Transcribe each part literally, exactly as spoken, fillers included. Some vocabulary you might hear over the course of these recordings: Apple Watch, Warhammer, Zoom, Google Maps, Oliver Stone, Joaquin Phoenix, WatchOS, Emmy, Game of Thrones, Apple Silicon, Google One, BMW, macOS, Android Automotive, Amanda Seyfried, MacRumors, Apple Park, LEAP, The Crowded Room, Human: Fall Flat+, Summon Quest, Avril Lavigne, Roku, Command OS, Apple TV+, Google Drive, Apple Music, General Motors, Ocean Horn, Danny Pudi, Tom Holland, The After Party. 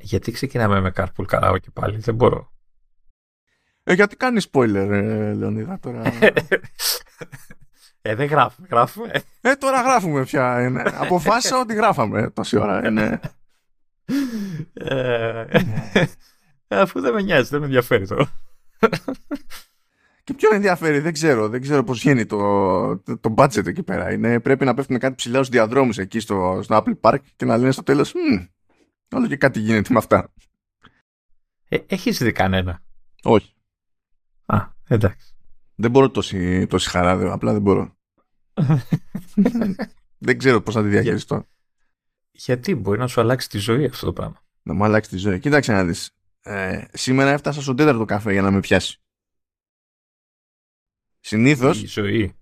Γιατί ξεκινάμε με Carpool Karaoke και πάλι, δεν μπορώ. Ε, γιατί κάνει spoiler, ε, Λεωνίδα, τώρα. Ε, δεν γράφουμε, γράφουμε. Ε, τώρα γράφουμε πια. Είναι. Αποφάσισα ότι γράφαμε τόση ώρα. Είναι. Ε, αφού δεν με νοιάζει, δεν με ενδιαφέρει τώρα. Και πιο ενδιαφέρει, δεν ξέρω, δεν ξέρω πώς γίνει το, το, το budget εκεί πέρα. Είναι, πρέπει να πέφτουν κάτι ψηλά στους διαδρόμους εκεί στο, στο Apple Park και να λένε στο τέλος, όλο και κάτι γίνεται με αυτά. Ε, έχεις δει κανένα? Όχι. Α, εντάξει. Δεν μπορώ τόση, τόση χαρά, δε, απλά δεν μπορώ. Δεν ξέρω πώς να τη διαχειριστώ. Για, γιατί μπορεί να σου αλλάξει τη ζωή αυτό το πράγμα? Να μου αλλάξει τη ζωή. Κοίταξε να δεις. Ε, σήμερα έφτασα στον τέταρτο καφέ για να με πιάσει. Συνήθως. Η ζωή.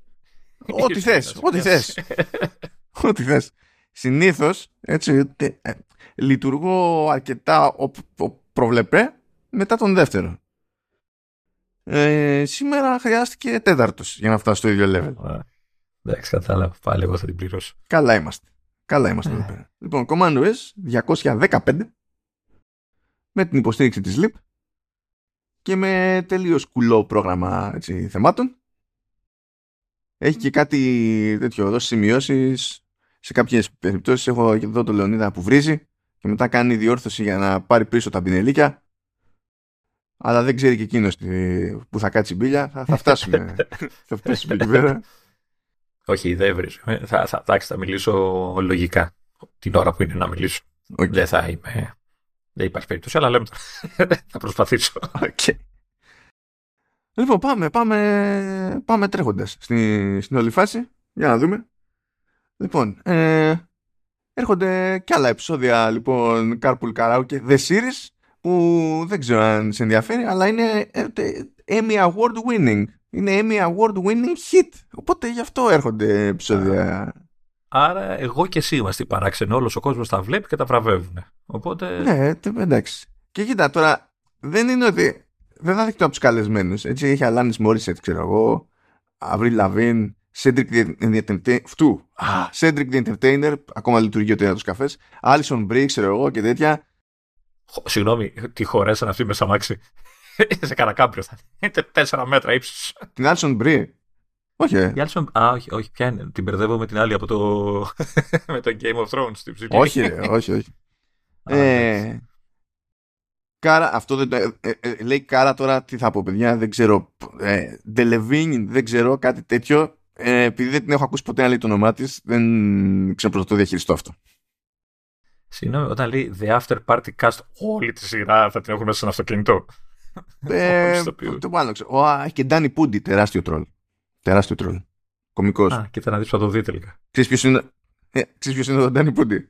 Ό,τι θες, ό,τι θες. Ό,τι θες. Συνήθως, έτσι, λειτουργώ αρκετά προβλεπέ μετά τον δεύτερο. Ε, σήμερα χρειάστηκε τέταρτος για να φτάσει στο ίδιο level. Εντάξει, κατάλαβα. Πάλι εγώ θα την πληρώσω. Καλά είμαστε. Καλά είμαστε εδώ πέρα. Λοιπόν, Command ο ες διακόσια δεκαπέντε με την υποστήριξη της λιπ και με τελείως κουλό πρόγραμμα, έτσι, θεμάτων. Έχει και κάτι τέτοιο εδώ, σημειώσεις. Σε κάποιες περιπτώσεις έχω εδώ τον Λεωνίδα που βρίζει και μετά κάνει διόρθωση για να πάρει πίσω τα πινελίκια. Αλλά δεν ξέρει και εκείνος που θα κάτσει μπίλια. Θα, θα φτάσουμε. Θα φτάσουμε εκεί πέρα. Όχι, δεν βρίζω. Θα, θα, θα, θα μιλήσω λογικά την ώρα που είναι να μιλήσω. Okay. Δεν θα είμαι... Δεν υπάρχει περίπτωση, αλλά λέμε θα προσπαθήσω. Okay. Λοιπόν, πάμε, πάμε, πάμε τρέχοντας στην, στην όλη φάση. Για να δούμε. Λοιπόν, ε, έρχονται και άλλα επεισόδια, λοιπόν, Carpool Karaoke The Series, που δεν ξέρω αν σε ενδιαφέρει, αλλά είναι Emmy Award winning. Είναι Emmy Award winning hit. Οπότε γι' αυτό έρχονται επεισόδια. Άρα εγώ και εσύ είμαστε παράξενο, όλος ο κόσμος τα βλέπει και τα βραβεύουν. Οπότε... Ναι, εντάξει. Και κοίτα τώρα, δεν είναι ότι... Δεν θα δείχνω από τους καλεσμένους. Έτσι, έχει Alanis Morissette, ξέρω εγώ, Avril Lavigne, Cedric the Entertainer, φτού, Cedric the Entertainer, ακόμα λειτουργεί ο τέταρτος καφές, Alison Brie, ξέρω εγώ και τέτοια. Συγγνώμη, τη χωρέσαν αυτή μέσα αμάξι. Σε καρακάμπριο θα είναι, τέσσερα μέτρα ύψους. Την Alison Brie. Όχι. Ε. Alison... Α, όχι, όχι, ποια είναι. Την μπερδεύω με την άλλη από το, με το Game of Thrones. Όχι, όχι, όχι. Ε, Κάρα, αυτό δεν το, ε, ε, λέει Κάρα τώρα, τι θα πω παιδιά, δεν ξέρω, ε, Ντελεβίν, δεν ξέρω, κάτι τέτοιο, ε, επειδή δεν την έχω ακούσει ποτέ να λέει το όνομά της, δεν ξέρω πώς θα το διαχειριστώ αυτό. Συγγνώμη, όταν λέει The After Party Cast, όλη τη σειρά θα την έχουν μέσα σε ένα αυτοκίνητο. ε, το πάνω ξέρω. Έχει και Danny Pudi, τεράστιο τρόλ. Τεράστιο τρόλ, κωμικός. Α, κοίτα να δεις που θα το δει τελικά. Ξέρεις ποιος είναι, ε, ξέρεις ποιος είναι ο Danny Pudi?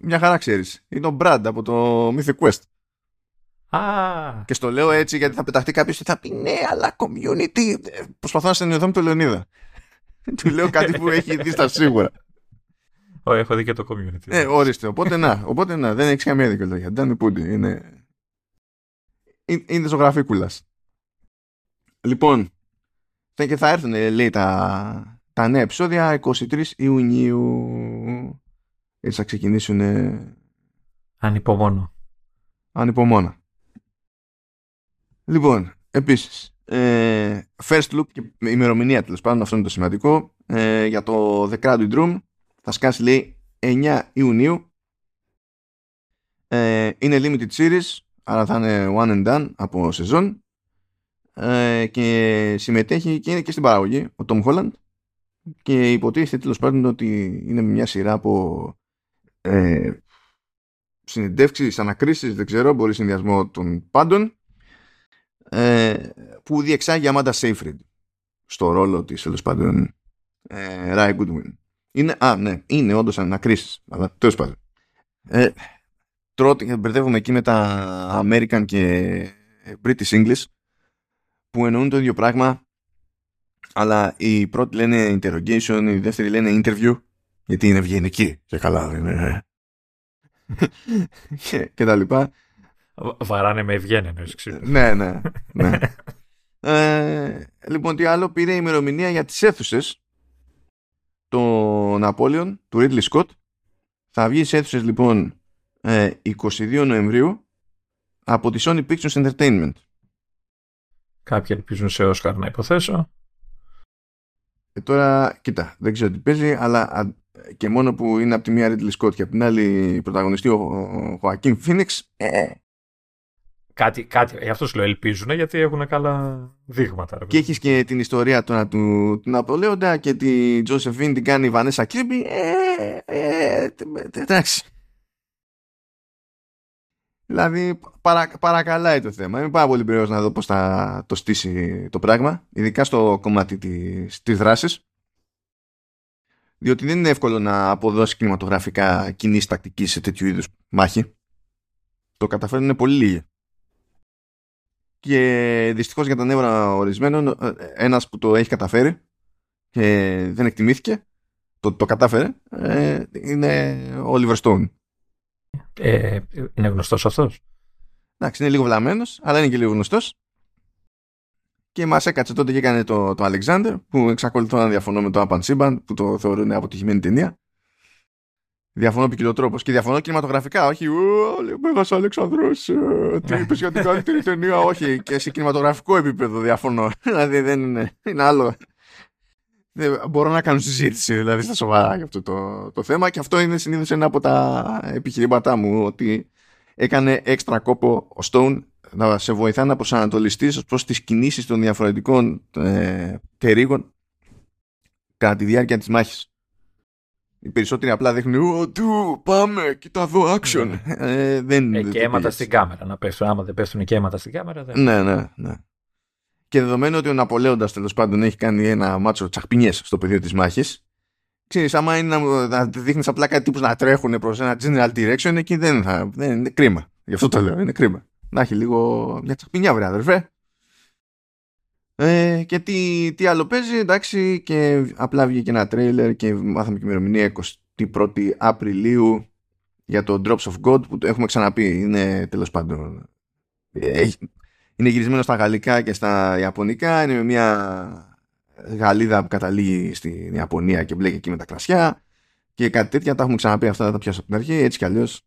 Μια χαρά ξέρεις. Είναι ο Brad από το Mythic Quest. Ah. Και στο λέω έτσι γιατί θα πεταχτεί κάποιος και θα πει ναι, αλλά community. Προσπαθώ να συνεννοηθώ με τον Λεωνίδα. Του λέω κάτι που έχει δει στα σίγουρα. Όχι, έχω δει και το community. Ε, ορίστε. Οπότε να, οπότε να. Δεν έχεις καμία δικαιολογία. Ντάνι Πούντι. Είναι, είναι ζωγραφίκουλας. Λοιπόν, και θα έρθουν, λέει, τα, τα νέα επεισόδια εικοστή τρίτη Ιουνίου. Έτσι θα ξεκινήσουν. Ανυπομονώ. Ανυπομονώ. Λοιπόν, επίσης, ε, first look και ημερομηνία τέλος πάντων, αυτό είναι το σημαντικό. Ε, για το The Crowded Room θα σκάσει, λέει, εννιά Ιουνίου. Ε, είναι limited series, άρα θα είναι one and done από σεζόν. Ε, και συμμετέχει και είναι και στην παραγωγή ο Tom Holland. Και υποτίθεται τέλος πάντων ότι είναι μια σειρά από. Ε, συνεντεύξεις, ανακρίσεις, δεν ξέρω, μπορεί συνδυασμό των πάντων, ε, που διεξάγει η Amanda Seyfried στο ρόλο της, τέλος πάντων, ε, Ry Goodwin. Είναι, α, ναι, είναι όντως ανακρίσεις, αλλά τέλος πάντων. Ε, τρώτε, μπερδεύομαι εκεί με τα American και British English, που εννοούν το ίδιο πράγμα, αλλά οι πρώτοι λένε interrogation, οι δεύτεροι λένε interview, γιατί είναι ευγενικοί και καλά, είναι... και, και τα λοιπά. Βαράνε με ευγένεια. Ναι, ναι, ναι. ε, Λοιπόν, τι άλλο? Πήρε η ημερομηνία για τις αίθουσες το Napoleon του Ridley Scott. Θα βγει σε αίθουσες λοιπόν ε, εικοστή δεύτερη Νοεμβρίου από τη Sony Pictures Entertainment. Κάποιοι ελπίζουν σε Oscar να υποθέσω. Ε, τώρα, κοίτα, δεν ξέρω τι παίζει, αλλά και μόνο που είναι από τη μία Ridley Scott και από την άλλη πρωταγωνιστή ο Joaquin Phoenix. Ε, Κάτι, κάτι, γι' αυτό σου λέω ελπίζουν, γιατί έχουν καλά δείγματα. Ρε. Και έχεις και την ιστορία τώρα του, του Ναπολέοντα και τη Τζοσεφίν την κάνει η Βανέσα Κίρμπι. Ε, ε, εντάξει. Δηλαδή παρα, παρακαλάει το θέμα. Είμαι πάρα πολύ περίεργος να δω πώς θα το στήσει το πράγμα, ειδικά στο κομμάτι της, της δράσης. Διότι δεν είναι εύκολο να αποδώσει κινηματογραφικά κοινή τακτική σε τέτοιου είδους μάχη. Το καταφέρνουν πολύ λίγοι. Και δυστυχώς για τα νεύρα ορισμένων, ένας που το έχει καταφέρει και δεν εκτιμήθηκε, το, το κατάφερε, ε, είναι ο Oliver Stone. Ε, είναι γνωστός αυτός. Εντάξει, είναι λίγο βλαμμένος, αλλά είναι και λίγο γνωστός. Και μας έκατσε τότε και έκανε το, το Alexander, που εξακολουθώ να διαφωνώ με το Up and Siban, που το θεωρούν αποτυχημένη ταινία. Διαφωνώ ποικιλοτρόπως και διαφωνώ κινηματογραφικά. Όχι, ο Μέγας Αλεξανδρός, τι είπες για την καλύτερη ταινία. Όχι, και σε κινηματογραφικό επίπεδο διαφωνώ. Δηλαδή δεν είναι, είναι άλλο. Δεν μπορώ να κάνω συζήτηση δηλαδή στα σοβαρά για αυτό το, το θέμα, και αυτό είναι συνήθως ένα από τα επιχειρήματά μου, ότι έκανε έξτρα κόπο ο Stone να σε βοηθά να προσανατολιστείς προς τις κινήσεις των διαφορετικών ε, τερίγων κατά τη διάρκεια της μάχης. Οι περισσότεροι απλά δείχνουν του, πάμε, κοίτα εδώ, action. ε, δεν, ε, και αίματα στην κάμερα να πέφτουν. Άμα δεν πέφτουν και αίματα στην κάμερα, δεν... Ναι, ναι, ναι. Και δεδομένου ότι ο Ναπολέοντας τέλος πάντων έχει κάνει ένα μάτσο τσαχπινιές στο πεδίο της μάχης, ξέρεις, άμα είναι να, να δείχνεις απλά κάτι τύπους να τρέχουν προς ένα general direction, εκεί δεν θα... Δεν, είναι κρίμα. Γι' αυτό το λέω, είναι κρίμα. Να έχει λίγο μια τσαχπινιά, βρε αδερφέ. Ε, και τι, τι άλλο παίζει, εντάξει, και απλά βγήκε ένα τρέιλερ και μάθαμε και ημερομηνία εικοστή πρώτη Απριλίου για το Drops of God, που το έχουμε ξαναπεί, είναι τέλος πάντων έχει, είναι γυρισμένο στα γαλλικά και στα ιαπωνικά, είναι με μια Γαλλίδα που καταλήγει στην Ιαπωνία και μπλέκει εκεί με τα κρασιά και κάτι τέτοια, τα έχουμε ξαναπεί αυτά, τα πιάσω από την αρχή, έτσι κι αλλιώς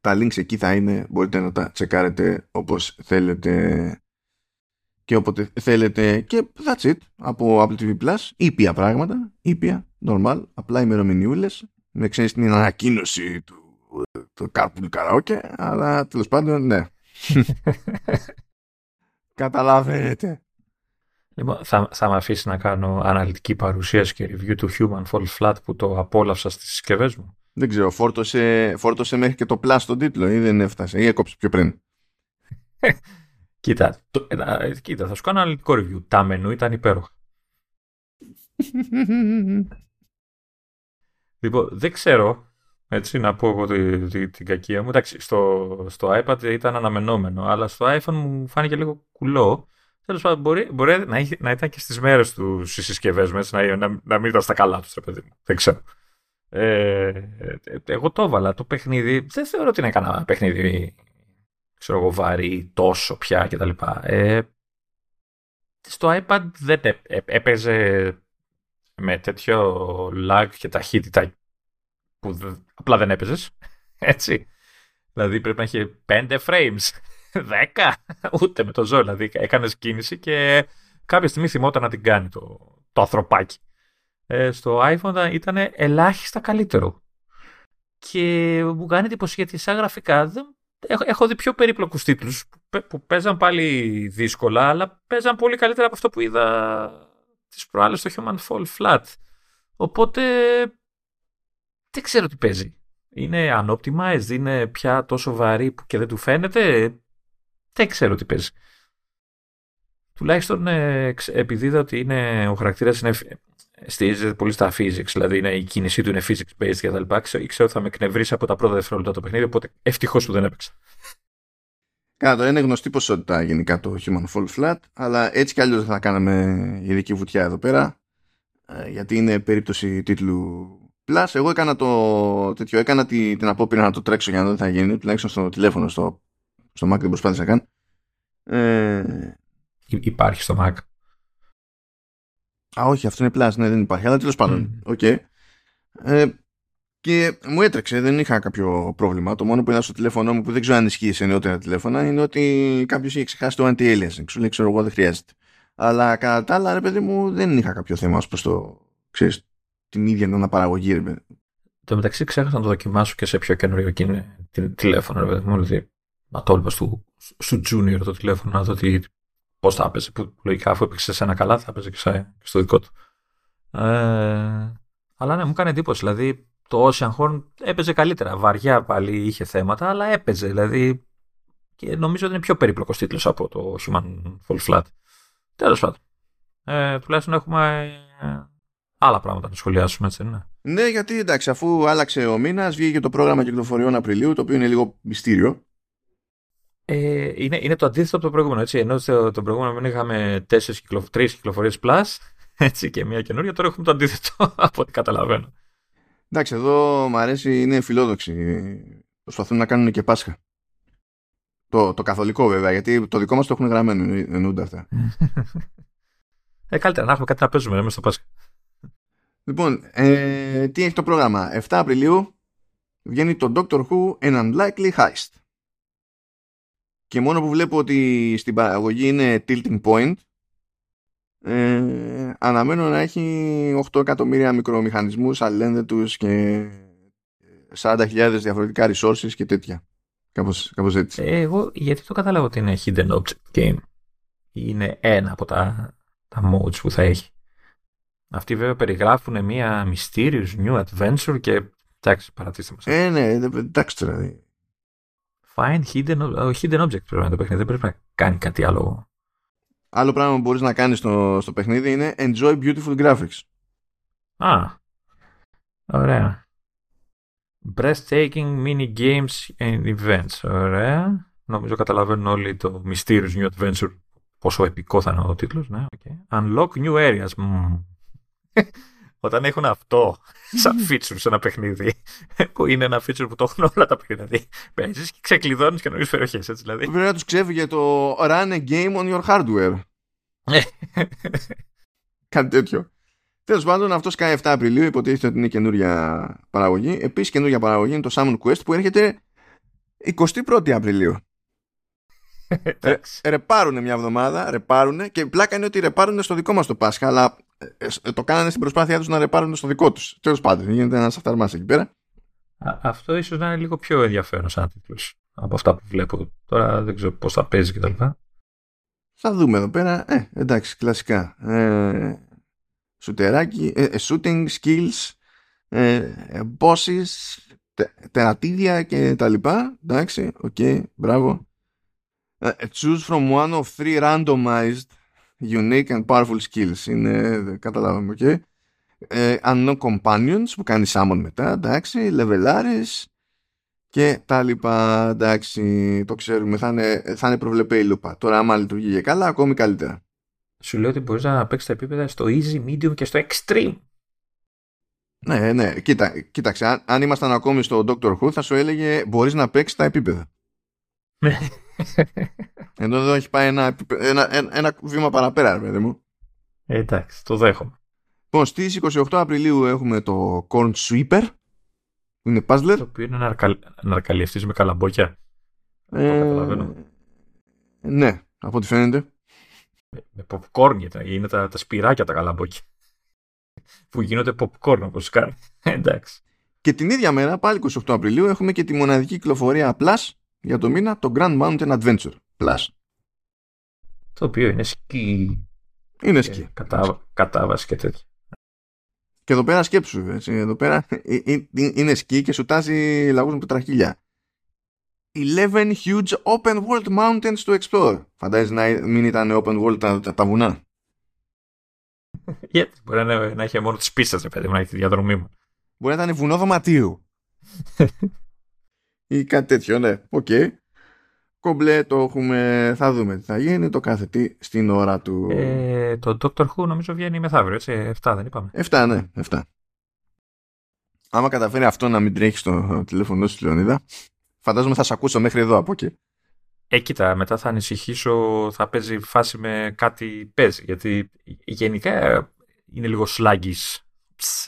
τα links εκεί θα είναι, μπορείτε να τα τσεκάρετε όπως θέλετε και όποτε θέλετε, και that's it από Apple τι βι Plus. Ήπια πράγματα, ήπια, normal, απλά ημερομηνιούλες. Με ξέρεις την ανακοίνωση του το Carpool Karaoke, αλλά τέλος πάντων, ναι. Καταλαβαίνετε. Λοιπόν, θα, θα με αφήσει να κάνω αναλυτική παρουσίαση και review του Human Fall Flat που το απόλαυσα στις συσκευές μου. Δεν ξέρω, φόρτωσε, φόρτωσε μέχρι και το Plus τον τίτλο ή δεν έφτασε, ή έκοψε πιο πριν. Κοίτα, το, ε, κοίτα, θα σου κάνω αναλυτικό review. Τα μενού ήταν υπέροχα. Λοιπόν, δεν ξέρω, έτσι, να πω εγώ τη, τη, την κακία μου. Εντάξει, στο, στο iPad ήταν αναμενόμενο, αλλά στο iPhone μου φάνηκε λίγο κουλό. Τέλος πάντων, μπορεί, μπορεί να, είχε, να ήταν και στις μέρες του στις συσκευές μου, έτσι, να, να, να μην ήταν στα καλά τους, ρε παιδί μου. Δεν ξέρω. Ε, εγώ το έβαλα το παιχνίδι. Δεν θεωρώ ότι είναι κανένα παιχνίδι, ξέρω εγώ, βαρύ, τόσο πια κτλ. Ε, στο iPad δεν έπαιζε με τέτοιο lag και ταχύτητα που δε, απλά δεν έπαιζες, έτσι. Δηλαδή πρέπει να είχε πέντε frames, δέκα, ούτε με το ζώο. Δηλαδή έκανες κίνηση και κάποια στιγμή θυμόταν να την κάνει το, το ανθρωπάκι. Ε, στο iPhone ήταν ελάχιστα καλύτερο. Και μου κάνει εντύπωση γιατί σαν γραφικά δεν... Έχω δει πιο περίπλοκους τίτλους που παίζαν πάλι δύσκολα, αλλά παίζαν πολύ καλύτερα από αυτό που είδα τις προάλλες στο Human Fall Flat. Οπότε δεν ξέρω τι παίζει. Είναι unoptimized, είναι πια τόσο βαρύ που και δεν του φαίνεται. Δεν ξέρω τι παίζει. Τουλάχιστον επειδή είδα ότι είναι, ο χαρακτήρας είναι, στηρίζεται πολύ στα physics, δηλαδή είναι, η κίνησή του είναι physics based και τα λοιπά. Ξέρω ότι θα με εκνευρίσει από τα πρώτα δευτερόλεπτα το παιχνίδι, οπότε ευτυχώς που δεν έπαιξα. Κάτω, είναι γνωστή ποσότητα γενικά το Human Fall Flat, αλλά έτσι κι αλλιώς θα κάναμε ειδική βουτιά εδώ πέρα, γιατί είναι περίπτωση τίτλου Plus. Εγώ έκανα, το, τέτοιο, έκανα την απόπειρα να το τρέξω για να δω τι θα γίνει, τουλάχιστον στο τηλέφωνο, στο, στο Mac δεν προσπάθησα καν. Ε... Υπάρχει στο Mac. Α, όχι, αυτό είναι Plus, ναι, δεν υπάρχει, αλλά τέλος πάντων. Mm. Okay. Ε, Και μου έτρεξε, δεν είχα κάποιο πρόβλημα. Το μόνο που είναι στο τηλέφωνό μου που δεν ξέρω αν ισχύει σε νεότερα τηλέφωνα είναι ότι κάποιος είχε ξεχάσει το anti-aliasing. Σου λέει, ξέρω εγώ, δεν χρειάζεται. Αλλά κατά τα άλλα, ρε παιδί μου, δεν είχα κάποιο θέμα ως προς το, ξέρεις, την ίδια την αναπαραγωγή, ρε παιδί. Εν τω μεταξύ, ξέχασα να το δοκιμάσω και σε πιο καινούριο τηλέφωνο, ρε παιδί μου. Δηλαδή, ατόλπα του σου junior το τηλέφωνο, να δω πώς θα έπαιζε. Που λογικά, αφού έπαιξε σε ένα καλά, θα έπαιζε και στο δικό του. Ε, αλλά ναι, μου κάνει εντύπωση. Δηλαδή, το Ocean Horn έπαιζε καλύτερα. Βαριά πάλι είχε θέματα, αλλά έπαιζε. Δηλαδή, και νομίζω ότι είναι πιο περίπλοκος τίτλος από το Human Fall Flat. Τέλος πάντων. Ε, τουλάχιστον έχουμε άλλα πράγματα να σχολιάσουμε, έτσι, ναι. Ναι, γιατί εντάξει, αφού άλλαξε ο μήνας, βγήκε το πρόγραμμα κυκλοφοριών Απριλίου, το οποίο είναι λίγο μυστήριο. Ε, είναι, είναι το αντίθετο από το προηγούμενο. Έτσι. Ενώ το, το προηγούμενο μήνα είχαμε τέσσερις κυκλοφορίες, κυκλοφορίες plus, έτσι, και μία καινούργια, τώρα έχουμε το αντίθετο από ό,τι καταλαβαίνω. Εντάξει, εδώ μου αρέσει, είναι φιλόδοξοι. Προσπαθούν να κάνουν και Πάσχα. Το, το καθολικό βέβαια, γιατί το δικό μας το έχουν γραμμένο, εννοούνται αυτά. Ε, καλύτερα να έχουμε κάτι να παίζουμε, να είμαστε στο Πάσχα. Λοιπόν, ε, τι έχει το πρόγραμμα. εφτά Απριλίου βγαίνει το Doctor Who An Unlikely Heist. Και μόνο που βλέπω ότι στην παραγωγή είναι Tilting Point, ε, αναμένω να έχει οκτώ εκατομμύρια μικρομηχανισμούς, αλληλένδετους και σαράντα χιλιάδες διαφορετικά resources και τέτοια. Κάπως, κάπως έτσι. Ε, εγώ γιατί το καταλάβω ότι είναι hidden object game. Είναι ένα από τα, τα modes που θα έχει. Αυτοί βέβαια περιγράφουν μια mysterious new adventure και εντάξει, παρατήστε μας. Ε, ναι, εντάξει δηλαδή. Find hidden, hidden object πρέπει να το παιχνίδι, δεν πρέπει να κάνει κάτι άλλο. Άλλο πράγμα που μπορείς να κάνεις στο, στο παιχνίδι είναι enjoy beautiful graphics. Α, ωραία. Breathtaking mini games and events. Ωραία. Νομίζω καταλαβαίνουν όλοι το mysterious new adventure. Πόσο επικό θα είναι ο τίτλος. Ναι, okay. Unlock new areas. Mm. Όταν έχουν αυτό σαν feature σε ένα παιχνίδι, που είναι ένα feature που το έχουν όλα τα παιχνίδια. Παίζεις και ξεκλειδώνεις καινούριες περιοχές. Έτσι, δηλαδή. Πρέπει να τους ξέφυγε το run a game on your hardware. Κάτι τέτοιο. Τέλος πάντων, αυτό σκάει εφτά Απριλίου, υποτίθεται ότι είναι καινούρια παραγωγή. Επίσης, καινούρια παραγωγή είναι το Salmon Quest που έρχεται εικοστή πρώτη Απριλίου. Ρε, ρεπάρουνε μια εβδομάδα, ρεπάρουνε και πλάκα είναι ότι ρεπάρουνε στο δικό μας το Πάσχα, αλλά ε, το κάνανε στην προσπάθειά τους να ρεπάρουνε στο δικό τους. Τέλος πάντων, γίνεται ένας αυταρμάς εκεί πέρα. Α, αυτό ίσως να είναι λίγο πιο ενδιαφέρον σαν τίτλος από αυτά που βλέπω. Τώρα δεν ξέρω πώς θα παίζει κτλ. Θα δούμε εδώ πέρα. Ε, εντάξει, κλασικά. Ε, σουτεράκι, ε, shooting, skills, ε, ε, bosses, τε, τερατίδια κτλ. Εντάξει, οκ, okay, μπράβο. Uh, choose from one of three randomized, unique and powerful skills. Είναι, καταλάβαμε, ok. Uh, unknown companions που κάνει summon μετά, εντάξει. Levelάρες και τα λοιπά, εντάξει. Το ξέρουμε, θα είναι, θα είναι προβλεπέ η λούπα. Τώρα, άμα λειτουργεί και καλά, ακόμη καλύτερα. Σου λέω ότι μπορείς να παίξεις τα επίπεδα στο easy, medium και στο extreme. Ναι, ναι, κοίτα, κοίταξε. Αν, αν ήμασταν ακόμη στο Doctor Who, θα σου έλεγε μπορείς να παίξεις τα επίπεδα. Ναι. Ενώ εδώ έχει πάει ένα, ένα, ένα, ένα βήμα παραπέρα, ρε παιδί μου. Ε, εντάξει, το δέχομαι. Λοιπόν, στις εικοστή όγδοη Απριλίου έχουμε το Corn Sweeper, που είναι puzzler. Το οποίο είναι να αρκα... αρκαλιευτείς με καλαμπόκια. Ε, το καταλαβαίνω. Ναι, από ό,τι φαίνεται. Με, με popcorn είναι τα, τα σπυράκια τα καλαμπόκια. Που γίνονται popcorn όπως κάνει. Ε, εντάξει. Και την ίδια μέρα, πάλι εικοστή όγδοη Απριλίου, έχουμε και τη μοναδική κυκλοφορία Plus για το μήνα, το Grand Mountain Adventure Plus. Το οποίο είναι σκι. Είναι σκι. Κατά, κατάβαση και τέτοια. Και εδώ πέρα σκέψου. Έτσι, εδώ πέρα είναι σκι και σουτάζει λαγούς με τετραχίλια. eleven huge open world mountains to explore. Φαντάζεσαι να μην ήταν open world τα, τα, τα βουνά. Γιατί μπορεί να, να είχε μόνο τις πίστες, παιδί μου, να έχει τη διαδρομή μου. Μπορεί να ήταν βουνό δωματίου. Ή κάτι τέτοιο, ναι. Οκ. Okay. Κομπλέ το έχουμε. Θα δούμε τι θα γίνει. Το κάθε τι στην ώρα του. Ε, το Doctor Who νομίζω βγαίνει μεθαύριο, έτσι. εφτά δεν είπαμε. εφτά, ναι. εφτά. Άμα καταφέρει αυτό να μην τρέχει στο τηλέφωνο σου, Λεωνίδα, φαντάζομαι θα σε ακούσω μέχρι εδώ από εκεί. Ε, κοίτα, μετά θα ανησυχήσω. Θα παίζει φάση με κάτι παίζει. Γιατί γενικά είναι λίγο sluggish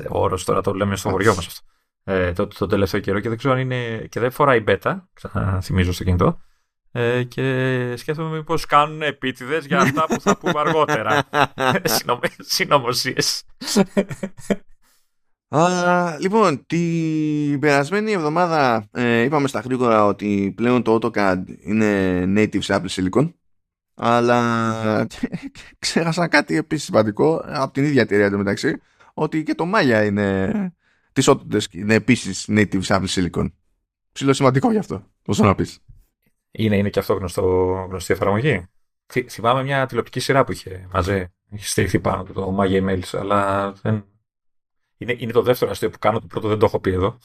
όρο τώρα, το λέμε στο χωριό μας αυτό. ε, το, το τελευταίο καιρό και δεν ξέρω αν είναι, και δεν φοράει beta, ξαναθυμίζω στο κινητό, ε, και σκέφτομαι μήπως κάνουν επίτηδες για αυτά που θα πούμε αργότερα. Συνωμοσίες. Uh, λοιπόν, την περασμένη εβδομάδα ε, είπαμε στα γρήγορα ότι πλέον το AutoCAD είναι native σε Apple Silicon, αλλά ξέχασα κάτι επίσης σημαντικό από την ίδια εταιρεία εντωμεταξύ, ότι και το Maya είναι της Autodesk, είναι επίσης native σε Apple Silicon. Ψηλό σημαντικό γι' αυτό, όσο να πεις. Είναι, είναι και αυτό γνωστό, γνωστή εφαρμογή. Θυ, θυμάμαι μια τηλεοπτική σειρά που είχε μαζί, είχε στηριχθεί πάνω του το Maya Emails, αλλά δεν... Είναι, είναι το δεύτερο αστείο που κάνω, το πρώτο δεν το έχω πει εδώ.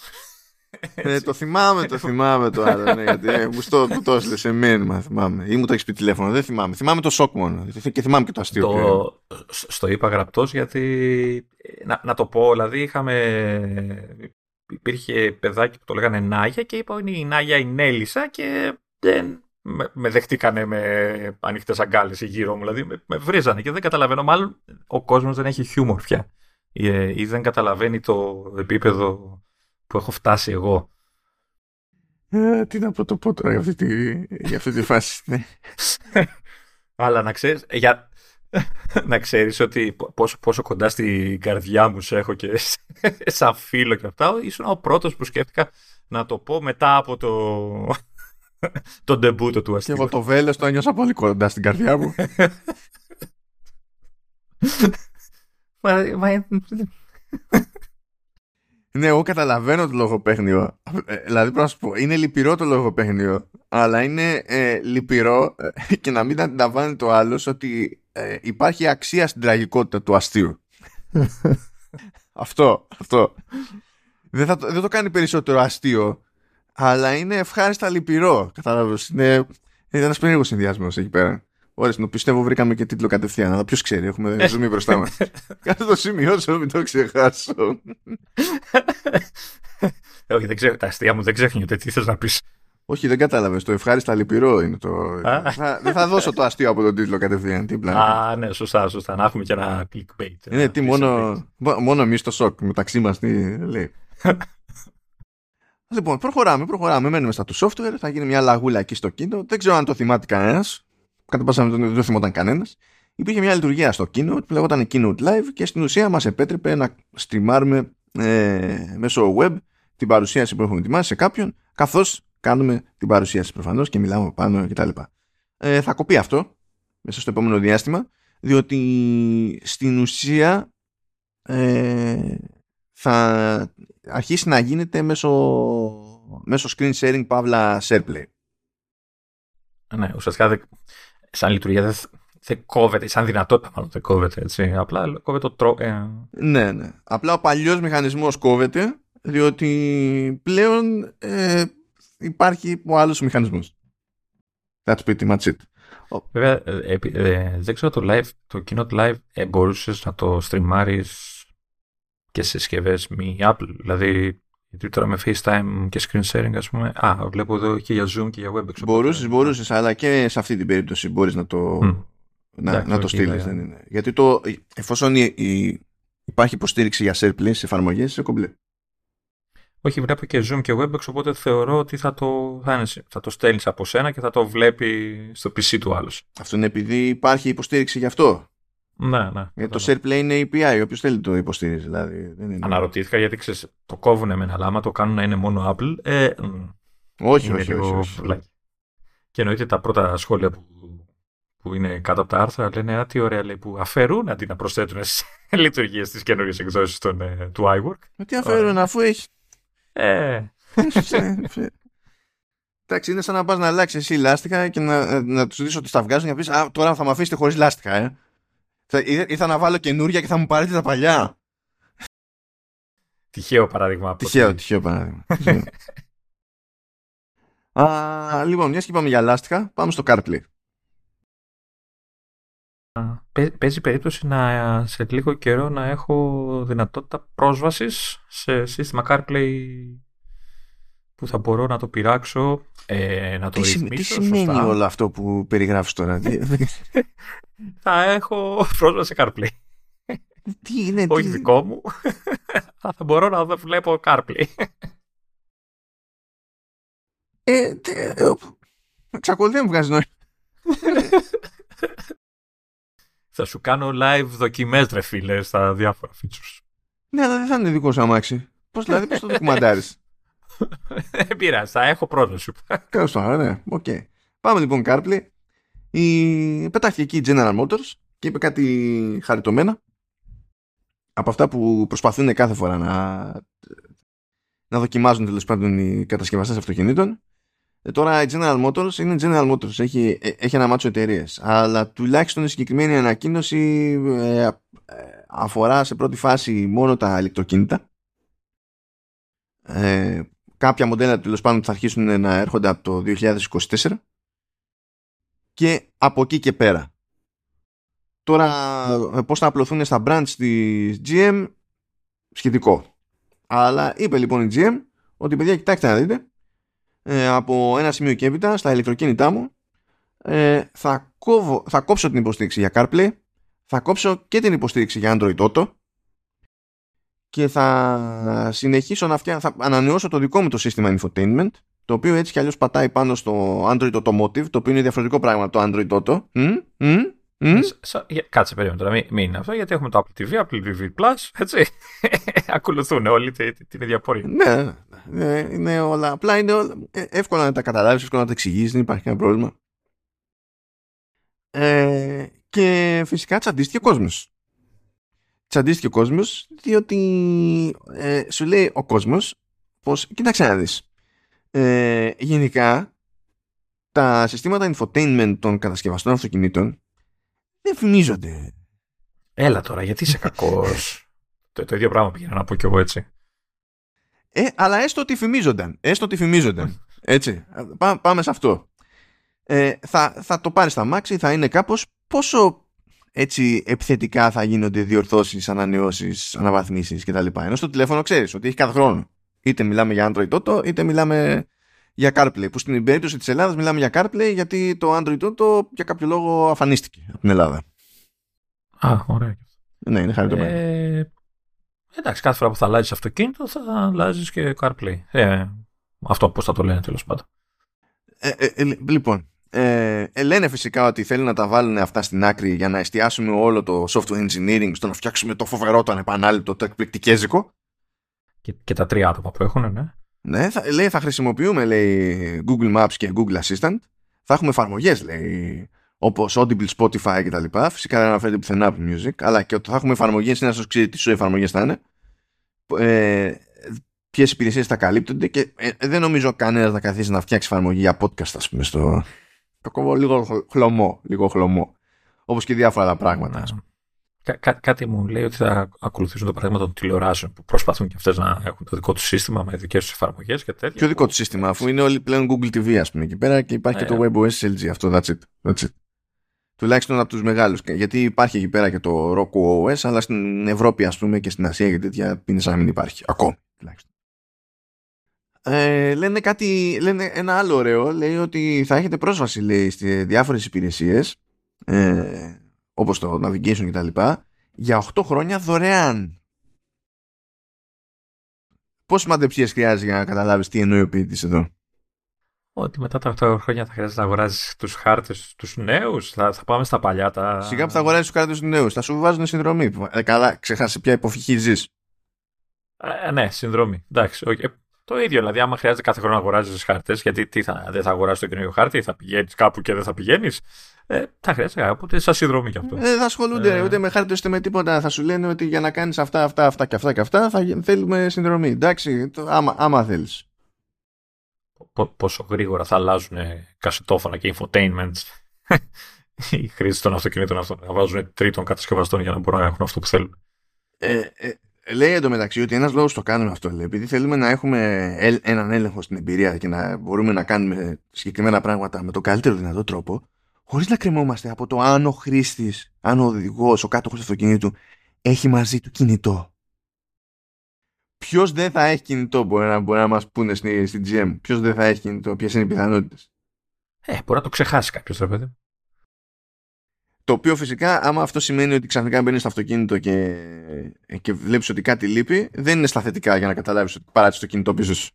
Ε, το θυμάμαι, το θυμάμαι το άλλο. Ναι, γιατί ε, μου στο, το έστειλε σε μήνυμα, θυμάμαι. Ή μου το έχεις πει τηλέφωνο, δεν θυμάμαι. Θυμάμαι το σοκ μόνο. Και θυμάμαι και το αστείο. Το, στο είπα γραπτός γιατί. Να, να το πω, δηλαδή είχαμε. Υπήρχε παιδάκι που το λέγανε Νάγια και είπα είναι η Νάγια η Νέλισσα και δεν. Με, με δεχτήκανε με ανοιχτές αγκάλες γύρω μου. Δηλαδή με, με βρίζανε και δεν καταλαβαίνω. Μάλλον ο κόσμος δεν έχει χιούμορ πια. Ή δεν καταλαβαίνει το επίπεδο που έχω φτάσει εγώ. Ε, τι να πω το πω τώρα για αυτή τη, για αυτή τη φάση. Ναι. Αλλά να ξέρεις, για... να ξέρεις ότι πόσο, πόσο κοντά στην καρδιά μου σε έχω και σαν φίλο και αυτά, ήσουν ο πρώτος που σκέφτηκα να το πω μετά από το... τον ντεμπούτο του αστείου. Και εγώ το βέλος το ένιωσα πολύ κοντά στην καρδιά μου. Ναι, εγώ καταλαβαίνω το λογοπαίγνιο. Δηλαδή, πρέπει να σου πω, είναι λυπηρό το λογοπαίγνιο, αλλά είναι ε, λυπηρό ε, και να μην αντιλαμβάνει το άλλο ότι ε, υπάρχει αξία στην τραγικότητα του αστείου. αυτό, αυτό. Δεν, θα, δεν το κάνει περισσότερο αστείο, αλλά είναι ευχάριστα λυπηρό. Καταλάβεις. Είναι ένας περίεργος συνδυασμός εκεί πέρα. Ωραία, το πιστεύω βρήκαμε και τίτλο κατευθείαν. Αλλά ποιος ξέρει, έχουμε Zoom μπροστά μας. Κάτω το σημειώσω, μην το ξεχάσω. Όχι, δεν ξέρω, τα αστεία μου δεν ξέχνιονται. Τι θες να πεις. Όχι, δεν κατάλαβες. Το ευχάριστα λυπηρό είναι το. Δεν θα δώσω το αστείο από τον τίτλο κατευθείαν. Α, ναι, σωστά, σωστά. Να έχουμε και ένα clickbait. Ναι, τι μόνο εμείς το σοκ μεταξύ μας τι λέει. Λοιπόν, προχωράμε, προχωράμε. Μένουμε στα του software. Θα γίνει μια λαγούλα εκεί στο κίνητο. Δεν ξέρω αν το θυμάται κανένας. Κατά πάσα πιθανότητα δεν θυμόταν κανένας. Υπήρχε μια λειτουργία στο Keynote που λεγόταν Keynote Live και στην ουσία μας επέτρεπε να στριμάρουμε ε, μέσω web την παρουσίαση που έχουμε ετοιμάσει σε κάποιον, καθώς κάνουμε την παρουσίαση προφανώς και μιλάμε πάνω κτλ. Ε, θα κοπεί αυτό μέσα στο επόμενο διάστημα, διότι στην ουσία ε, θα αρχίσει να γίνεται μέσω, μέσω screen sharing παύλα SharePlay. Ναι, ουσιαστικά δεν. Σαν λειτουργία δεν δε κόβεται, σαν δυνατότητα μάλλον δεν κόβεται, έτσι. Απλά κόβεται το τρόπο. Ε... Ναι, ναι. Απλά ο παλιός μηχανισμός κόβεται, διότι πλέον ε, υπάρχει ο άλλος μηχανισμός. That's pretty much it. Βέβαια, ε, ε, δεν ξέρω το live, το Keynote Live ε, μπορούσες να το στριμάρεις και σε συσκευές μη Apple. Δηλαδή, γιατί τώρα με FaceTime και screen sharing, ας πούμε. Α, βλέπω εδώ και για Zoom και για WebEx. Μπορούσες, μπορούσες, αλλά και σε αυτή την περίπτωση μπορείς να το, mm. να, να το στείλεις. Δεν είναι. Γιατί το, εφόσον η, η, υπάρχει υποστήριξη για SharePlay σε εφαρμογές, σε κομπλέ. Όχι, βλέπω και Zoom και WebEx, οπότε θεωρώ ότι θα το, θα είναι, θα το στέλνεις από σένα και θα το βλέπει στο πι σι του άλλου. Αυτό είναι επειδή υπάρχει υποστήριξη γι' αυτό. Ναι, ναι. Γιατί το SharePlay είναι έι πι άι, όποιος θέλει το υποστηρίζει. Δηλαδή, δεν είναι... Αναρωτήθηκα γιατί ξέρεις, το κόβουνε με ένα λάμα, το κάνουν να είναι μόνο Apple. Ε, όχι, όχι, λίγο... όχι, όχι. Και εννοείται τα πρώτα σχόλια που, που είναι κάτω από τα άρθρα λένε α, τι ωραία λέει, που αφαιρούν αντί να προσθέτουν λειτουργίες στις καινούργιες εκδόσεις των, του iWork. Μα τι αφαιρούν, αφού έχει. Ε. Εντάξει, είναι σαν να πας να αλλάξεις εσύ λάστιχα και να, να τους δεις ότι στα βγάζουν και να πεις α, τώρα θα με αφήσετε χωρίς λάστιχα, ε. Θα, ήρθα να βάλω καινούρια και θα μου πάρετε τα παλιά. Τυχαίο παράδειγμα. Τυχαίο, τυχαίο παράδειγμα. Τυχαίο. Α, λοιπόν, μιας και είπαμε για λάστιχα, πάμε στο CarPlay. Παί, παίζει περίπτωση να, σε λίγο καιρό να έχω δυνατότητα πρόσβασης σε σύστημα CarPlay που θα μπορώ να το πειράξω, ε, να το τι ρυθμίσω σωστά. Τι σημαίνει σωστά. Όλο αυτό που περιγράφεις τώρα. Θα έχω πρόσβαση σε CarPlay. Τι είναι, όχι τι... δικό μου. Θα μπορώ να βλέπω CarPlay. Ε, εξακολουθεί να μου βγάζει νόημα. Θα σου κάνω live δοκιμές, ρε φίλε, στα διάφορα features. Ναι, αλλά δεν θα είναι δικό σου αμάξι. Πώς δηλαδή, πώς το δοκιμαντάρεις. Δεν πειράζει, θα έχω πρόταση. Καλώς το, ναι, οκ. Okay. Πάμε λοιπόν CarPlay. Η... Πετάχθηκε εκεί η General Motors και είπε κάτι χαριτωμένα. Από αυτά που προσπαθούν κάθε φορά να, να δοκιμάζουν τέλος πάντων οι κατασκευαστές αυτοκινήτων. Ε, τώρα η General Motors είναι General Motors, έχει, έχει ένα μάτσο εταιρείες. Αλλά τουλάχιστον η συγκεκριμένη ανακοίνωση ε, ε, αφορά σε πρώτη φάση μόνο τα ηλεκτροκίνητα. Ε, κάποια μοντέλα τέλος πάντων θα αρχίσουν να έρχονται από το δύο χιλιάδες είκοσι τέσσερα. Και από εκεί και πέρα. Τώρα πώς θα απλωθούν στα branch της τζι εμ, σχετικό. Αλλά είπε λοιπόν η τζι εμ ότι, παιδιά, κοιτάξτε να δείτε, ε, από ένα σημείο και έπειτα στα ηλεκτροκίνητά μου ε, θα, κόβω, θα κόψω την υποστήριξη για CarPlay, θα κόψω και την υποστήριξη για Android Auto και θα συνεχίσω να φτιάχνω, θα ανανεώσω το δικό μου το σύστημα infotainment, το οποίο έτσι κι αλλιώς πατάει πάνω στο Android Automotive, το οποίο είναι διαφορετικό πράγμα από το Android Auto. Mm? Mm? Mm? Κάτσε περίμενα τώρα, μην, μην είναι αυτό, γιατί έχουμε το Apple τι βι, Apple τι βι Plus, έτσι. Ακολουθούν όλοι την ίδια πορεία. Ναι, ναι, είναι όλα. Απλά είναι όλα, εύκολα να τα καταλάβεις, εύκολα να τα εξηγείς, δεν υπάρχει κανένα πρόβλημα. Ε, και φυσικά τσαντίστηκε ο κόσμος. Τσαντίστηκε ο κόσμος, διότι ε, σου λέει ο κόσμος πως, κοίταξε να δεις, ε, γενικά τα συστήματα infotainment των κατασκευαστών αυτοκινήτων δεν φημίζονται. Έλα τώρα, γιατί είσαι κακός. το, το ίδιο πράγμα πήγαινα να πω κι εγώ, έτσι. Ε, αλλά έστω ότι φημίζονταν. Έστω ότι φημίζονταν. Έτσι. Πά, πάμε σε αυτό. Ε, θα, θα το πάρεις στα μάξι, θα είναι κάπως πόσο έτσι επιθετικά θα γίνονται διορθώσεις, ανανεώσεις, αναβαθμίσεις κτλ. Ενώ στο τηλέφωνο ξέρεις ότι έχει κάθε χρόνο. Είτε μιλάμε για Android Auto, είτε μιλάμε για CarPlay, που στην περίπτωση της Ελλάδας μιλάμε για CarPlay γιατί το Android Auto για κάποιο λόγο αφανίστηκε από την Ελλάδα. Α, ωραία. Ναι, είναι χαριτωμένο. Ε, εντάξει, κάθε φορά που θα αλλάζεις αυτοκίνητο θα αλλάζεις και CarPlay. Ε, αυτό πώς θα το λένε τέλος πάντων. Ε, ε, ε, λοιπόν, ε, ε, λένε φυσικά ότι θέλουν να τα βάλουν αυτά στην άκρη για να εστιάσουμε όλο το software engineering στο να φτιάξουμε το φοβερό, το ανεπανάληπτο, το εκπληκτικέζικο. Και, και τα τρία άτομα που έχουν, ναι. Ναι, θα, λέει, θα χρησιμοποιούμε, λέει, Google Maps και Google Assistant. Θα έχουμε εφαρμογές, λέει, όπως Audible, Spotify κτλ. Φυσικά δεν αναφέρεται πουθενά Apple Music, αλλά και ότι θα έχουμε εφαρμογές, είναι να σας ξέρει τι σου εφαρμογές θα είναι, ε, ποιες υπηρεσίες θα καλύπτονται και ε, δεν νομίζω κανένας να καθίσει να φτιάξει εφαρμογή για podcast, ας πούμε, στο... Το κόβω λίγο χλωμό, λίγο χλωμό. Όπως και διάφορα άλλα πράγματα. Κά, κά, κάτι μου λέει ότι θα ακολουθήσουν τα πράγματα των τηλεοράσεων που προσπαθούν και αυτές να έχουν το δικό του σύστημα με δικές τους εφαρμογές και τέτοια. Ποιο δικό του σύστημα, αφού είναι όλοι πλέον Google τι βι, ας πούμε, εκεί πέρα και υπάρχει yeah. και το WebOS ελ τζι. Αυτό, that's it. That's it. Τουλάχιστον από τους μεγάλους. Γιατί υπάρχει εκεί πέρα και το Roku ο ες, αλλά στην Ευρώπη, ας πούμε, και στην Ασία και τέτοια είναι σαν να μην υπάρχει. Ακόμα τουλάχιστον. Ε, λένε, κάτι, λένε ένα άλλο ωραίο. Λέει ότι θα έχετε πρόσβαση, λέει, σε διάφορες υπηρεσίες. Ε, όπως το navigation και τα λοιπά, για οκτώ χρόνια δωρεάν. Πόσες μαντεψίες χρειάζεται για να καταλάβεις τι εννοεί ο ποιητής εδώ? Ότι μετά τα οκτώ χρόνια θα χρειάζεται να αγοράσεις τους χάρτες τους νέους, θα, θα πάμε στα παλιά τα... Σιγά που θα αγοράσεις τους χάρτες τους νέους, θα σου βάζουν συνδρομή. Ε, καλά, ξεχάσεις ποια υποφυχή ζεις. Ε, ναι, συνδρομή. Εντάξει, okay. Το ίδιο, δηλαδή, άμα χρειάζεται κάθε χρόνο να αγοράζεις χάρτες, γιατί τι θα, δεν θα αγοράσεις το καινούριο χάρτη, θα πηγαίνεις κάπου και δεν θα πηγαίνεις. Ε, θα χρειάζεται, οπότε σαν συνδρομή κι αυτό. Δεν θα ασχολούνται ε... ούτε με χάρτες ούτε με τίποτα. Θα σου λένε ότι για να κάνεις αυτά, αυτά, αυτά και αυτά και αυτά, θα θέλουμε συνδρομή. Εντάξει, το, άμα, άμα θέλεις. Πο, πόσο γρήγορα θα αλλάζουν κασετόφωνα και infotainment οι χρήστες των αυτοκινήτων αυτών, να βάζουν τρίτων κατασκευαστών για να μπορούν να έχουν αυτό που θέλουν. Ε, ε... Λέει εντωμεταξύ ότι ένας λόγος το κάνουμε αυτό, λέει, επειδή θέλουμε να έχουμε έναν έλεγχο στην εμπειρία και να μπορούμε να κάνουμε συγκεκριμένα πράγματα με τον καλύτερο δυνατό τρόπο, χωρίς να κρεμόμαστε από το αν ο χρήστης, αν ο οδηγός, ο κάτοχος του αυτοκινήτου έχει μαζί του κινητό. Ποιος δεν θα έχει κινητό, μπορεί να, μπορεί να μας πούνε στην στη τζι εμ. Ποιος δεν θα έχει κινητό, ποιες είναι οι πιθανότητες. Ε, μπορεί να το ξεχάσει κάποιος, ρε παιδί. Το οποίο φυσικά, άμα αυτό σημαίνει ότι ξαφνικά μπαίνεις στο αυτοκίνητο και, και βλέπεις ότι κάτι λείπει, δεν είναι στα θετικά για να καταλάβεις ότι παράτησες το κινητό πίσω σου.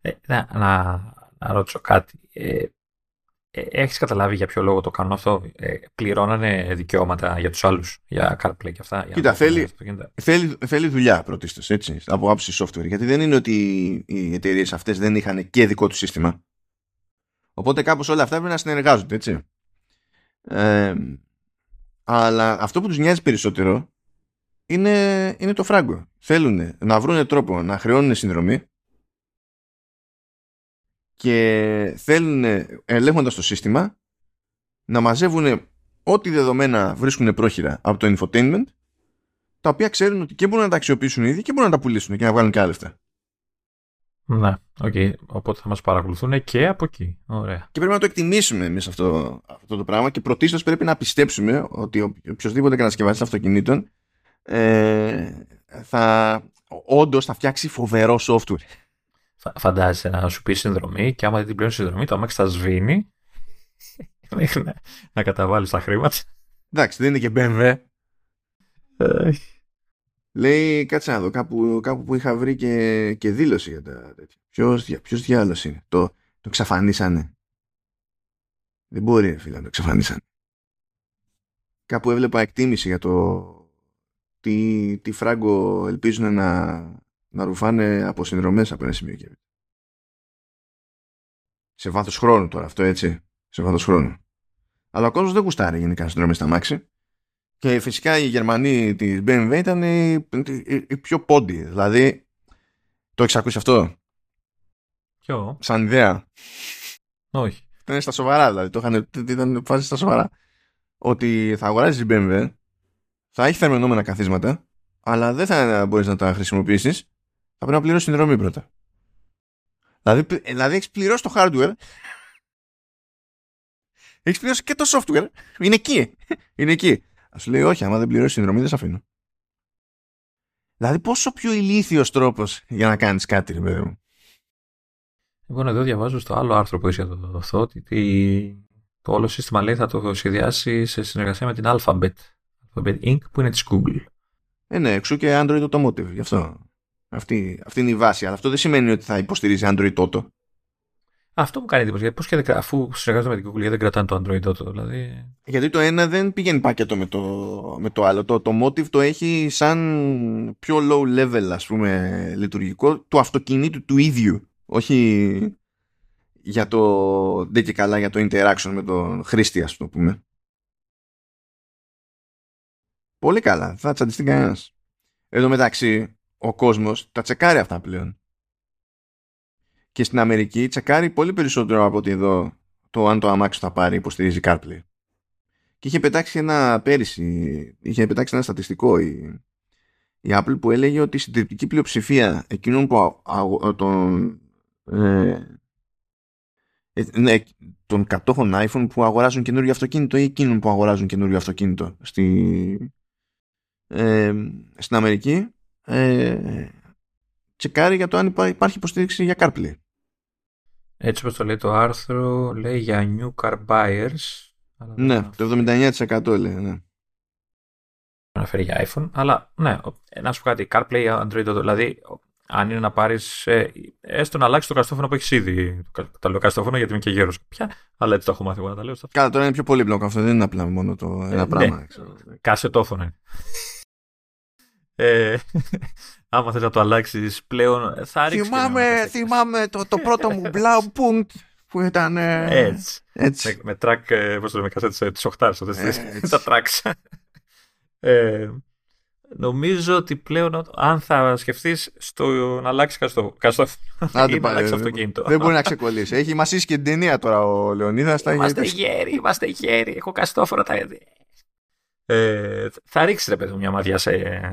Ε, να, να, να ρωτήσω κάτι. Ε, ε, έχεις καταλάβει για ποιο λόγο το κάνουν αυτό? Ε, πληρώνανε δικαιώματα για τους άλλους, για CarPlay και αυτά? Κοίτα, θέλει, θέλει, θέλει δουλειά πρωτίστως, έτσι, από άψη software. Γιατί δεν είναι ότι οι εταιρείες αυτές δεν είχαν και δικό του σύστημα. Οπότε κάπως όλα αυτά πρέπει να συνεργάζονται, έτσι. Ε, αλλά αυτό που τους νοιάζει περισσότερο είναι, είναι το φράγκο. Θέλουν να βρουν τρόπο να χρεώνουν συνδρομή και θέλουν, ελέγχοντας το σύστημα, να μαζεύουν ό,τι δεδομένα βρίσκουν πρόχειρα από το infotainment, τα οποία ξέρουν ότι και μπορούν να τα αξιοποιήσουν ήδη και μπορούν να τα πουλήσουν και να βγάλουν και άλλα λεφτά. Ναι, okay. Οπότε θα μας παρακολουθούν και από εκεί. Ωραία. Και πρέπει να το εκτιμήσουμε εμείς αυτό, αυτό το πράγμα, και πρωτίστως πρέπει να πιστέψουμε ότι ο οποιοσδήποτε κατασκευαστής αυτοκινήτων ε, θα, όντως θα φτιάξει φοβερό software. Φα, φαντάζεσαι να σου πει συνδρομή και άμα δεν την πληρώνει συνδρομή, το αμάξι θα σβήνει μέχρι να, να καταβάλεις τα χρήματα. Εντάξει, δεν είναι και μπι εμ ντάμπλιου. Λέει, κάτσε να δω, κάπου, κάπου που είχα βρει και, και δήλωση για τα τέτοια. Ποιος, ποιος διάλογος είναι? Το, το εξαφανίσανε. Δεν μπορεί, φίλε, να το εξαφανίσανε. Κάπου έβλεπα εκτίμηση για το τι, τι φράγκο ελπίζουν να, να ρουφάνε από συνδρομές από ένα σημείο και έπειτα. Σε βάθος χρόνου τώρα αυτό, έτσι. Σε βάθος χρόνου. Αλλά ο κόσμος δεν γουστάρει γενικά συνδρομές στα μάξι. Και φυσικά οι Γερμανοί της μπι εμ ντάμπλιου ήταν οι, οι, οι πιο πόντιοι. Δηλαδή, το έχεις ακούσει αυτό? Ποιο? Σαν ιδέα? Όχι. Ήταν στα σοβαρά, δηλαδή. Το είχαν, ήταν φάση στα σοβαρά. Ότι θα αγοράζεις η μπι εμ ντάμπλιου, θα έχει θερμαινόμενα καθίσματα, αλλά δεν θα μπορείς να τα χρησιμοποιήσεις. Θα πρέπει να πληρώσεις συνδρομή πρώτα. Δηλαδή, δηλαδή έχεις πληρώσει το hardware. Έχεις πληρώσει και το software. Είναι εκεί. Είναι εκεί. Σου λέει, όχι, άμα δεν πληρώσει συνδρομή, δεν σε αφήνω. Δηλαδή, πόσο πιο ηλίθιος τρόπος για να κάνεις κάτι, ρε παιδί μου. Λοιπόν, εδώ διαβάζω στο άλλο άρθρο που είσαι για το αυτό, ότι το όλο σύστημα, λέει, θα το σχεδιάσει σε συνεργασία με την Alphabet. Alphabet Incorporated που είναι της Google. Ε, ναι, εξού και Android Automotive, γι' αυτό. Αυτή, αυτή είναι η βάση. Αλλά αυτό δεν σημαίνει ότι θα υποστηρίζει Android Auto. Αυτό μου κάνει εντύπωση, γιατί πώς και δεν, αφού συνεργάζονται με την Google, δεν κρατάνε το Android Auto, δηλαδή. Γιατί το ένα δεν πηγαίνει πακέτο με το, με το άλλο. Το, το Motive το έχει σαν πιο low level, ας πούμε, λειτουργικό του αυτοκινήτου του ίδιου. Όχι για το, δεν και καλά, για το interaction με τον χρήστη, ας το πούμε. Πολύ καλά, θα τσαντιστεί κανένας. Εν τω μεταξύ, ο κόσμος τα τσεκάρει αυτά πλέον. Και στην Αμερική τσεκάρει πολύ περισσότερο από ότι εδώ το αν το αμάξι θα πάρει υποστηρίζει CarPlay. Και είχε πετάξει ένα πέρυσι, είχε πετάξει ένα στατιστικό η, η Apple, που έλεγε ότι η συντριπτική πλειοψηφία εκείνων που αγο, τον, ε, ναι, των κατόχων iPhone που αγοράζουν καινούριο αυτοκίνητο ή εκείνων που αγοράζουν καινούριο αυτοκίνητο στη, ε, στην Αμερική ε, τσεκάρει για το αν υπάρχει υποστήριξη για CarPlay. Έτσι όπως το λέει το άρθρο, λέει για new car buyers. Ναι, το εβδομήντα εννέα τοις εκατό λέει, ναι. Αναφέρει για iPhone, αλλά ναι, να σου πω κάτι, CarPlay, Android, δηλαδή αν είναι να πάρεις, ε, έστω να αλλάξεις το καστόφωνο που έχεις ήδη. Τα λέω καστόφωνο γιατί είμαι και γέρος πια, αλλά έτσι το έχω μάθει εγώ να τα λέω. Καλά, τώρα είναι πιο πολύπλοκο αυτό, δεν είναι απλά μόνο το ένα ε, πράγμα. Ναι. Κασετόφωνο. Ε, άμα θες να το αλλάξεις πλέον, θα ρίξεις. Θυμάμαι, θυμάμαι το, το πρώτο μου Blaupunkt που ήταν. Έτσι. έτσι. Με τρακ, πώς το λέμε, κασέτες της οχτάρας. Τα τραξ. Ε, νομίζω ότι πλέον, αν θα σκεφτείς στο να αλλάξεις καστόφωνο ή να αλλάξεις αυτοκίνητο, δεν μπορεί να ξεκολλήσει. Έχει μασίσει και την ταινία τώρα ο Λεωνίδας. Είμαστε γέροι, είμαστε γέροι. Έχω καστόφωνο τα έδει. Ε, θα ρίξει, ρε παιδί μου, μια ματιά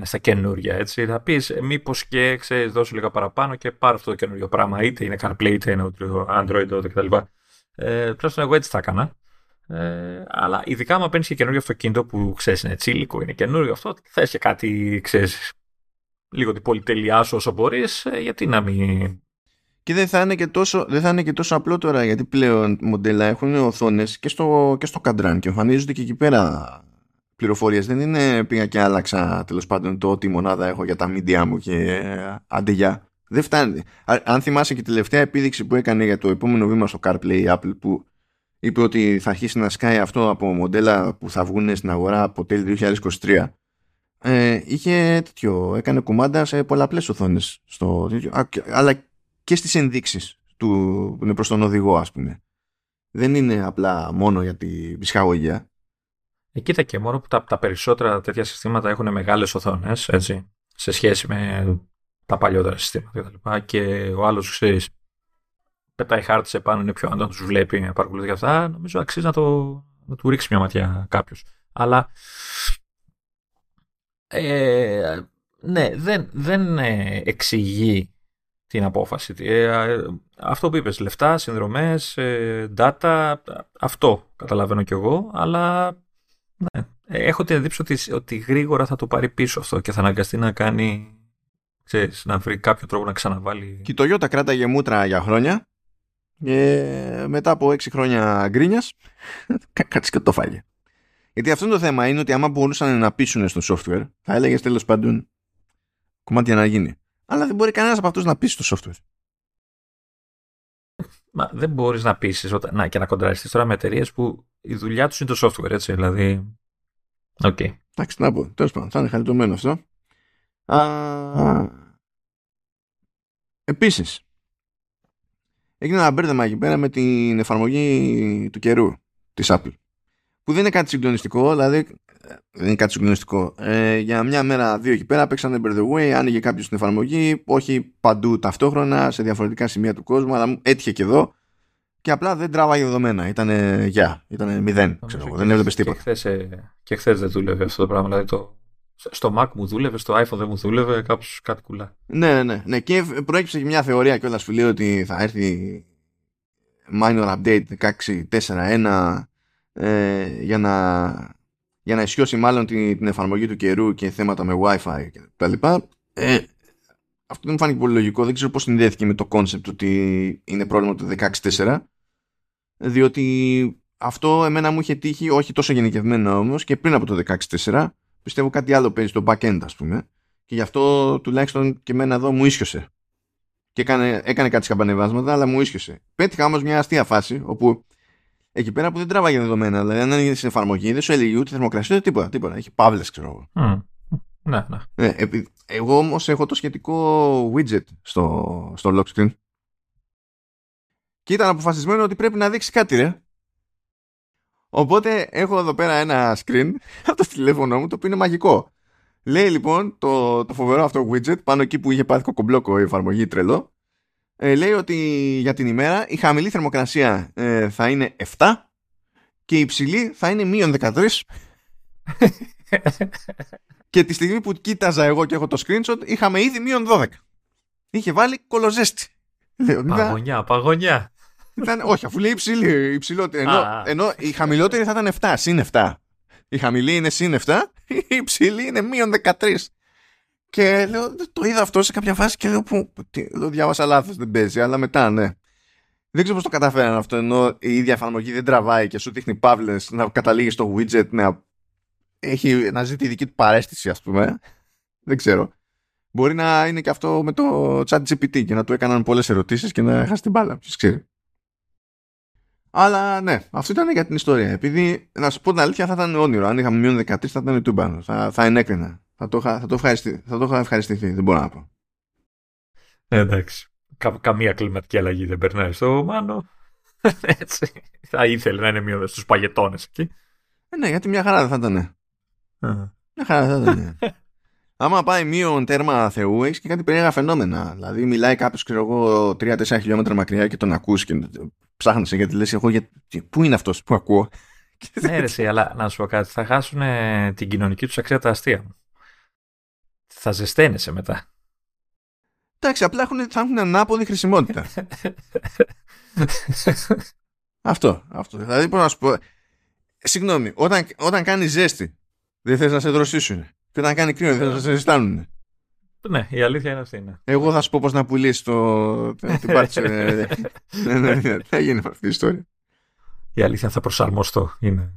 στα καινούρια, έτσι. Θα πει, μήπως και ξέρεις, δώσω λίγα παραπάνω και πάρω αυτό το καινούριο πράγμα, είτε είναι CarPlay, είτε είναι Android Auto κτλ. Ε, τουλάχιστον εγώ έτσι θα έκανα. Ε, αλλά ειδικά άμα παίρνει και καινούριο αυτοκίνητο που ξέρει είναι τσίλικο, είναι καινούριο αυτό, θες και κάτι, ξέρεις, λίγο την πολυτελειά σου όσο μπορεί, γιατί να μην. Και δεν θα είναι και τόσο, δεν θα είναι και τόσο απλό τώρα, γιατί πλέον μοντέλα έχουν οθόνες και στο, και στο καντράν και εμφανίζονται και εκεί πέρα πληροφορίες. Δεν είναι πήγα και άλλαξα τέλος πάντων το ότι μονάδα έχω για τα media μου και αντιγιά. Δεν φτάνει. Αν θυμάσαι και τη τελευταία επίδειξη που έκανε για το επόμενο βήμα στο CarPlay Apple, που είπε ότι θα αρχίσει να σκάει αυτό από μοντέλα που θα βγουν στην αγορά από τέλη είκοσι είκοσι τρία, ε, είχε τέτοιο, έκανε κουμάντα σε πολλαπλές οθόνες στο, αλλά και στις ενδείξεις του, που είναι προς τον οδηγό, ας πούμε. Δεν είναι απλά μόνο για τη ψυχαγωγία. Ε, κοίτα, και μόνο που τα, τα περισσότερα τέτοια συστήματα έχουν μεγάλες οθόνες, έτσι, σε σχέση με τα παλιότερα συστήματα και τα λοιπά, και ο άλλος, ξέρεις, πετάει χάρτης επάνω, είναι πιο άντρα, τους βλέπει, παρακολουθεί και αυτά, νομίζω αξίζει να, το, να του ρίξει μια ματιά κάποιος. Αλλά ε, ναι, δεν, δεν εξηγεί την απόφαση. Ε, αυτό που είπες, λεφτά, συνδρομές, data, αυτό καταλαβαίνω κι εγώ, αλλά ναι, έχω την εντύπωση ότι, ότι γρήγορα θα το πάρει πίσω αυτό και θα αναγκαστεί να κάνει, ξέρεις, να βρει κάποιο τρόπο να ξαναβάλει. Και το Toyota κράταγε μούτρα για χρόνια και μετά από έξι χρόνια γκρίνιας κάτσε και το φάγε. Γιατί αυτό είναι το θέμα, είναι ότι άμα μπορούσαν να πείσουν στο software, θα έλεγες τέλος πάντων κομμάτια να γίνει. Αλλά δεν μπορεί κανένας από αυτούς να πείσει στο software. Μα δεν μπορείς να πείσεις όταν... να, και να κοντραριστείς τώρα με εταιρείες που η δουλειά τους είναι το software, έτσι, δηλαδή... Οκ. Okay. Εντάξει, να πω, τέλος πάντων, θα είναι χαριτωμένο αυτό. Α... Α... Επίσης, έγινε ένα μπέρδεμα εκεί πέρα με την εφαρμογή του καιρού της Apple, που δεν είναι κάτι συγκλονιστικό, δηλαδή δεν είναι κάτι συγκλονιστικό. Ε, για μια μέρα, δύο εκεί πέρα παίξανε Bird the Way, άνοιγε κάποιος την εφαρμογή, όχι παντού ταυτόχρονα, σε διαφορετικά σημεία του κόσμου, αλλά έτυχε και εδώ και απλά δεν τράβαγε δεδομένα. Ήτανε γεια, ήτανε μηδέν, ξέρω εγώ, δεν έβλεπες τίποτα. Και χθες δεν δούλευε αυτό το πράγμα, δηλαδή το... στο Mac μου δούλευε, στο iPhone δεν μου δούλευε, κάπως κάτι κουλά. Ναι, ναι, ναι. Και προέκυψε και μια θεωρία κιόλας, φίλε, ότι θα έρθει minor update δεκαέξι τέσσερα ένα ε, για να, για να ισιώσει μάλλον την, την εφαρμογή του καιρού και θέματα με Wi-Fi και τα λοιπά. Ε, αυτό δεν μου φάνηκε πολύ λογικό. Δεν ξέρω πώς συνδέθηκε με το concept ότι είναι πρόβλημα το δεκαέξι τέσσερα, διότι αυτό εμένα μου είχε τύχει, όχι τόσο γενικευμένο όμως, και πριν από το δεκαέξι τέσσερα. Πιστεύω κάτι άλλο παίζει στο backend, ας πούμε, και γι' αυτό τουλάχιστον και εμένα εδώ μου ίσιοσε. Και έκανε, έκανε κάτι σκαμπανεβάσματα, αλλά μου ίσιοσε. Πέτυχα όμως μια αστεία φάση, όπου εκεί πέρα που δεν τράβαγε δεδομένα, δηλαδή αν είναι στην εφαρμογή, δεν σου έλεγε ούτε θερμοκρασία ούτε τίποτα. τίποτα. Έχει παύλες, ξέρω εγώ. Mm. Ναι, ναι. Ε, εγώ όμως έχω το σχετικό widget στο, στο lock screen. Και ήταν αποφασισμένο ότι πρέπει να δείξει κάτι, ρε. Οπότε έχω εδώ πέρα ένα screen από το τηλέφωνο μου, το οποίο είναι μαγικό. Λέει λοιπόν το, το φοβερό αυτό widget, πάνω εκεί που είχε πάθει κοκομπλόκο η εφαρμογή, τρελό. Ε, λέει ότι για την ημέρα η χαμηλή θερμοκρασία ε, θα είναι επτά και η υψηλή θα είναι μείον δεκατρία. Και τη στιγμή που κοίταζα εγώ και έχω το screenshot, είχαμε ήδη μείον δώδεκα. Είχε βάλει κολοζέστη. Παγωνιά, παγωνιά. Ήταν, όχι, αφού λέει υψηλή, υψηλότερη. Ενώ, ενώ η χαμηλότερη θα ήταν επτά, συν επτά. Η χαμηλή είναι συν επτά, η υψηλή είναι μείον δεκατρία. Και λέω, το είδα αυτό σε κάποια φάση και λέω, που, τι, το διάβασα λάθος, δεν παίζει, αλλά μετά, ναι. Δεν ξέρω πώς το καταφέραν αυτό, ενώ η ίδια εφαρμογή δεν τραβάει και σου δείχνει παύλες, να καταλήγει στο widget, να, έχει, να ζει τη δική του παρέστηση, ας πούμε. Δεν ξέρω. Μπορεί να είναι και αυτό με το ChatGPT και να του έκαναν πολλές ερωτήσεις και να χάσει την μπάλα, ποιος ξέρει. Αλλά ναι, αυτό ήταν για την ιστορία. Επειδή, να σου πω την αλήθεια, θα ήταν όνειρο. Αν είχαμε μείον δεκατρία, θα ήταν τούμπανο. Θα, θα ενέκρινα. Θα το, θα, το θα το είχα ευχαριστηθεί. Δεν μπορώ να πω. Ε, εντάξει. Κα, καμία κλιματική αλλαγή δεν περνάει στο μάνο. Έτσι. Θα ήθελε να είναι μείον στους παγετώνες εκεί. Ε, ναι, γιατί μια χαρά δεν θα ήταν. Uh-huh. Μια χαρά δεν θα ήταν. Άμα πάει μείον τέρμα Θεού, έχει και κάτι περίεργα φαινόμενα. Δηλαδή, μιλάει κάποιο, ξέρω εγώ, τρία τέσσερα χιλιόμετρα μακριά και τον ακούς και ψάχνεσαι γιατί λες, εγώ, για... πού είναι αυτός που ακούω. Ναι, ρε, εσύ, αλλά να σου πω κάτι, θα χάσουν την κοινωνική τους αξία τα αστεία. Θα ζεσταίνεσαι μετά. Εντάξει, απλά έχουν, θα έχουν ανάποδη χρησιμότητα. αυτό, αυτό. Δηλαδή, μπορώ να σου πω. Συγγνώμη, όταν, όταν κάνει ζέστη, δεν θες να σε δροσίσουν. Και όταν κάνει κρύο, δεν θα σε ζητάνουν. Ναι, η αλήθεια είναι αυτή. Ναι. Εγώ θα σου πω πώς να πουλήσει το... την πάρτι. Ναι, ναι, ναι. Θα γίνει αυτή η ιστορία. Η αλήθεια θα προσαρμοστώ. Είναι.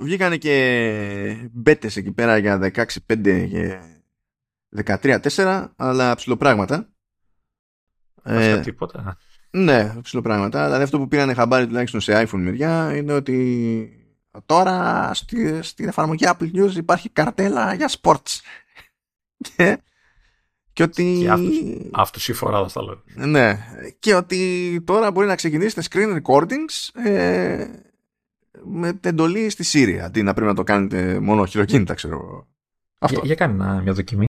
Βγήκανε και μπέτες εκεί πέρα για δεκαέξι πέντε και δεκατρία τέσσερα, αλλά ψιλοπράγματα. Ε, τίποτα. Ναι, ψιλοπράγματα. Δηλαδή αυτό που πήρανε χαμπάρι τουλάχιστον σε iPhone μεριά είναι ότι τώρα στη, στην εφαρμογή Apple News υπάρχει καρτέλα για sports. Και, και ότι. Και αυτός η φορά θα λέω. Ναι. Και ότι τώρα μπορεί να ξεκινήσετε screen recordings ε, με εντολή στη Siri, αντί να πρέπει να το κάνετε μόνο χειροκίνητα, ξέρω εγώ. Αυτό. Για, για κάνει μια δοκιμή.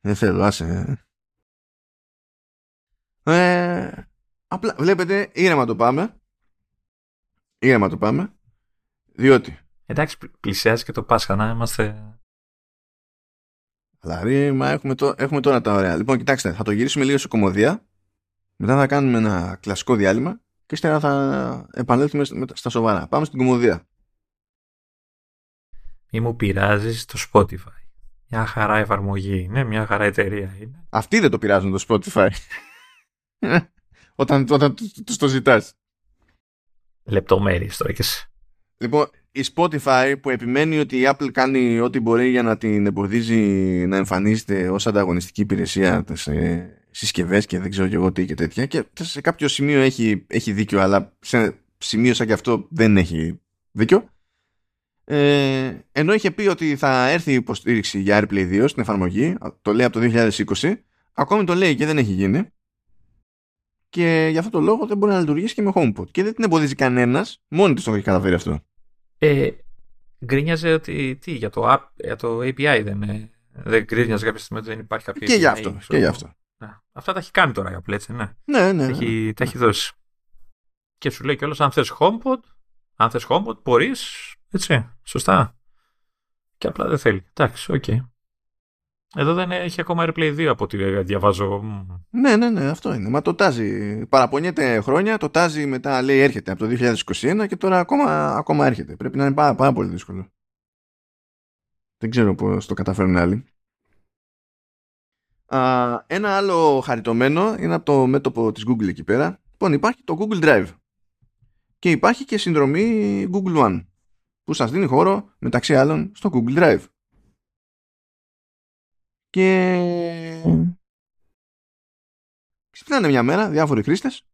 Δεν θέλω, άσε. Ε, απλά βλέπετε, ήρεμα το πάμε. Ήρεμα το πάμε. Διότι. Εντάξει, πλησιάζει και το Πάσχα, να είμαστε. Δηλαδή, μα έχουμε, το, έχουμε τώρα τα ωραία. Λοιπόν, κοιτάξτε, θα το γυρίσουμε λίγο σε κομμωδία. Μετά θα κάνουμε ένα κλασικό διάλειμμα και ύστερα θα επανέλθουμε στα σοβαρά. Πάμε στην κομμωδία. Μη μου πειράζεις το Spotify. Μια χαρά εφαρμογή είναι, μια χαρά εταιρεία είναι. Αυτοί δεν το πειράζουν το Spotify. Όταν, όταν τους το ζητάς. Λεπτομέρειες τώρα και εσύ. Λοιπόν, η Spotify που επιμένει ότι η Apple κάνει ό,τι μπορεί για να την εμποδίζει να εμφανίζεται ως ανταγωνιστική υπηρεσία σε συσκευές και δεν ξέρω και εγώ τι και τέτοια, και σε κάποιο σημείο έχει, έχει δίκιο, αλλά σε σημείο σαν και αυτό δεν έχει δίκιο. Ε, ενώ είχε πει ότι θα έρθει η υποστήριξη για AirPlay δύο στην εφαρμογή, το λέει από το δύο χιλιάδες είκοσι, ακόμη το λέει και δεν έχει γίνει, και γι' αυτό το λόγο δεν μπορεί να λειτουργήσει και με HomePod και δεν την εμποδίζει κανένας, μόνη της το έχει καταφέρει αυτό. Ε, γκρίνιαζε ότι τι, για, το app, για το έι πι άι δεν, δεν γκρίνιαζε κάποια στιγμή ότι δεν υπάρχει κάποια και για αυτό, και για αυτό. Ναι. Αυτά τα έχει κάνει τώρα η Apple, έτσι, ναι. Ναι, ναι, έχει, ναι. Τα έχει δώσει. Και σου λέει κιόλας αν θες HomePod, αν θες HomePod μπορείς, έτσι, σωστά. Και απλά δεν θέλει. Εντάξει, οκ. Okay. Εδώ δεν έχει ακόμα AirPlay δύο από ό,τι διαβάζω. Ναι, ναι, ναι, αυτό είναι. Μα το τάζει. Παραπονιέται χρόνια, το τάζει μετά λέει έρχεται από το δύο χιλιάδες είκοσι ένα και τώρα ακόμα, ακόμα έρχεται. Πρέπει να είναι πάρα, πάρα πολύ δύσκολο. Δεν ξέρω πώς το καταφέρουν άλλοι. Α, ένα άλλο χαριτωμένο είναι από το μέτωπο της Google εκεί πέρα. Λοιπόν, υπάρχει το Google Drive και υπάρχει και συνδρομή Google One που σας δίνει χώρο μεταξύ άλλων στο Google Drive. Και mm. ξυπνάνε μια μέρα διάφοροι χρήστες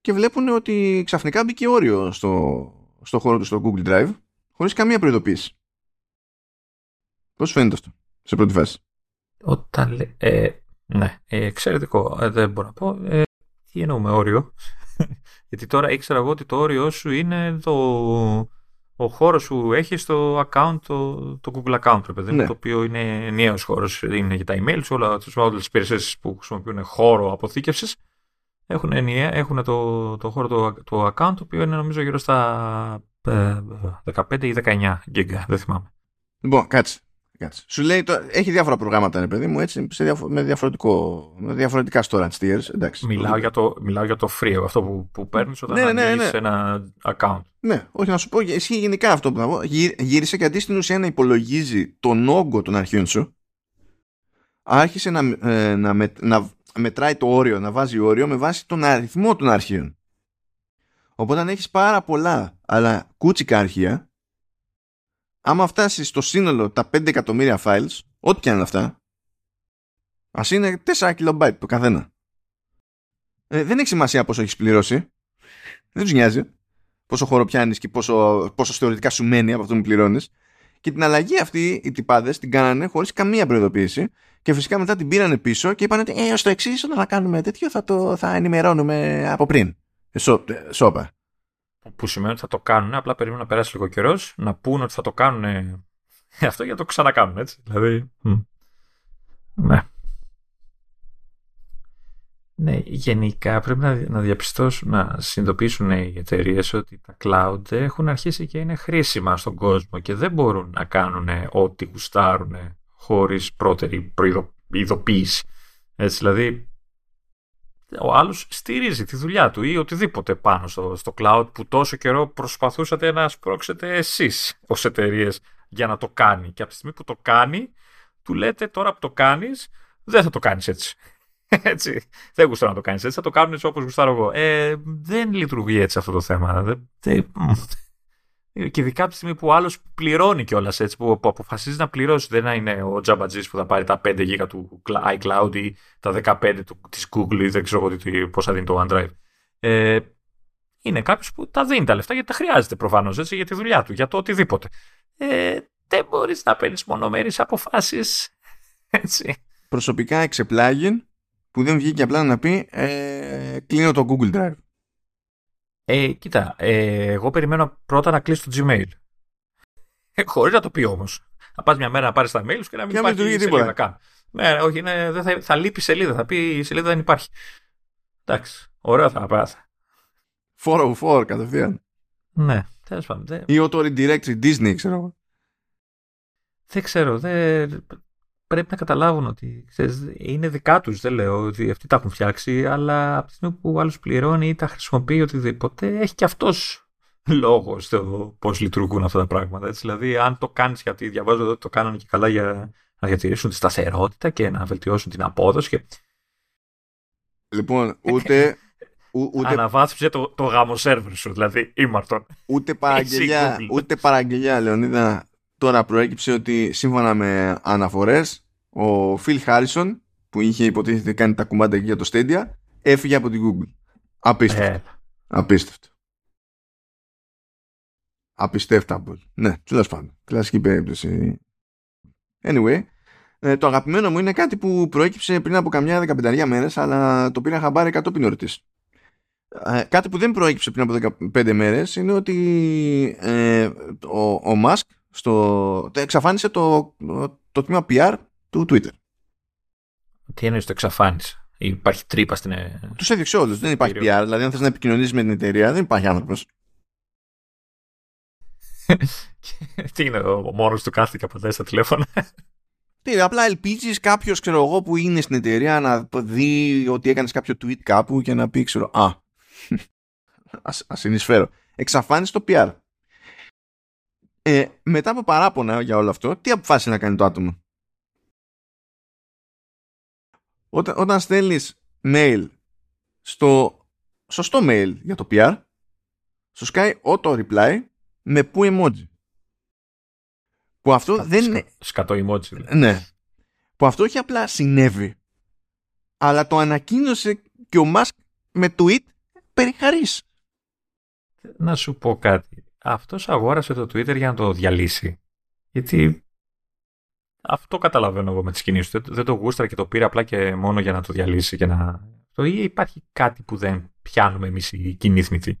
και βλέπουν ότι ξαφνικά μπήκε όριο στο, στο χώρο του στο Google Drive χωρίς καμία προειδοποίηση. Πώς σου φαίνεται αυτό σε πρώτη φάση? Όταν, ε, ναι, ε, εξαιρετικό, ε, δεν μπορώ να πω. Ε, τι εννοούμε όριο? Γιατί τώρα ήξερα εγώ ότι το όριό σου είναι το... ο χώρος που έχει στο account, το, το Google account, παιδί, ναι. Το οποίο είναι ενιαίος χώρος, είναι για τα email σου, όλα τις υπηρεσίες που χρησιμοποιούν χώρο αποθήκευσης έχουν, ενιαία, έχουν το, το χώρο του το account, το οποίο είναι νομίζω γύρω στα δεκαπέντε ή δεκαεννιά γίγκα, δεν θυμάμαι. Λοιπόν, κάτσε, κάτσε. Σου λέει, το, έχει διάφορα προγράμματα, ρε παιδί μου, έτσι, σε διαφο- με, διαφορετικό, με διαφορετικά storage tiers, εντάξει. Μιλάω για το, μιλάω για το free, αυτό που, που παίρνεις όταν ανοίγεις, ναι, ναι, ναι, ένα account. Ναι, όχι να σου πω, ισχύει γενικά αυτό που θα πω. Γύρισε και αντί στην ουσία να υπολογίζει τον όγκο των αρχείων σου, άρχισε να, ε, να, με, να μετράει το όριο, να βάζει όριο με βάση τον αριθμό των αρχείων. Οπότε αν έχεις πάρα πολλά, αλλά κούτσικα αρχεία, άμα φτάσεις στο σύνολο τα πέντε εκατομμύρια files, ό,τι και αν είναι αυτά, ας είναι τέσσερα κιλομπάιτ το καθένα. Ε, δεν έχει σημασία πόσο έχεις πληρώσει. Δεν τους νοιάζει πόσο χώρο πιάνεις και πόσο, πόσο θεωρητικά σου μένει από αυτό που πληρώνεις. Και την αλλαγή αυτή οι τυπάδες την κάνανε χωρίς καμία προειδοποίηση και φυσικά μετά την πήρανε πίσω και είπαν ότι ε, στο εξής όταν θα κάνουμε τέτοιο θα, το, θα ενημερώνουμε από πριν. Σο, σόπα. Που σημαίνει ότι θα το κάνουν, απλά περιμένουν να περάσει λίγο καιρός, να πούνε ότι θα το κάνουν αυτό για να το ξανακάνουν, έτσι. Δηλαδή. Mm. Ναι. Ναι, γενικά πρέπει να, να διαπιστώσουν, να συνειδητοποιήσουν οι εταιρείες ότι τα cloud έχουν αρχίσει και είναι χρήσιμα στον κόσμο και δεν μπορούν να κάνουν ό,τι γουστάρουν χωρίς πρώτερη προειδοποίηση. Έτσι, δηλαδή. Ο άλλος στηρίζει τη δουλειά του ή οτιδήποτε πάνω στο, στο cloud που τόσο καιρό προσπαθούσατε να σπρώξετε εσείς ως εταιρείες για να το κάνει. Και από τη στιγμή που το κάνει, του λέτε τώρα που το κάνεις, δεν θα το κάνεις έτσι. έτσι. Δεν γουστάρω να το κάνεις έτσι, θα το κάνουν έτσι όπως γουστάρω εγώ. Ε, δεν λειτουργεί έτσι αυτό το θέμα. Δεν, δεν... Και ειδικά από τη στιγμή που ο άλλος πληρώνει κιόλας έτσι, που αποφασίζει να πληρώσει, δεν να είναι ο τζαμπατζής που θα πάρει τα πέντε γίγα του iCloud ή τα δεκαπέντε του, της Google ή δεν ξέρω πώς θα δίνει το OneDrive. Ε, είναι κάποιος που τα δίνει τα λεφτά γιατί τα χρειάζεται προφανώς έτσι, για τη δουλειά του, για το οτιδήποτε. Ε, δεν μπορείς να παίρνεις μονομερείς αποφάσεις. Έτσι. Προσωπικά εξεπλάγιν που δεν βγήκε απλά να πει ε, κλείνω το Google Drive. Ε, κοίτα, ε, εγώ περιμένω πρώτα να κλείσει το Gmail. Ε, χωρίς να το πει όμως. Θα πας μια μέρα να πάρεις τα mail σου και να μην υπάρχει σελίδα τίποτα. Καν. Ναι, όχι, είναι, δεν θα, θα λείπει σελίδα. Θα πει η σελίδα δεν υπάρχει. Εντάξει, ωραία θα πάθει. τετρακόσια τέσσερα κατευθείαν. Ναι, τέλος πάντων. Ή auto directory Disney, ξέρω εγώ. Δεν ξέρω, δεν... πρέπει να καταλάβουν ότι ξέρεις, είναι δικά τους, δεν λέω ότι αυτοί τα έχουν φτιάξει, αλλά από τη στιγμή που ο άλλος πληρώνει ή τα χρησιμοποιεί οτιδήποτε, έχει και αυτός λόγο στο πώς λειτουργούν αυτά τα πράγματα. Έτσι. Δηλαδή, αν το κάνεις, γιατί διαβάζω ότι το κάνανε και καλά για να διατηρήσουν τη σταθερότητα και να βελτιώσουν την απόδοση. Και... Λοιπόν, ούτε... Ο, ούτε... Αναβάθμισε το, το γάμο σερβερ σου, δηλαδή ήμαρτον. Ούτε παραγγελιά, ούτε παραγγελιά, Λεωνίδα. Τώρα προέκυψε ότι σύμφωνα με αναφορές, ο Φιλ Χάρισον, που είχε υποτίθεται κάνει τα κουμάντα εκεί για το Stadia, έφυγε από την Google. Απίστευτο. Ε. Απίστευτο. Απίστευτο. Ναι, τέλος πάντων. Κλασική περίπτωση. Anyway, το αγαπημένο μου είναι κάτι που προέκυψε πριν από καμιά δεκαπέντε μέρες, αλλά το πήρα χαμπάρι κατόπιν ερωτήσεις. Κάτι που δεν προέκυψε πριν από δεκαπέντε μέρες είναι ότι ε, ο, ο Μάσκ στο, εξαφάνισε το, το, το τμήμα πι αρ του Twitter. Τι εννοείς το εξαφάνισε? Υπάρχει τρύπα στην... Τους έδιωξε όλους, δεν υπάρχει πι αρ. Δηλαδή αν θες να επικοινωνήσεις με την εταιρεία δεν υπάρχει άνθρωπος. Τι είναι ο μόνος του κάθεται από τα τηλέφωνα? Τι, απλά ελπίζεις κάποιος, ξέρω εγώ, που είναι στην εταιρεία να δει ότι έκανες κάποιο tweet κάπου και να πει, ξέρω, α, ας, ας συνεισφέρω. Εξαφάνισε το πι αρ. Ε, μετά από παράπονα για όλο αυτό, τι αποφάσισε να κάνει το άτομο? Όταν, όταν στέλνεις mail στο σωστό mail για το πι αρ, σου σκάει auto reply με που emoji. Που αυτό Σκ, δεν είναι... Σκατό emoji. Δηλαδή. Ναι. Που αυτό όχι απλά συνέβη, αλλά το ανακοίνωσε και ο Μάσκ με tweet περί χαρίς. Να σου πω κάτι. Αυτός αγόρασε το Twitter για να το διαλύσει. Γιατί αυτό καταλαβαίνω εγώ με τις κινήσεις του. Δεν το γούστρα και το πήρα απλά και μόνο για να το διαλύσει. Και να... Ή υπάρχει κάτι που δεν πιάνουμε εμείς οι κοινοί θνητοί.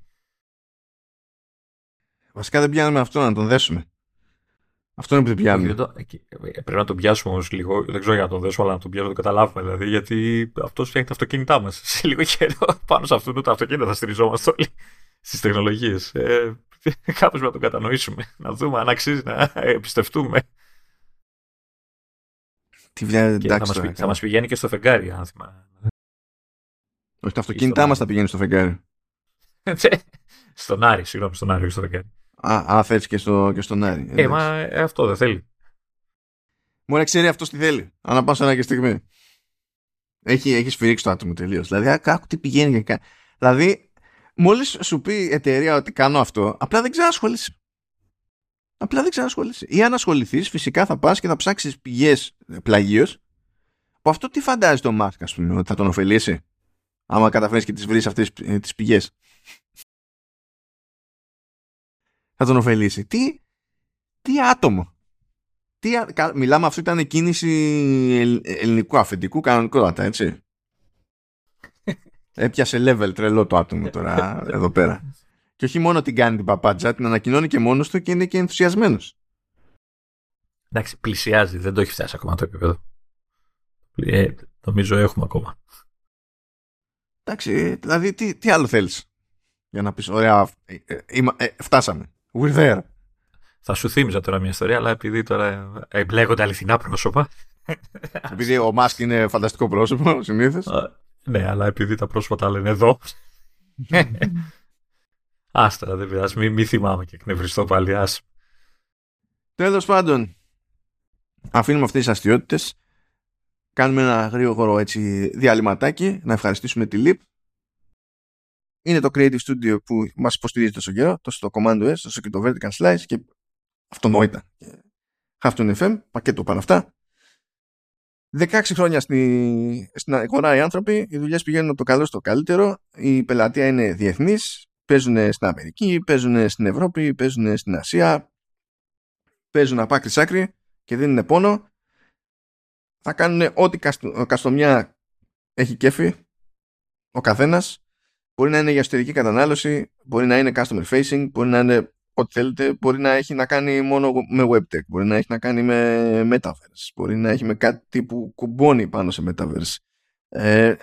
Βασικά δεν πιάνουμε αυτό, να τον δέσουμε. Αυτό είναι που δεν πιάνουμε. Πρέπει να τον πιάσουμε όμως λίγο. Δεν ξέρω για να τον δέσουμε, αλλά να τον πιάσουμε να το καταλάβουμε. Δηλαδή, γιατί αυτός φτιάχνει τα αυτοκίνητά μας. Σε λίγο καιρό πάνω σε αυτόν τα αυτοκίνητα θα στηριζόμαστε όλοι στις τεχνολογίες. Ε, κάπως να τον κατανοήσουμε. Να δούμε αν αξίζει να εμπιστευτούμε. Τι βλέπει, εντάξει. Θα, θα μας πηγαίνει και στο φεγγάρι, αν θυμάμαι. Όχι, τα αυτοκίνητά μας θα πηγαίνει στο φεγγάρι. Στον Άρη, συγγνώμη, στον Άρη, όχι στο φεγγάρι. Α, α θες και, στο, και στον Άρη. Ε, ε μα ε, αυτό δεν θέλει. Μόρα ξέρει αυτό τι θέλει. Ανά πάσα ανάγκη στιγμή. Έχει, έχει σφυρίξει το άτομο τελείως. Δηλαδή, κάπου τι πηγαίνει και κάνει. Δηλαδή. Μόλις σου πει η εταιρεία ότι κάνω αυτό, απλά δεν ξανασχολείσαι. Απλά δεν ξανασχολείσαι. Ή αν ασχοληθείς, φυσικά θα πας και θα ψάξεις πηγές πλαγίως. Από αυτό τι φαντάζεσαι ο Μάσκ, ας πούμε, ότι θα τον ωφελήσει, άμα καταφέρεις και τις βρεις αυτές τις πηγές? Θα τον ωφελήσει. Τι, τι άτομο. Τι, μιλάμε, αυτό ήταν κίνηση ελληνικού αφεντικού, κανονικότατα, έτσι. Έπιασε level τρελό το άτομο τώρα εδώ πέρα. Και όχι μόνο την κάνει την παπάτζα, την ανακοινώνει και μόνος του και είναι και ενθουσιασμένος. Εντάξει, πλησιάζει, δεν το έχει φτάσει ακόμα το επίπεδο. Ε, νομίζω έχουμε ακόμα. Εντάξει, δηλαδή τι, τι άλλο θέλεις για να πεις, ωραία, ε, ε, ε, φτάσαμε. We're there. Θα σου θύμιζα τώρα μια ιστορία, αλλά επειδή τώρα εμπλέγονται αληθινά πρόσωπα. Επειδή ο Μάσκ είναι φανταστικό πρόσωπο, συνήθως. Ναι, αλλά επειδή τα πρόσφατα λένε εδώ. Άστα, δεν πειράζει. Μη, μη θυμάμαι και εκνευριστώ πάλι. Τέλος πάντων, Αφήνουμε αυτές τις αστιότητες. Κάνουμε ένα γρήγορο έτσι διαλυματάκι. Να ευχαριστήσουμε τη Leap. Είναι το Creative Studio που μας υποστηρίζει τόσο καιρό, τόσο το Command Ο Ες, τόσο και το Vertical Slice και αυτονόητα. Halftone εφ εμ, πακέτο πάνω αυτά. δεκαέξι χρόνια στην, στην αγορά οι άνθρωποι, οι δουλειές πηγαίνουν από το καλό στο καλύτερο, η πελατεία είναι διεθνής, παίζουν στην Αμερική, παίζουν στην Ευρώπη, παίζουν στην Ασία, παίζουν από άκρη σ' άκρη και δεν είναι πόνο. Θα κάνουν ό,τι καστο, καστομιά έχει κέφι ο καθένας. Μπορεί να είναι για εσωτερική κατανάλωση, μπορεί να είναι customer facing, μπορεί να είναι ό,τι θέλετε, μπορεί να έχει να κάνει μόνο με webtech, μπορεί να έχει να κάνει με metaverse, μπορεί να έχει με κάτι που κουμπώνει πάνω σε metaverse, ε,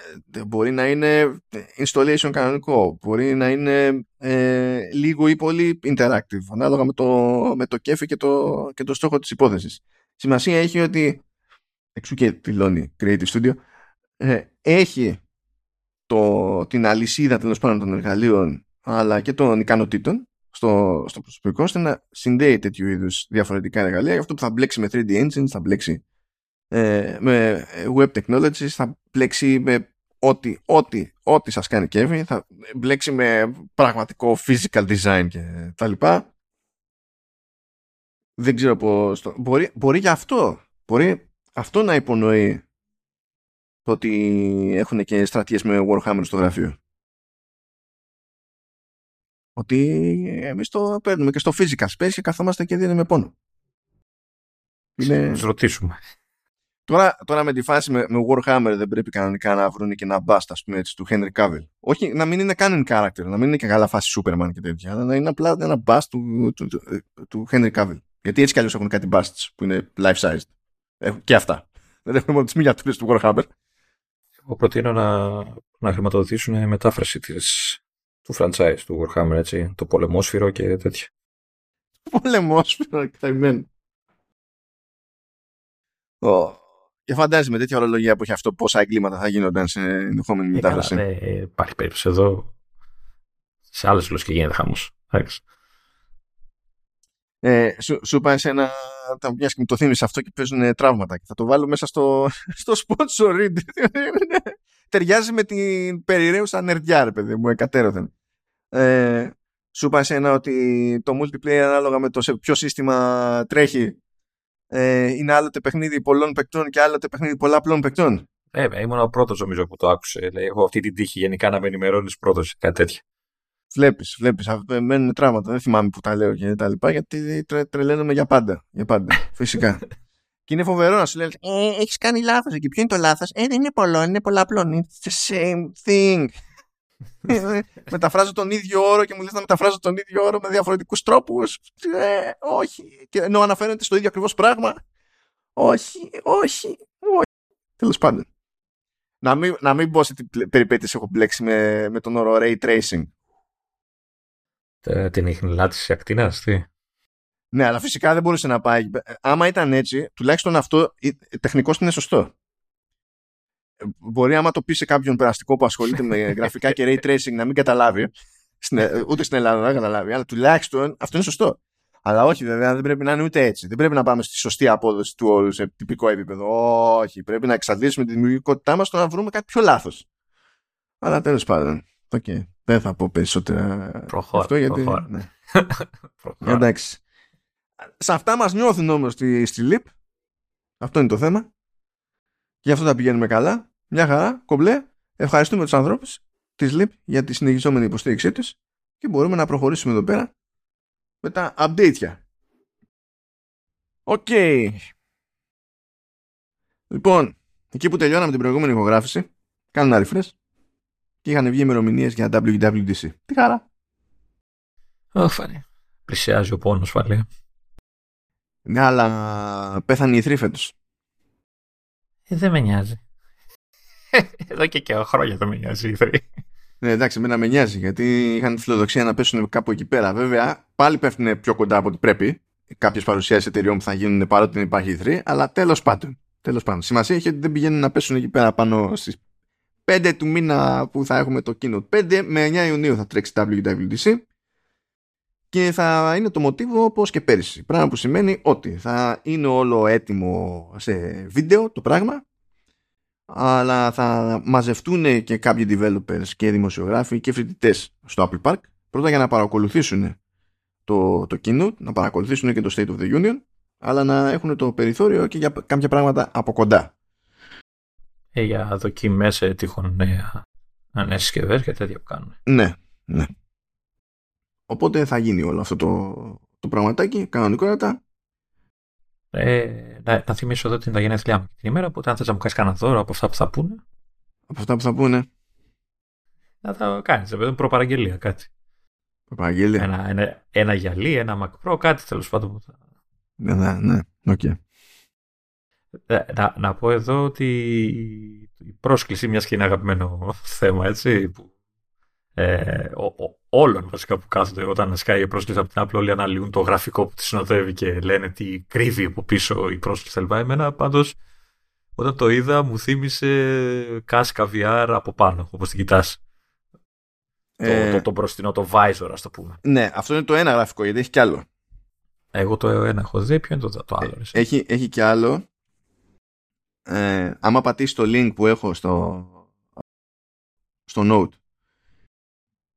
μπορεί να είναι installation κανονικό, μπορεί να είναι ε, λίγο ή πολύ interactive, ανάλογα με το, με το κέφι και το, και το στόχο της υπόθεσης. Σημασία έχει ότι, εξού και δηλώνει Creative Studio, ε, έχει το, την αλυσίδα τέλος πάντων των εργαλείων αλλά και των ικανοτήτων στο, στο προσωπικό, ώστε να συνδέει τέτοιου είδους διαφορετικά εργαλεία. Γι' αυτό που θα μπλέξει με θρι ντι Engines, θα μπλέξει ε, με Web Technologies, θα μπλέξει με ό,τι, ό,τι, ό,τι σας κάνει κέφι, θα μπλέξει με πραγματικό physical design και τα λοιπά. Δεν ξέρω πώς... Το... Μπορεί, μπορεί γι' αυτό, μπορεί αυτό να υπονοεί το ότι έχουν και στρατιές με Warhammer στο γραφείο. Ότι εμείς το παίρνουμε και στο physical space και καθόμαστε και δίνουμε πόνο. Είναι... Τους ρωτήσουμε. Τώρα, τώρα με τη φάση με, με Warhammer δεν πρέπει κανονικά να βρουν και ένα μπάστα, ας πούμε έτσι, του Henry Cavill. Όχι, να μην είναι canon character, να μην είναι και καλά φάση Superman και τέτοια, αλλά να είναι απλά ένα μπάστα του, του, του, του Henry Cavill. Γιατί έτσι κι αλλιώς έχουν κάτι μπάστες που είναι life-sized. Έχουν και αυτά. Δεν έχουμε μόνο τις μηγιατούρες του Warhammer. Εγώ προτείνω να, να χρηματοδοτήσουν μετάφραση της... του franchise του Warhammer, έτσι, το πολεμόσφυρο και τέτοια. Πολεμόσφυρο, εκταημένο. Oh. Και φαντάζομαι τέτοια ορολογία που έχει αυτό, πόσα εγκλήματα θα γίνονταν σε ενδεχόμενη μετάφραση. Ναι, υπάρχει περίπτωση εδώ. Σε άλλες γλωσσικές γίνεται χαμός. Ε, σου, σου πάει σε ένα. Τα μοιάζει και μου το θύμισε αυτό και παίζουν τραύματα. Και θα το βάλω μέσα στο, στο sponsor. Ταιριάζει με την περιραίουσα νερδιά, ρε παιδί μου, εκατέρωθεν. Ε, σου πάει σε ένα ότι το multiplayer, ανάλογα με το σε ποιο σύστημα τρέχει, ε, είναι άλλοτε παιχνίδι πολλών παικτών και άλλοτε παιχνίδι πολλαπλών παικτών. Ε, ήμουν ο πρώτος νομίζω που το άκουσε. Λέει, έχω αυτή την τύχη γενικά να με ενημερώνει πρώτος, κάτι τέτοιο. Βλέπεις, βλέπεις, μένουν τραύματα. Δεν θυμάμαι που τα λέω και τα λοιπά, γιατί τρε, τρελαίνομαι για πάντα. Για πάντα, φυσικά. Και είναι φοβερό να σου λέει: ε, έχεις κάνει λάθος εκεί. Ποιο είναι το λάθος? Ε, δεν είναι πολλό, είναι πολλαπλό. It's the same thing. Μεταφράζω τον ίδιο όρο και μου λες να μεταφράζω τον ίδιο όρο με διαφορετικούς τρόπους. Ε, όχι. Και ενώ αναφέρεται στο ίδιο ακριβώς πράγμα. Όχι, όχι, όχι. Τέλος πάντων. Να μην, να μην πω σε τι περιπέτειες έχω μπλέξει με, με τον όρο ray tracing. Την ιχνηλάτιση ακτίνας, τι. Ναι, αλλά φυσικά δεν μπορούσε να πάει. Άμα ήταν έτσι, τουλάχιστον αυτό τεχνικώς είναι σωστό. Μπορεί άμα το πει σε κάποιον περαστικό που ασχολείται με γραφικά και ray tracing να μην καταλάβει, ούτε στην Ελλάδα να καταλάβει, αλλά τουλάχιστον αυτό είναι σωστό. Αλλά όχι, βέβαια, δεν πρέπει να είναι ούτε έτσι. Δεν πρέπει να πάμε στη σωστή απόδοση του όρου σε τυπικό επίπεδο. Όχι, πρέπει να εξαντλήσουμε τη δημιουργικότητά μας στο να βρούμε κάτι πιο λάθος. Αλλά τέλος πάντων. Okay. Δεν θα πω περισσότερα. Προχώρα, αυτό γιατί... ναι. Εντάξει. Σε αυτά μας νιώθουν όμως στη, στη Leap. Αυτό είναι το θέμα. Γι' αυτό τα πηγαίνουμε καλά. Μια χαρά, κομπλέ. Ευχαριστούμε τους ανθρώπους της Leap για τη συνεχιζόμενη υποστήριξή τους και μπορούμε να προχωρήσουμε εδώ πέρα με τα update. Οκ. Okay. Λοιπόν, εκεί που τελειώναμε την προηγούμενη ηχογράφηση, κάνω ένα refresh. Και είχαν βγει ημερομηνίες για ντάμπλιου ντάμπλιου ντι σι. Τι χαρά. Ωφανή. Πλησιάζει ο πόνος, φαλή. Ναι, αλλά πέθανε οι θρύφετος. Ε, δεν με νοιάζει. Εδώ και, και χρόνια δεν με νοιάζει οι θρύ. Ναι, εντάξει, εμένα με νοιάζει, γιατί είχαν τη φιλοδοξία να πέσουν κάπου εκεί πέρα. Βέβαια, πάλι πέφτουν πιο κοντά από ό,τι πρέπει. Κάποιες παρουσιάσεις εταιρεών που θα γίνουν παρότι δεν υπάρχει η θρύ, αλλά τέλος πάντων. Τέλος πάντων. Σημασία έχει ότι δεν πηγαίνουν να πέσουν εκεί πέρα πάνω στις πέντε του μήνα που θα έχουμε το keynote. πέντε με εννιά Ιουνίου θα τρέξει η ντάμπλιου ντάμπλιου ντι σι. και θα είναι το μοτίβο όπως και πέρυσι. Πράγμα που σημαίνει ότι θα είναι όλο έτοιμο σε βίντεο το πράγμα, αλλά θα μαζευτούν και κάποιοι developers και δημοσιογράφοι και φοιτητές στο Apple Park, πρώτα για να παρακολουθήσουν το, το keynote, να παρακολουθήσουν και το State of the Union, αλλά να έχουν το περιθώριο και για κάποια πράγματα από κοντά. Ε, για δοκιμές τυχόν νέα ανέσκευες και τέτοια που κάνουν. Ναι, ναι. Οπότε θα γίνει όλο αυτό το, το πραγματάκι, κανονικότατα. Ε, να, να θυμίσω εδώ την γενέθλιά μου την ημέρα, οπότε αν θες να μου κάνεις κανένα δώρο από αυτά που θα πούνε. Από αυτά που θα πούνε. Να τα κάνεις, βέβαια, προπαραγγελία κάτι. Προπαραγγελία. Ένα, ένα, ένα γυαλί, ένα Mac Pro, κάτι τέλος πάντων. Ναι, ναι, ναι, okay. Να, να πω εδώ ότι η πρόσκληση, μιας και είναι αγαπημένο θέμα, έτσι, που, ε, ο, ο, όλων βασικά που κάθονται όταν σκάει η πρόσκληση από την Apple, όλοι αναλύουν το γραφικό που τη συνοδεύει και λένε τι κρύβει από πίσω η πρόσκληση κλπ. Εμένα πάντως όταν το είδα μου θύμισε κάσκα βι αρ από πάνω, όπως την κοιτάς. Ε, το, το, το μπροστινό, το visor, ας το πούμε. Ναι, αυτό είναι το ένα γραφικό, γιατί έχει κι άλλο. Εγώ το ένα έχω δει, ποιο είναι το, το άλλο. Ε, έχει, έχει κι άλλο. Ε, άμα πατήσει το link που έχω στο, στο Note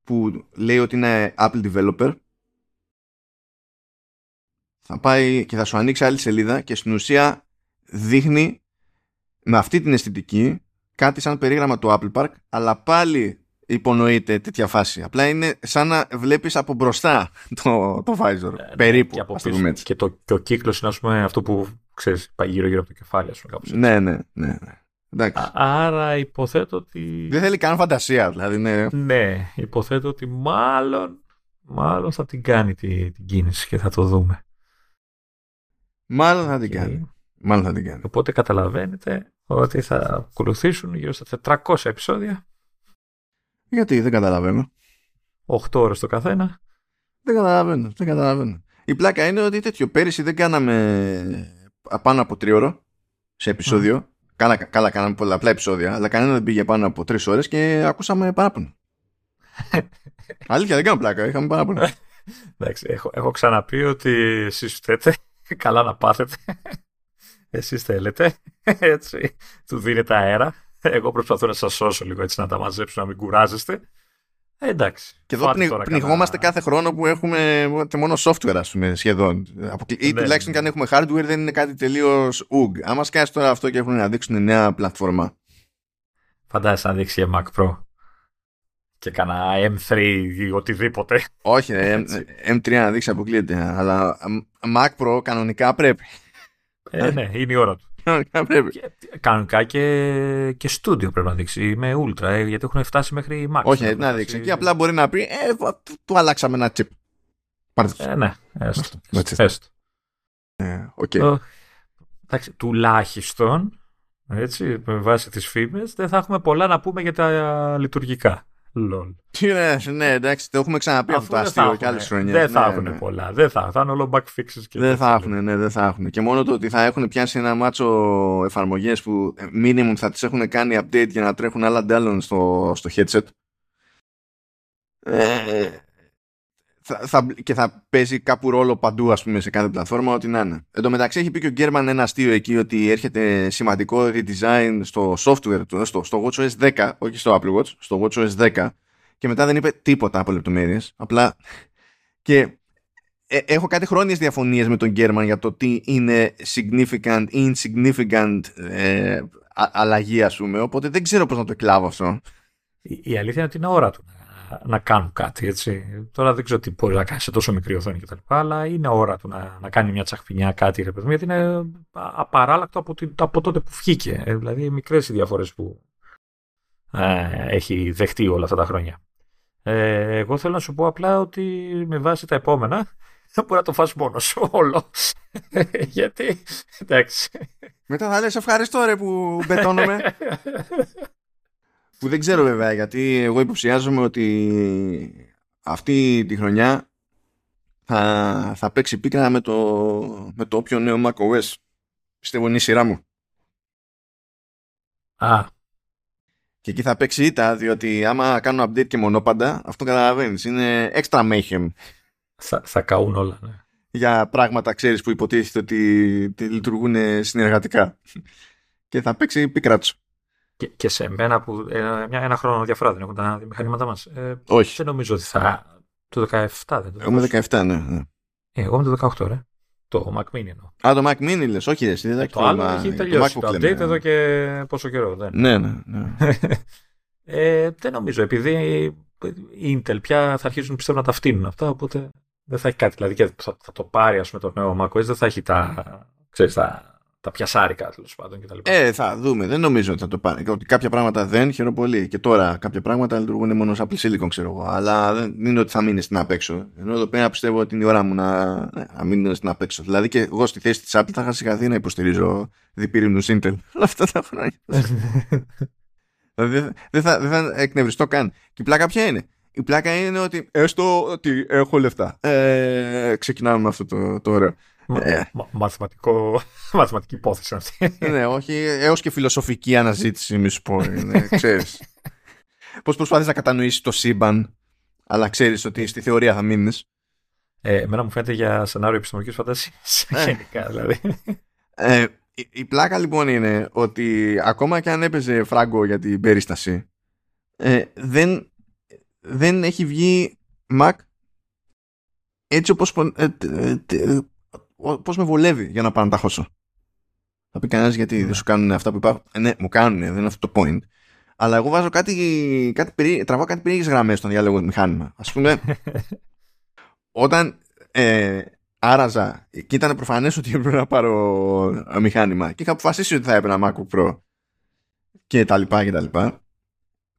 που λέει ότι είναι Apple Developer, θα πάει και θα σου ανοίξει άλλη σελίδα και στην ουσία δείχνει με αυτή την αισθητική κάτι σαν περίγραμμα του Apple Park, αλλά πάλι υπονοείται τέτοια φάση. Απλά είναι σαν να βλέπεις από μπροστά το, το visor, ε, περίπου. Και, από πίσω, και, το, και ο κύκλος είναι, ας πούμε, αυτό που ξέρεις, πάει γύρω-γύρω από το κεφάλι, ας πούμε, κάπως. Ναι, ναι, ναι. Α, άρα υποθέτω ότι... Δεν θέλει καν φαντασία, δηλαδή. Ναι, ναι, υποθέτω ότι μάλλον, μάλλον θα την κάνει την, την κίνηση και θα το δούμε. Μάλλον θα την και... κάνει. Μάλλον θα την κάνει. Οπότε καταλαβαίνετε ότι θα ακολουθήσουν γύρω στα τετρακόσια επεισόδια. Γιατί δεν καταλαβαίνω. οκτώ ώρες το καθένα. Δεν καταλαβαίνω, δεν καταλαβαίνω. Η πλάκα είναι ότι τέτοιο πέρυσι δεν κάναμε πάνω από τρία ώρα σε επεισόδιο. Mm. Καλά, καλά, κάναμε πολλαπλά επεισόδια, αλλά κανένα δεν πήγε πάνω από τρεις ώρες και ακούσαμε παράπονο. Αλήθεια, δεν κάνω πλάκα, είχαμε παράπονο. Εντάξει, έχω, έχω ξαναπεί ότι εσείς φταίτε, καλά να πάθετε. Εσείς θέλετε, έτσι, του δίνετε αέρα. Εγώ προσπαθώ να σας σώσω λίγο, έτσι, να τα μαζέψω, να μην κουράζεστε. Ε, εντάξει. Και εδώ πνι, πνιγόμαστε κατά... κάθε χρόνο που έχουμε μόνο software, ας πούμε, σχεδόν. Αποκλει... Ναι, ή τουλάχιστον ναι. Και αν έχουμε hardware δεν είναι κάτι τελείως ουγγ. Άμα σκάσει τώρα αυτό και έχουν να δείξουν νέα πλατφόρμα. Φαντάζεσαι να δείξει Mac Pro και κανένα εμ θρι ή οτιδήποτε. Όχι, εμ θρι να δείξει αποκλείεται. Αλλά Mac Pro κανονικά πρέπει. Ε, ναι, είναι η ώρα του. Κανονικά πρέπει. Και, κανονικά και, και στούντιο πρέπει να δείξει με Ultra, γιατί έχουν φτάσει μέχρι Max. Όχι, να, να δείξει. Και απλά μπορεί να πει ε, του αλλάξαμε ένα chip. Πάρτε το. Ε, ναι, έστω. έστω. έστω. Ε, okay. Το, εντάξει, τουλάχιστον έτσι, με βάση τις φήμες δεν θα έχουμε πολλά να πούμε για τα λειτουργικά. Λολ. Ναι, ναι, εντάξει, το έχουμε ξαναπεί αυτό το αστείο και άλλες χρονιές. Δεν θα έχουν πολλά. Δεν θα έχουν όλο back fixes. Δεν θα έχουν, ναι, δεν θα έχουν. Και μόνο το ότι θα έχουν πιάσει ένα μάτσο εφαρμογές που minimum θα τις έχουν κάνει update για να τρέχουν άλλα ντάλλον στο, στο headset. Ε, θα, θα, και θα παίζει κάπου ρόλο παντού, ας πούμε, σε κάθε πλατφόρμα, ό,τι να είναι. Εν τω μεταξύ έχει πει και ο Γκέρμαν ένα αστείο εκεί ότι έρχεται σημαντικό redesign στο software του, στο, στο WatchOS δέκα, όχι στο Apple Watch, στο WatchOS δέκα, και μετά δεν είπε τίποτα από λεπτομέρειες. Απλά και ε, έχω κάτι χρόνιες διαφωνίες με τον Γκέρμαν για το τι είναι significant ή insignificant ε, α, αλλαγή, ας πούμε, οπότε δεν ξέρω πώς να το κλάβω αυτό. Η, η αλήθεια είναι ότι είναι ώρα του να κάνουν κάτι, έτσι. Τώρα δεν ξέρω τι μπορεί να κάνει σε τόσο μικρή οθόνη κτλ. Αλλά είναι ώρα του να, να κάνει μια τσαχπινιά κάτι, ρε παιδί, γιατί είναι απαράλλακτο από, την, από τότε που βγήκε. Ε, δηλαδή, μικρές οι διαφορές που ε, έχει δεχτεί όλα αυτά τα χρόνια. Ε, εγώ θέλω να σου πω απλά ότι με βάση τα επόμενα θα μπορεί να το φας μόνος όλο. Γιατί, εντάξει. Μετά θα λες ευχαριστώ, ρε, που μπετώνομαι. Που δεν ξέρω βέβαια, γιατί εγώ υποψιάζομαι ότι αυτή τη χρονιά θα, θα παίξει πίκρα με το, με το όποιο νέο macOS. Πιστεύω είναι η σειρά μου. Α. Και εκεί θα παίξει ήττα, διότι άμα κάνω update και μονόπαντα, αυτό καταλαβαίνεις, είναι extra mayhem. Θα, θα καούν όλα, ναι. Για πράγματα, ξέρεις, που υποτίθεται ότι λειτουργούν συνεργατικά. Και θα παίξει πικράτσο. Και, και σε μένα που ένα, ένα χρόνο διαφορά δεν έχουν τα μηχανήματά μας. Ε, όχι. Δεν νομίζω ότι θα... Το δεκαεπτά δεν το... Εγώ με δεκαεπτά, ναι. ναι. Ε, εγώ με το δεκαοκτώ, ρε. Το Mac Mini εννοώ. Α, το Mac Mini λες, όχι ρε. Το κτήμα, άλλο έχει τελειώσει. Το, το update εδώ και πόσο καιρό. Δεν. Ναι, ναι. ναι. ε, δεν νομίζω, επειδή η Intel πια θα αρχίσουν πιστεύω να τα φτύνουν αυτά, οπότε δεν θα έχει κάτι. Δηλαδή και θα, θα το πάρει, ας πούμε, το νέο macOS, δεν θα έχει τα, ξέρεις, τα, τα πιασάρικα τέλος πάντων κτλ. Ε, θα δούμε. Δεν νομίζω ότι θα το πάρει. Ότι κάποια πράγματα δεν, χαίρομαι πολύ. Και τώρα κάποια πράγματα λειτουργούν μόνο σε Apple Silicon, ξέρω εγώ. Αλλά δεν είναι ότι θα μείνει στην απ' έξω. Ενώ εδώ πέρα πιστεύω ότι είναι η ώρα μου να, να μείνω στην απ' έξω. Δηλαδή και εγώ στη θέση της Apple θα είχα συγχαθεί να υποστηρίζω διπύρινους Intel. Αλλά αυτά τα χρόνια. Δηλαδή δεν θα, δε θα εκνευριστώ καν. Και η πλάκα ποια είναι. Η πλάκα είναι ότι έστω ότι έχω λεφτά. Ε, ξεκινάμε με αυτό το, το ωραίο. Μα, ε. μα, μαθηματικό, μαθηματική υπόθεση αυτή. Ναι, όχι, έως και φιλοσοφική αναζήτηση, μη σου πω. Είναι, ξέρεις. Πώς προσπαθείς να κατανοήσεις το σύμπαν, αλλά ξέρεις ότι στη θεωρία θα μείνεις. Ε, εμένα μου φαίνεται για σενάριο επιστημονικής φαντασίας. Ε. Γενικά, δηλαδή. Ε, η, η πλάκα λοιπόν είναι ότι ακόμα και αν έπαιζε φράγκο για την περίσταση, ε, δεν. δεν έχει βγει Mac έτσι όπως ε, ε, ε, πώς με βολεύει για να πάω να τα χώσω. Θα πει κανένας γιατί δεν σου κάνουν αυτά που υπάρχουν. Ε, ναι, μου κάνουν, δεν είναι αυτό το point. Αλλά εγώ βάζω κάτι, κάτι περί, τραβάω κάτι περίεργες γραμμές στον διάλογο μηχάνημα. Ας πούμε, όταν ε, άραζα και ήταν προφανές ότι έπρεπε να πάρω μηχάνημα και είχα αποφασίσει ότι θα έπαιρνα MacBook Pro και τα λοιπά και τα λοιπά,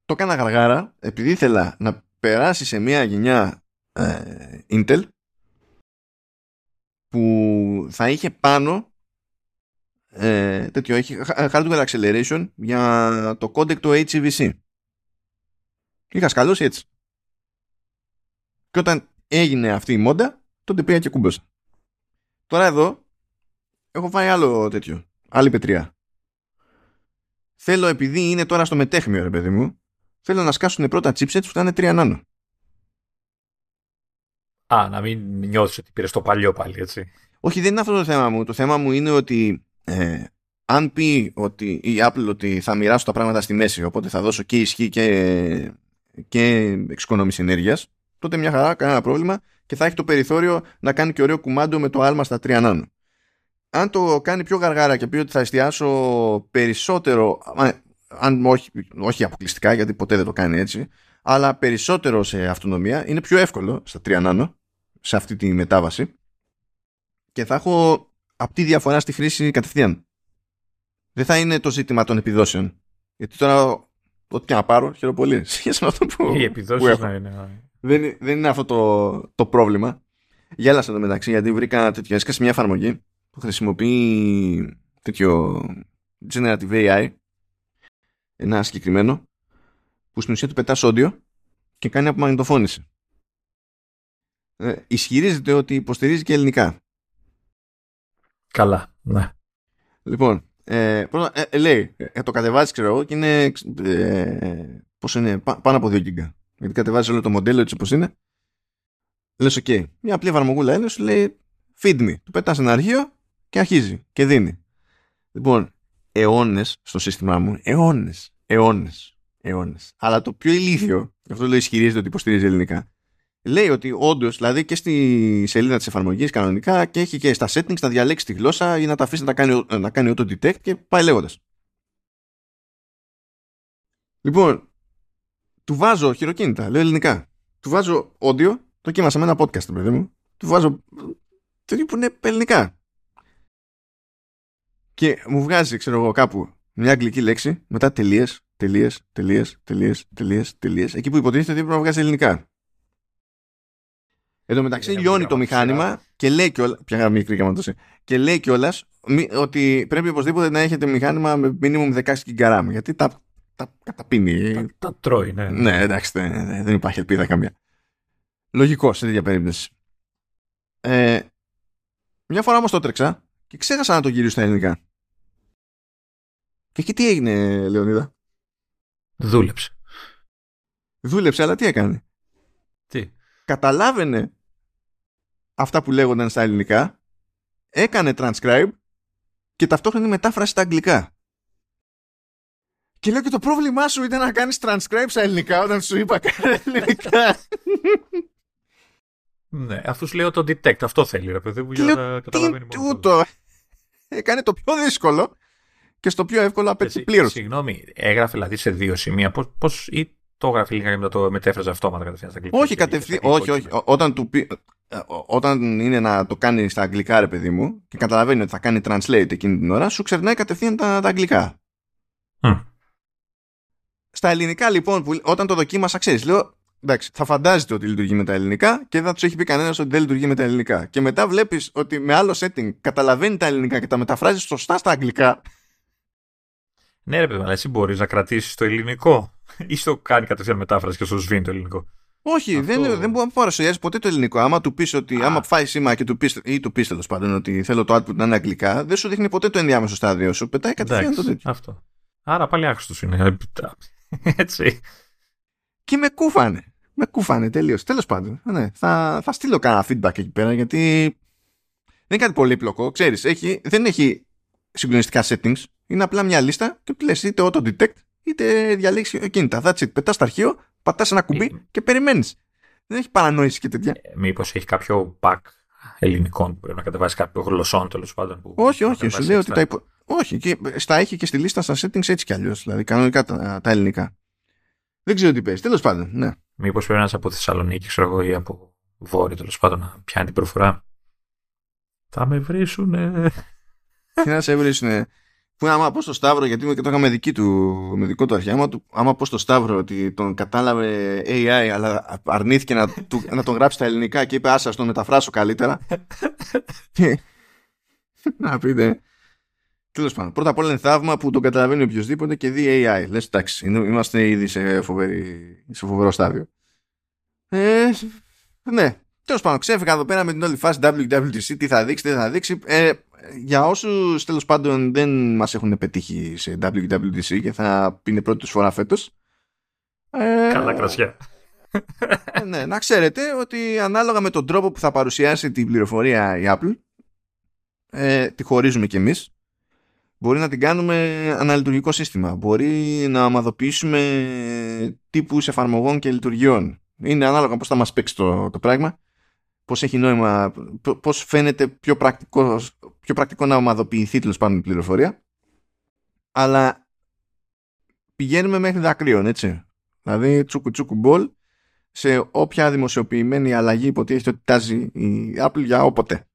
το έκανα γαργάρα επειδή ήθελα να περάσει σε μια γενιά ε, Intel που θα είχε πάνω ε, τέτοιο, είχε hardware acceleration για το codec του έιτς σι βι σι. Είχα σκαλώσει έτσι. Και όταν έγινε αυτή η μόντα, τότε πήγα και κούμπωσα. Τώρα εδώ έχω φάει άλλο τέτοιο, άλλη πετριά. Θέλω, επειδή είναι τώρα στο μετέχμιο, ρε παιδί μου, θέλω να σκάσουν πρώτα chipsets που θα είναι τρία νάνο. Α, να μην νιώθεις ότι πήρες το παλιό πάλι, έτσι. Όχι, δεν είναι αυτό το θέμα μου. Το θέμα μου είναι ότι ε, αν πει ότι η Apple ότι θα μοιράσω τα πράγματα στη μέση, οπότε θα δώσω και ισχύ και, και εξοικονόμηση ενέργειας, τότε μια χαρά, κανένα πρόβλημα, και θα έχει το περιθώριο να κάνει και ωραίο κουμάντο με το άλμα στα τρία νάνο. Αν το κάνει πιο γαργάρα και πει ότι θα εστιάσω περισσότερο... Αν όχι, όχι αποκλειστικά, γιατί ποτέ δεν το κάνει έτσι, αλλά περισσότερο σε αυτονομία, είναι πιο εύκολο στα τρία νάνο σε αυτή τη μετάβαση και θα έχω απτή διαφορά στη χρήση κατευθείαν. Δεν θα είναι το ζήτημα των επιδόσεων, γιατί τώρα ό,τι και να πάρω χαίρομαι πολύ σχέση με αυτό που, οι επιδόσεις που να είναι. Δεν, δεν είναι αυτό το, το πρόβλημα. Γέλασα εδώ μεταξύ, γιατί βρήκα τέτοια, έσκασε μια εφαρμογή που χρησιμοποιεί τέτοιο generative έι άι, ένα συγκεκριμένο, που στην ουσία του πετάς όντιο και κάνει απομαγνητοφώνηση. Ε, ισχυρίζεται ότι υποστηρίζει και ελληνικά. Καλά, ναι. Λοιπόν, ε, πρώτα, ε, λέει, ε, το κατεβάζεις, ξέρω εγώ, και είναι, ε, πώς είναι, πά, πάνω από δύο γίγκα. Γιατί κατεβάζεις όλο το μοντέλο έτσι όπως είναι. Λες, οκ. Okay. Μια απλή εφαρμογούλα είναι, σου λέει, feed me. Του πετάς ένα αρχείο και αρχίζει και δίνει. Λοιπόν, αιώνες στο σύστημά μου, αιώνες, αιώνες, αιώνες. Αλλά το πιο ηλίθιο, γι' αυτό λέω ισχυρίζεται ότι υποστηρίζει ελληνικά, λέει ότι όντως, δηλαδή και στη σελίδα της εφαρμογής κανονικά, και έχει και στα settings να διαλέξει τη γλώσσα ή να τα αφήσει να κάνει, να κάνει auto detect και πάει λέγοντας. Λοιπόν, του βάζω χειροκίνητα, λέω ελληνικά, του βάζω audio, το κοίμασα με ένα podcast, παιδί μου, του βάζω τέτοιο που είναι ελληνικά. Και μου βγάζει, ξέρω εγώ, κάπου μια αγγλική λέξη, μετά τελείες, τελείες, τελείες, τελείες, τελείες, τελείες, εκεί που υποτίθεται ότι πρέπει να βγάζει ελληνικά. Εν τω μεταξύ λιώνει γραμματικά το μηχάνημα και λέει κιόλας, πια μικρή γραμματοσύνη, και λέει κιόλας ότι πρέπει οπωσδήποτε να έχετε μηχάνημα με minimum δεκαέξι γκιγκαράμ, γιατί τα, τα καταπίνει. Τα, τα τρώει, ναι. Ναι, εντάξει, δεν υπάρχει ελπίδα καμία. Λογικό σε τέτοια περίπτωση. Ε, μια φορά όμως το τρέξα και ξέχασα να το γυρίσω στα ελληνικά. Και εκεί τι έγινε, Λεωνίδα? Δούλεψε. Δούλεψε, αλλά τι έκανε? Τι? Καταλάβαινε αυτά που λέγονταν στα ελληνικά, έκανε transcribe και ταυτόχρονη μετάφραση στα αγγλικά. Και λέω, και το πρόβλημά σου ήταν να κάνεις transcribe στα ελληνικά όταν σου είπα κάνε ελληνικά. Ναι, αφού σου λέω το detect, αυτό θέλει ρε παιδί μου, για να καταλαβαίνει μόνο. Τούτο. Έκανε το πιο δύσκολο και στο πιο εύκολο απέτυχε πλήρωση. Συγγνώμη, έγραφε δηλαδή σε δύο σημεία. Πώς ή το έγραφε λίγα και μετά το μετέφραζε αυτόματα κατευθείαν στα αγγλικά? Όχι, κατευθείαν. Όχι, όχι. Όταν, του πει, όταν είναι να το κάνει στα αγγλικά, ρε παιδί μου, και καταλαβαίνει ότι θα κάνει translate εκείνη την ώρα, σου ξερνάει κατευθείαν τα, τα αγγλικά. Mm. Στα ελληνικά, λοιπόν, που, όταν το δοκίμασα, ξέρεις, λέω. Εντάξει, θα φαντάζεται ότι λειτουργεί με τα ελληνικά και δεν θα τους έχει πει κανένας ότι δεν λειτουργεί με τα ελληνικά. Και μετά βλέπεις ότι με άλλο setting καταλαβαίνει τα ελληνικά και τα μεταφράζει σωστά στα αγγλικά. Ναι, ρε παιδιά, αλλά εσύ μπορείς να κρατήσεις το ελληνικό ή στο κάνει κατευθείαν μετάφραση και στο σβήνει το ελληνικό? Όχι, αυτό... δεν, δεν μπορεί να παρουσιάζει ποτέ το ελληνικό. Άμα του πεις ότι. Α. Άμα φάει σήμα και του πεις, ή του πεις τέλος πάντων ότι θέλω το output να είναι αγγλικά, δεν σου δείχνει ποτέ το ενδιάμεσο στάδιο. Σου πετάει κατευθείαν το τέτοιο. Αυτό. Άρα πάλι άχρηστος είναι. Έτσι. Και με κούφανε. Με κούφανε τελείως. Τέλος πάντων, ναι, θα, θα στείλω κανένα feedback εκεί πέρα, γιατί δεν είναι κάτι πολύπλοκο. Ξέρεις, έχει, δεν έχει συγκλονιστικά settings. Είναι απλά μια λίστα και του λες είτε auto detect είτε διαλέξει κινητά. That's it. Πετάς στο αρχείο, πατάς ένα κουμπί ε, και περιμένεις. Δεν έχει παρανόηση και τέτοια. Ε, μήπως έχει κάποιο pack ελληνικών που πρέπει να κατεβάσει, κάποιο γλωσσών τέλος πάντων? Που όχι, όχι. Σου λέω ότι τα υπο... Όχι. Και στα έχει και στη λίστα στα settings έτσι κι αλλιώς. Δηλαδή κανονικά τα, τα ελληνικά. Δεν ξέρω τι παίζει. Τέλος πάντων, ναι. Μήπως πρέπει να είσαι από Θεσσαλονίκη, ξέρω εγώ, ή από Βόρειο, τέλος πάντων, να πιάνει την προφορά. Θα με βρίσουνε. Τι να σε βρίσουνε. Που άμα πω στο Σταύρο, γιατί το είχαμε δική του, με δικό του αρχιάμα του, άμα πω στο Σταύρο ότι τον κατάλαβε έι άι, αλλά αρνήθηκε να, του, να τον γράψει στα ελληνικά και είπε άσε, ας τον μεταφράσω καλύτερα. Να πείτε. Τέλος πάντων, πρώτα απ' όλα είναι θαύμα που τον καταλαβαίνει οποιοδήποτε και δει έι άι. Λες, εντάξει, είμαστε ήδη σε, φοβερή, σε φοβερό στάδιο. Ε, ναι, τέλος πάντων, ξέφυγα εδώ πέρα με την όλη φάση ντάμπλιου ντάμπλιου ντι σι, τι θα δείξει, τι θα δείξει. Ε, για όσους τέλος πάντων δεν μας έχουν πετύχει σε ντάμπλιου ντάμπλιου ντι σι και θα είναι πρώτη τους φορά φέτος. Ε, Καλά κρασιά. Ναι, να ξέρετε ότι ανάλογα με τον τρόπο που θα παρουσιάσει την πληροφορία η Apple, ε, τη χωρίζουμε κι εμείς. Μπορεί να την κάνουμε αναλειτουργικό σύστημα. Μπορεί να ομαδοποιήσουμε τύπους εφαρμογών και λειτουργιών. Είναι ανάλογα πώς θα μας παίξει το, το πράγμα, πώς έχει νόημα, πώς φαίνεται πιο πρακτικό, πιο πρακτικό να ομαδοποιηθεί τέλος πάντων η πληροφορία. Αλλά πηγαίνουμε μέχρι δακρύων, έτσι. Δηλαδή τσούκου τσούκου μπολ σε όποια δημοσιοποιημένη αλλαγή υποτίθεται ότι τάζει η Apple για όποτε.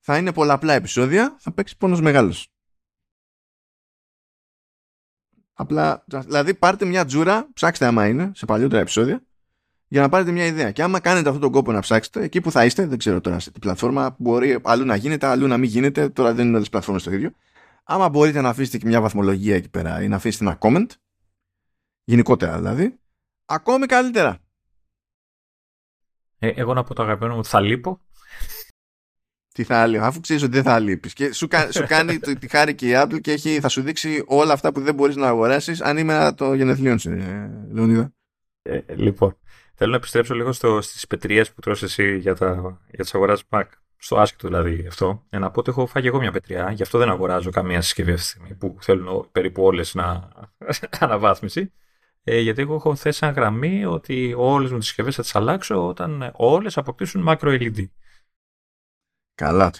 Θα είναι πολλαπλά επεισόδια, θα παίξει πόνος μεγάλος. Απλά, δηλαδή πάρτε μια τζούρα, ψάξτε άμα είναι σε παλιότερα επεισόδια, για να πάρετε μια ιδέα. Και άμα κάνετε αυτόν τον κόπο να ψάξετε, εκεί που θα είστε, δεν ξέρω τώρα σε τι πλατφόρμα, μπορεί αλλού να γίνεται, αλλού να μην γίνεται, τώρα δεν είναι όλες οι πλατφόρμες το ίδιο. Άμα μπορείτε να αφήσετε και μια βαθμολογία εκεί πέρα ή να αφήσετε ένα comment, γενικότερα δηλαδή, ακόμη καλύτερα. Ε, εγώ να πω το αγαπημένο μου, θα λείπω. Τι θα λείπει, αφού ξέρεις ότι δεν θα λείπεις. Και σου, κα, σου κάνει το, τη χάρη και η Apple και έχει, θα σου δείξει όλα αυτά που δεν μπορείς να αγοράσεις αν είμαι το γενεθλίον σου, Λεωνίδα. Ε, λοιπόν, θέλω να επιστρέψω λίγο στο, στις πετρίες που τρως εσύ για, τα, για τις αγοράς Mac. Στο άσκητο δηλαδή αυτό. Ε, να πω ότι έχω φάει εγώ μια πετριά, γι' αυτό δεν αγοράζω καμία συσκευή αυτή τη στιγμή που θέλουν περίπου όλες να αναβάθμιση. Ε, γιατί εγώ έχω θέσει σαν γραμμή ότι όλες μου τις συσκευές θα τις αλλάξω όταν όλες αποκτήσουν macro ελ ι ντι. Καλά.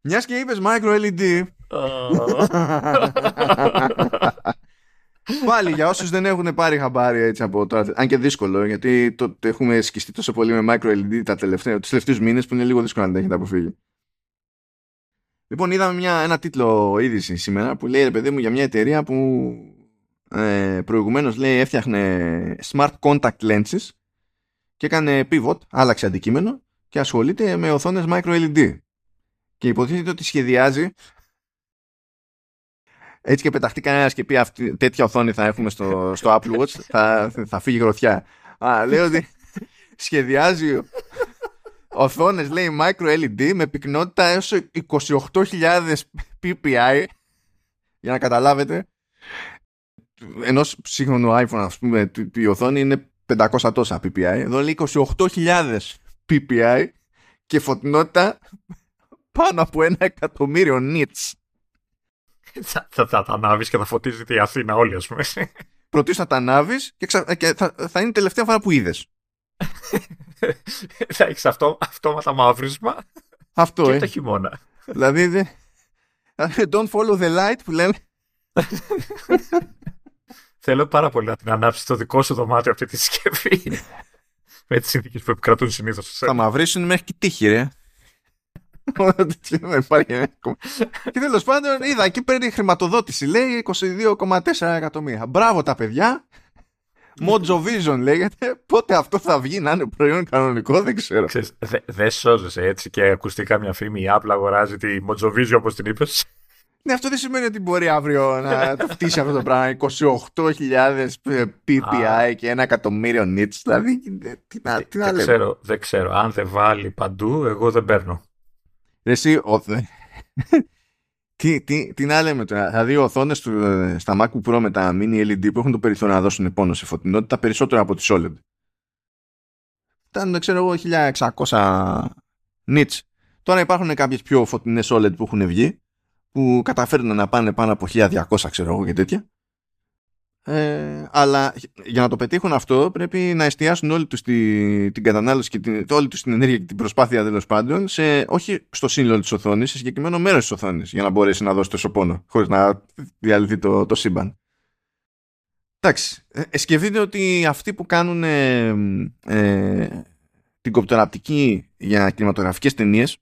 Μιας και είπες micro ελ ι ντι. Πάλι για όσους δεν έχουν πάρει χαμπάρι έτσι από τώρα, αν και δύσκολο, γιατί το, το έχουμε σκιστεί τόσο πολύ με micro ελ ι ντι τα τελευταία, τους τελευταίους μήνες που είναι λίγο δύσκολο να τα έχετε αποφύγει. Λοιπόν, είδαμε μια, ένα τίτλο είδηση σήμερα που λέει ρε παιδί μου για μια εταιρεία που ε, προηγουμένως λέει έφτιαχνε smart contact lenses και έκανε pivot, άλλαξε αντικείμενο και ασχολείται με οθόνες micro ελ ι ντι. Και υποτίθεται ότι σχεδιάζει. Έτσι και πεταχτεί κανένας και πει αυτή, τέτοια οθόνη θα έχουμε στο, στο Apple Watch, θα, θα φύγει γροθιά. Α, λέει ότι σχεδιάζει οθόνες, λέει, micro ελ ι ντι με πυκνότητα έως είκοσι οκτώ χιλιάδες πι πι άι, για να καταλάβετε, ενός σύγχρονου iPhone, ας πούμε, η οθόνη είναι πεντακόσια τόσα πι πι άι, εδώ λέει είκοσι οκτώ χιλιάδες πι πι άι και φωτεινότητα πάνω από ένα εκατομμύριο nits. Θα, θα, θα τα ανάβεις και θα φωτίζει η Αθήνα όλη, ας πούμε. Πρωτίστως θα τα ανάβεις και, ξα... και θα, θα είναι η τελευταία φορά που είδες. Θα έχεις αυτό, αυτόματα μαύρισμα αυτό, και ε. το χειμώνα. Δηλαδή, don't follow the light που λέμε. Θέλω πάρα πολύ να την ανάψεις το δικό σου δωμάτιο αυτή τη συσκευή. Με τις συνθήκες που επικρατούν συνήθως. Θα μαυρίσουν μέχρι και τύχη, ρε. Και τέλος πάντων είδα εκεί παίρνει χρηματοδότηση, λέει είκοσι δύο κόμμα τέσσερα εκατομμύρια. Μπράβο τα παιδιά. Mojo Vision λέγεται. Πότε αυτό θα βγει να είναι προϊόν κανονικό δεν ξέρω. Δεν σώζεσαι έτσι και ακουστικά μια φήμη. Η Apple αγοράζει τη Mojo Vision όπως την είπες. Ναι, αυτό δεν σημαίνει ότι μπορεί αύριο να το φτύσει αυτό το πράγμα. είκοσι οκτώ χιλιάδες πι πι άι και ένα εκατομμύριο nits. Δηλαδή τι να λέμε. Δεν ξέρω, αν δεν βάλει παντού εγώ δεν παίρνω. Εσύ, ο... τι, τι, τι να λέμε τώρα. Δηλαδή, οθόνες στα MacBook Pro με τα mini ελ ι ντι που έχουν το περιθώριο να δώσουν πόνο σε φωτεινότητα περισσότερο από τις όλεντ. Ήταν, ξέρω εγώ, χίλια εξακόσια nits. Τώρα υπάρχουν κάποιες πιο φωτεινές όλεντ που έχουν βγει που καταφέρνουν να πάνε πάνω από χίλια διακόσια, ξέρω εγώ και τέτοια. Ε, αλλά για να το πετύχουν αυτό πρέπει να εστιάσουν όλοι τους τη, την κατανάλωση και την, όλη τους την ενέργεια και την προσπάθεια τέλος πάντων σε, όχι στο σύνολο της οθόνης, σε συγκεκριμένο μέρος της οθόνης για να μπορέσει να δώσει τόσο πόνο χωρίς να διαλυθεί το, το σύμπαν. Εντάξει, ε, σκεφτείτε ότι αυτοί που κάνουν ε, ε, την κοπτεραπτική για κινηματογραφικές ταινίες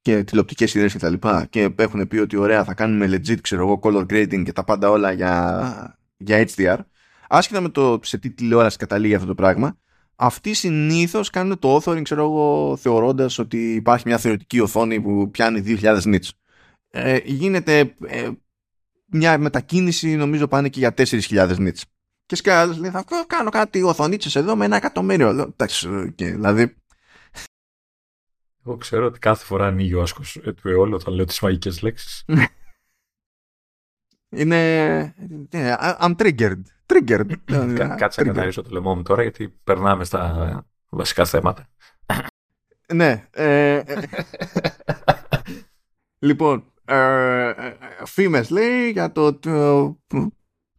και τηλεοπτικές σειρές και τα λοιπά και έχουν πει ότι ωραία θα κάνουμε legit ξέρω εγώ color grading και τα πάντα όλα για... για έιτς ντι αρ, άσχετα με το σε τι τηλεόραση καταλήγει αυτό το πράγμα, αυτοί συνήθως κάνουν το authoring, ξέρω εγώ, θεωρώντας ότι υπάρχει μια θεωρητική οθόνη που πιάνει δύο χιλιάδες nits. Ε, γίνεται ε, μια μετακίνηση, νομίζω πάνε και για τέσσερις χιλιάδες nits. Και σκάλας λέει, θα κάνω κάτι οθονίτσες εδώ με ένα εκατομμύριο. Εντάξει, okay, δηλαδή... Εγώ ξέρω ότι κάθε φορά ανοίγει ο άσκος του αιώλου όταν λέω τις μαγικές λέξεις. Είναι... I'm triggered. triggered. Κάτσε να καθαρίσω το λαιμό μου τώρα γιατί περνάμε στα βασικά θέματα. Ναι. Ε... Λοιπόν, ε... φήμες λέει για το, το...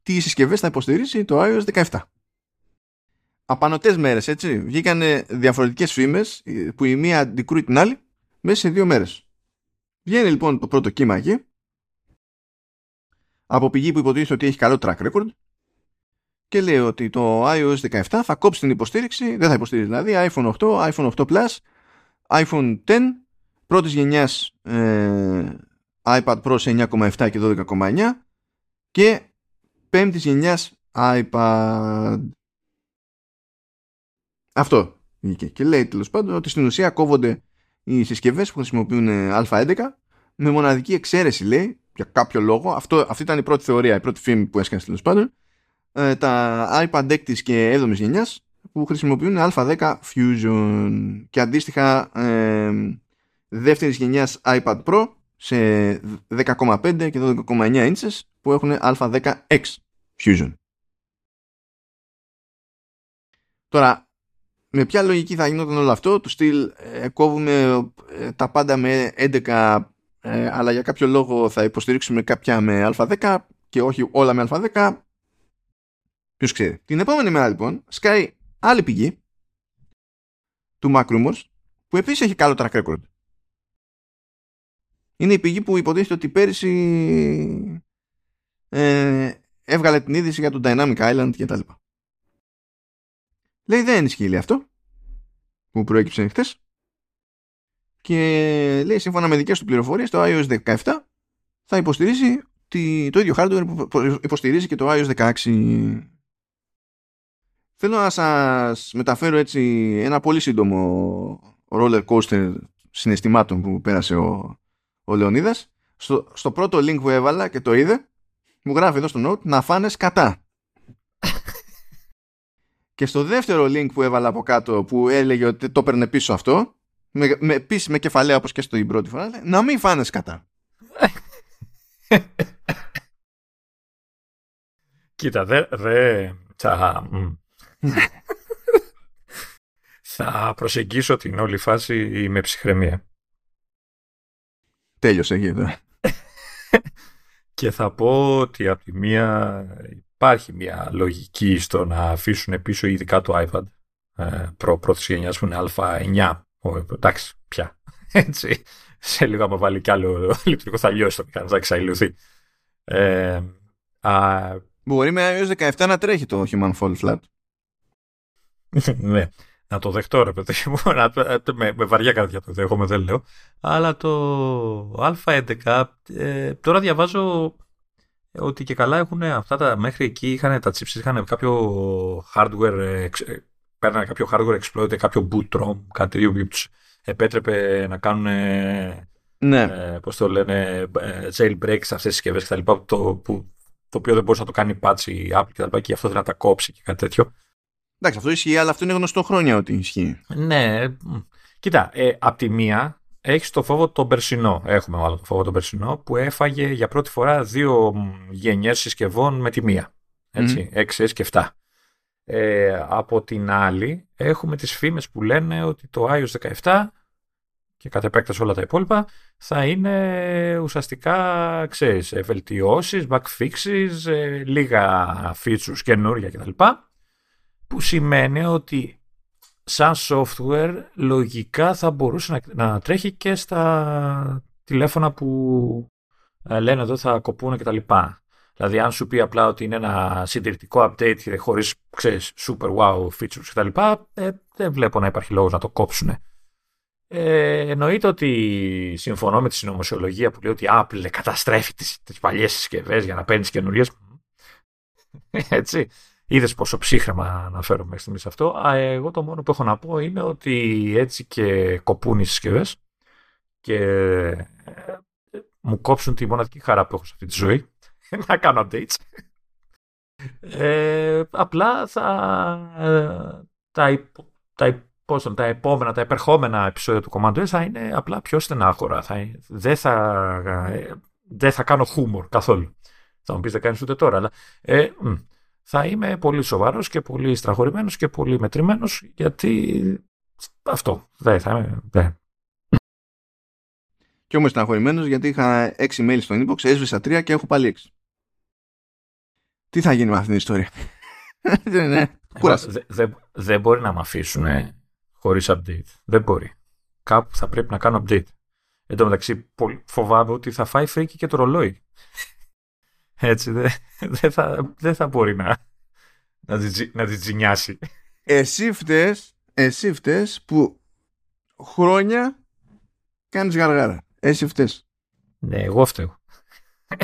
τι συσκευές θα υποστηρίζει το iOS δεκαεπτά. Απανωτές μέρες, έτσι. Βγήκανε διαφορετικές φήμες που η μία αντικρούει την άλλη μέσα σε δύο μέρες. Βγαίνει λοιπόν το πρώτο κύμα εκεί από πηγή που υποτίθεται ότι έχει καλό track record και λέει ότι το iOS δεκαεπτά θα κόψει την υποστήριξη, δεν θα υποστηρίζει δηλαδή άιφον οκτώ, άιφον οκτώ πλας, άιφον δέκα, πρώτης γενιάς ε, iPad Pro σε εννιά κόμμα επτά και δώδεκα κόμμα εννιά και πέμπτης γενιάς iPad. Αυτό βγήκε. Και λέει τέλος πάντων ότι στην ουσία κόβονται οι συσκευές που χρησιμοποιούν α έντεκα με μοναδική εξαίρεση λέει για κάποιο λόγο, αυτό, αυτή ήταν η πρώτη θεωρία, η πρώτη φήμη που έσκανε τέλος πάντων, ε, τα iPad έκτης και έβδομης γενιάς που χρησιμοποιούν α δέκα Fusion και αντίστοιχα ε, δεύτερης γενιάς iPad Pro σε δέκα κόμμα πέντε και δώδεκα κόμμα εννιά inches που έχουν α δέκα X Fusion. Τώρα, με ποια λογική θα γινόταν όλο αυτό, του στυλ ε, κόβουμε ε, τα πάντα με έντεκα Ε, αλλά για κάποιο λόγο θα υποστηρίξουμε κάποια με α δέκα και όχι όλα με α δέκα. Ποιος ξέρει. Την επόμενη μέρα λοιπόν σκάει άλλη πηγή του Mac Rumors που επίσης έχει καλό track record. Είναι η πηγή που υποτίθεται ότι πέρυσι ε, έβγαλε την είδηση για το Dynamic Island και τα λοιπά. Λέει δεν ισχύει αυτό που προέκυψε χτες. Και λέει σύμφωνα με δικές του πληροφορίες το iOS δεκαεπτά θα υποστηρίζει τη, το ίδιο hardware που υποστηρίζει και το iOS δεκαέξι. Θέλω να σας μεταφέρω έτσι ένα πολύ σύντομο roller coaster συναισθημάτων που πέρασε ο, ο Λεωνίδας. Στο, στο πρώτο link που έβαλα και το είδε μου γράφει εδώ στο note να φάνες κατά. Και στο δεύτερο link που έβαλα από κάτω που έλεγε ότι το έπαιρνε πίσω αυτό με, με, επίσης με κεφαλαία όπως και στην πρώτη φορά λέει, να μην φάνες κατά. Κοίτα δε, δε θα, θα προσεγγίσω την όλη φάση με ψυχραιμία. Τέλειωσε εκεί. Και θα πω ότι από τη μία υπάρχει μια λογική στο να αφήσουν πίσω ειδικά το iPad προ πρώτης γενιάς που είναι α εννιά. Εντάξει, πια. Έτσι. Σε λίγο άμα βάλει κι άλλο λειτουργικό θα λιώσει το μηχανισμό, θα εξαϊλωθεί. Ε, α... Μπορεί με iOS δεκαεπτά να τρέχει το Human Fall Flat. Ναι, να το δεχτώ ρε παιδί μου, με, με βαριά καρδιά το δέχομαι, δεν λέω. Αλλά το α έντεκα, ε, τώρα διαβάζω ότι και καλά έχουν αυτά τα, μέχρι εκεί είχαν τα chips, είχαν κάποιο hardware, παίρνανε κάποιο hardware exploit, κάποιο boot ROM, κάτι τέτοιο που τους επέτρεπε να κάνουν, ναι. ε, πώς το λένε, ε, jailbreak σε αυτές τις συσκευές κτλ. Το, το οποίο δεν μπορούσε να το κάνει patch η Apple κτλ. Και γι' αυτό θέλει να τα κόψει και κάτι τέτοιο. Εντάξει, αυτό ισχύει, αλλά αυτό είναι γνωστό χρόνια ότι ισχύει. Ναι. Κοίτα, ε, απ' τη μία έχεις το φόβο τον περσινό. Έχουμε άλλο το φόβο τον περσινό που έφαγε για πρώτη φορά δύο γενιές συσκευών με τη μία. Έτσι, mm. έξι ες και επτά. Ε, από την άλλη, έχουμε τις φήμες που λένε ότι το iOS δεκαεπτά και κατ' επέκταση όλα τα υπόλοιπα θα είναι ουσιαστικά, ξέρεις, βελτιώσεις, backfixes, ε, λίγα features καινούργια κτλ. Που σημαίνει ότι σαν software λογικά θα μπορούσε να, να τρέχει και στα τηλέφωνα που ε, λένε εδώ θα κοπούν κτλ. Δηλαδή αν σου πει απλά ότι είναι ένα συντηρητικό update χωρίς, ξέρεις, super wow features κτλ. Ε, δεν βλέπω να υπάρχει λόγος να το κόψουν. Ε, εννοείται ότι συμφωνώ με τη συνωμοσιολογία που λέει ότι Apple καταστρέφει τις, τις παλιές συσκευές για να παίρνεις καινούριες. Έτσι. Είδες πόσο ψύχρεμα αναφέρομαι μέχρι στιγμής αυτό. Α, εγώ το μόνο που έχω να πω είναι ότι έτσι και κοπούν οι συσκευές και μου κόψουν τη μοναδική χαρά που έχω σε αυτή τη ζωή να κάνω updates. Ε, απλά θα, τα, υπο, τα, υπόσον, τα επόμενα, τα επερχόμενα επεισόδια του Command O S θα είναι απλά πιο στενάχωρα. Θα, δεν, θα, δεν θα κάνω χούμορ καθόλου. Θα μου πεις δεν κάνεις ούτε τώρα, αλλά... Ε, θα είμαι πολύ σοβαρός και πολύ στραχωρημένος και πολύ μετρημένος, γιατί αυτό, δεν θα είμαι, δεν. Και όμως στραχωρημένος γιατί είχα έξι mail στο inbox, έσβησα τρία και έχω πάλι έξι. Τι θα γίνει με αυτήν την ιστορία? Δεν δε, δε μπορεί να με αφήσουν ε, χωρίς update, δεν μπορεί. Κάπου θα πρέπει να κάνω update. Εν τω μεταξύ φοβάμαι ότι θα φάει φρίκι και το ρολόι. Έτσι, δεν δε θα, δε θα μπορεί να, να, τη, να τη τζινιάσει. Εσύ φταίς, εσύ φταίς που χρόνια κάνεις γαργάρα. Εσύ φταίς. Ναι, εγώ φταίω.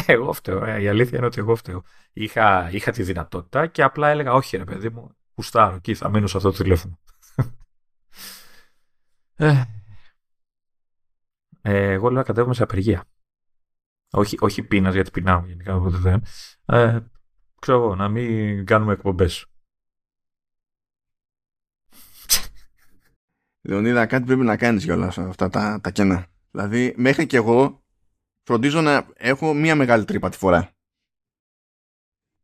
Εγώ φταίω. Η αλήθεια είναι ότι εγώ φταίω. Είχα, είχα τη δυνατότητα και απλά έλεγα όχι ρε παιδί μου, κουστάρω εκεί, θα μείνω σε αυτό το τηλέφωνο. ε, εγώ λέω να κατέβουμε σε απεργία. Όχι, όχι πείνας, γιατί πεινάω γενικά, οπότε δεν. Ε, ξέρω εγώ, να μην κάνουμε εκπομπές. Λεωνίδα, κάτι πρέπει να κάνεις για όλα αυτά τα, τα κενά. Δηλαδή, μέχρι και εγώ φροντίζω να έχω μία μεγάλη τρύπα τη φορά.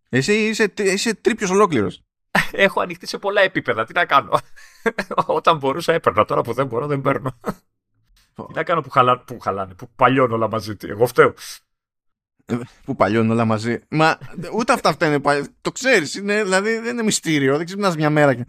Εσύ είσαι, είσαι τρύπιος ολόκληρος. Έχω ανοιχτεί σε πολλά επίπεδα, τι να κάνω. Όταν μπορούσα έπαιρνα, τώρα που δεν μπορώ δεν παίρνω. Τι να κάνω που, χαλά, που χαλάνε, που παλιώνουν όλα μαζί. Εγώ φταίω. Που παλιώνουν όλα μαζί. Μα ούτε αυτά φταίνε. Το ξέρεις, είναι, δηλαδή δεν είναι μυστήριο. Δεν ξυπνάς μια μέρα και...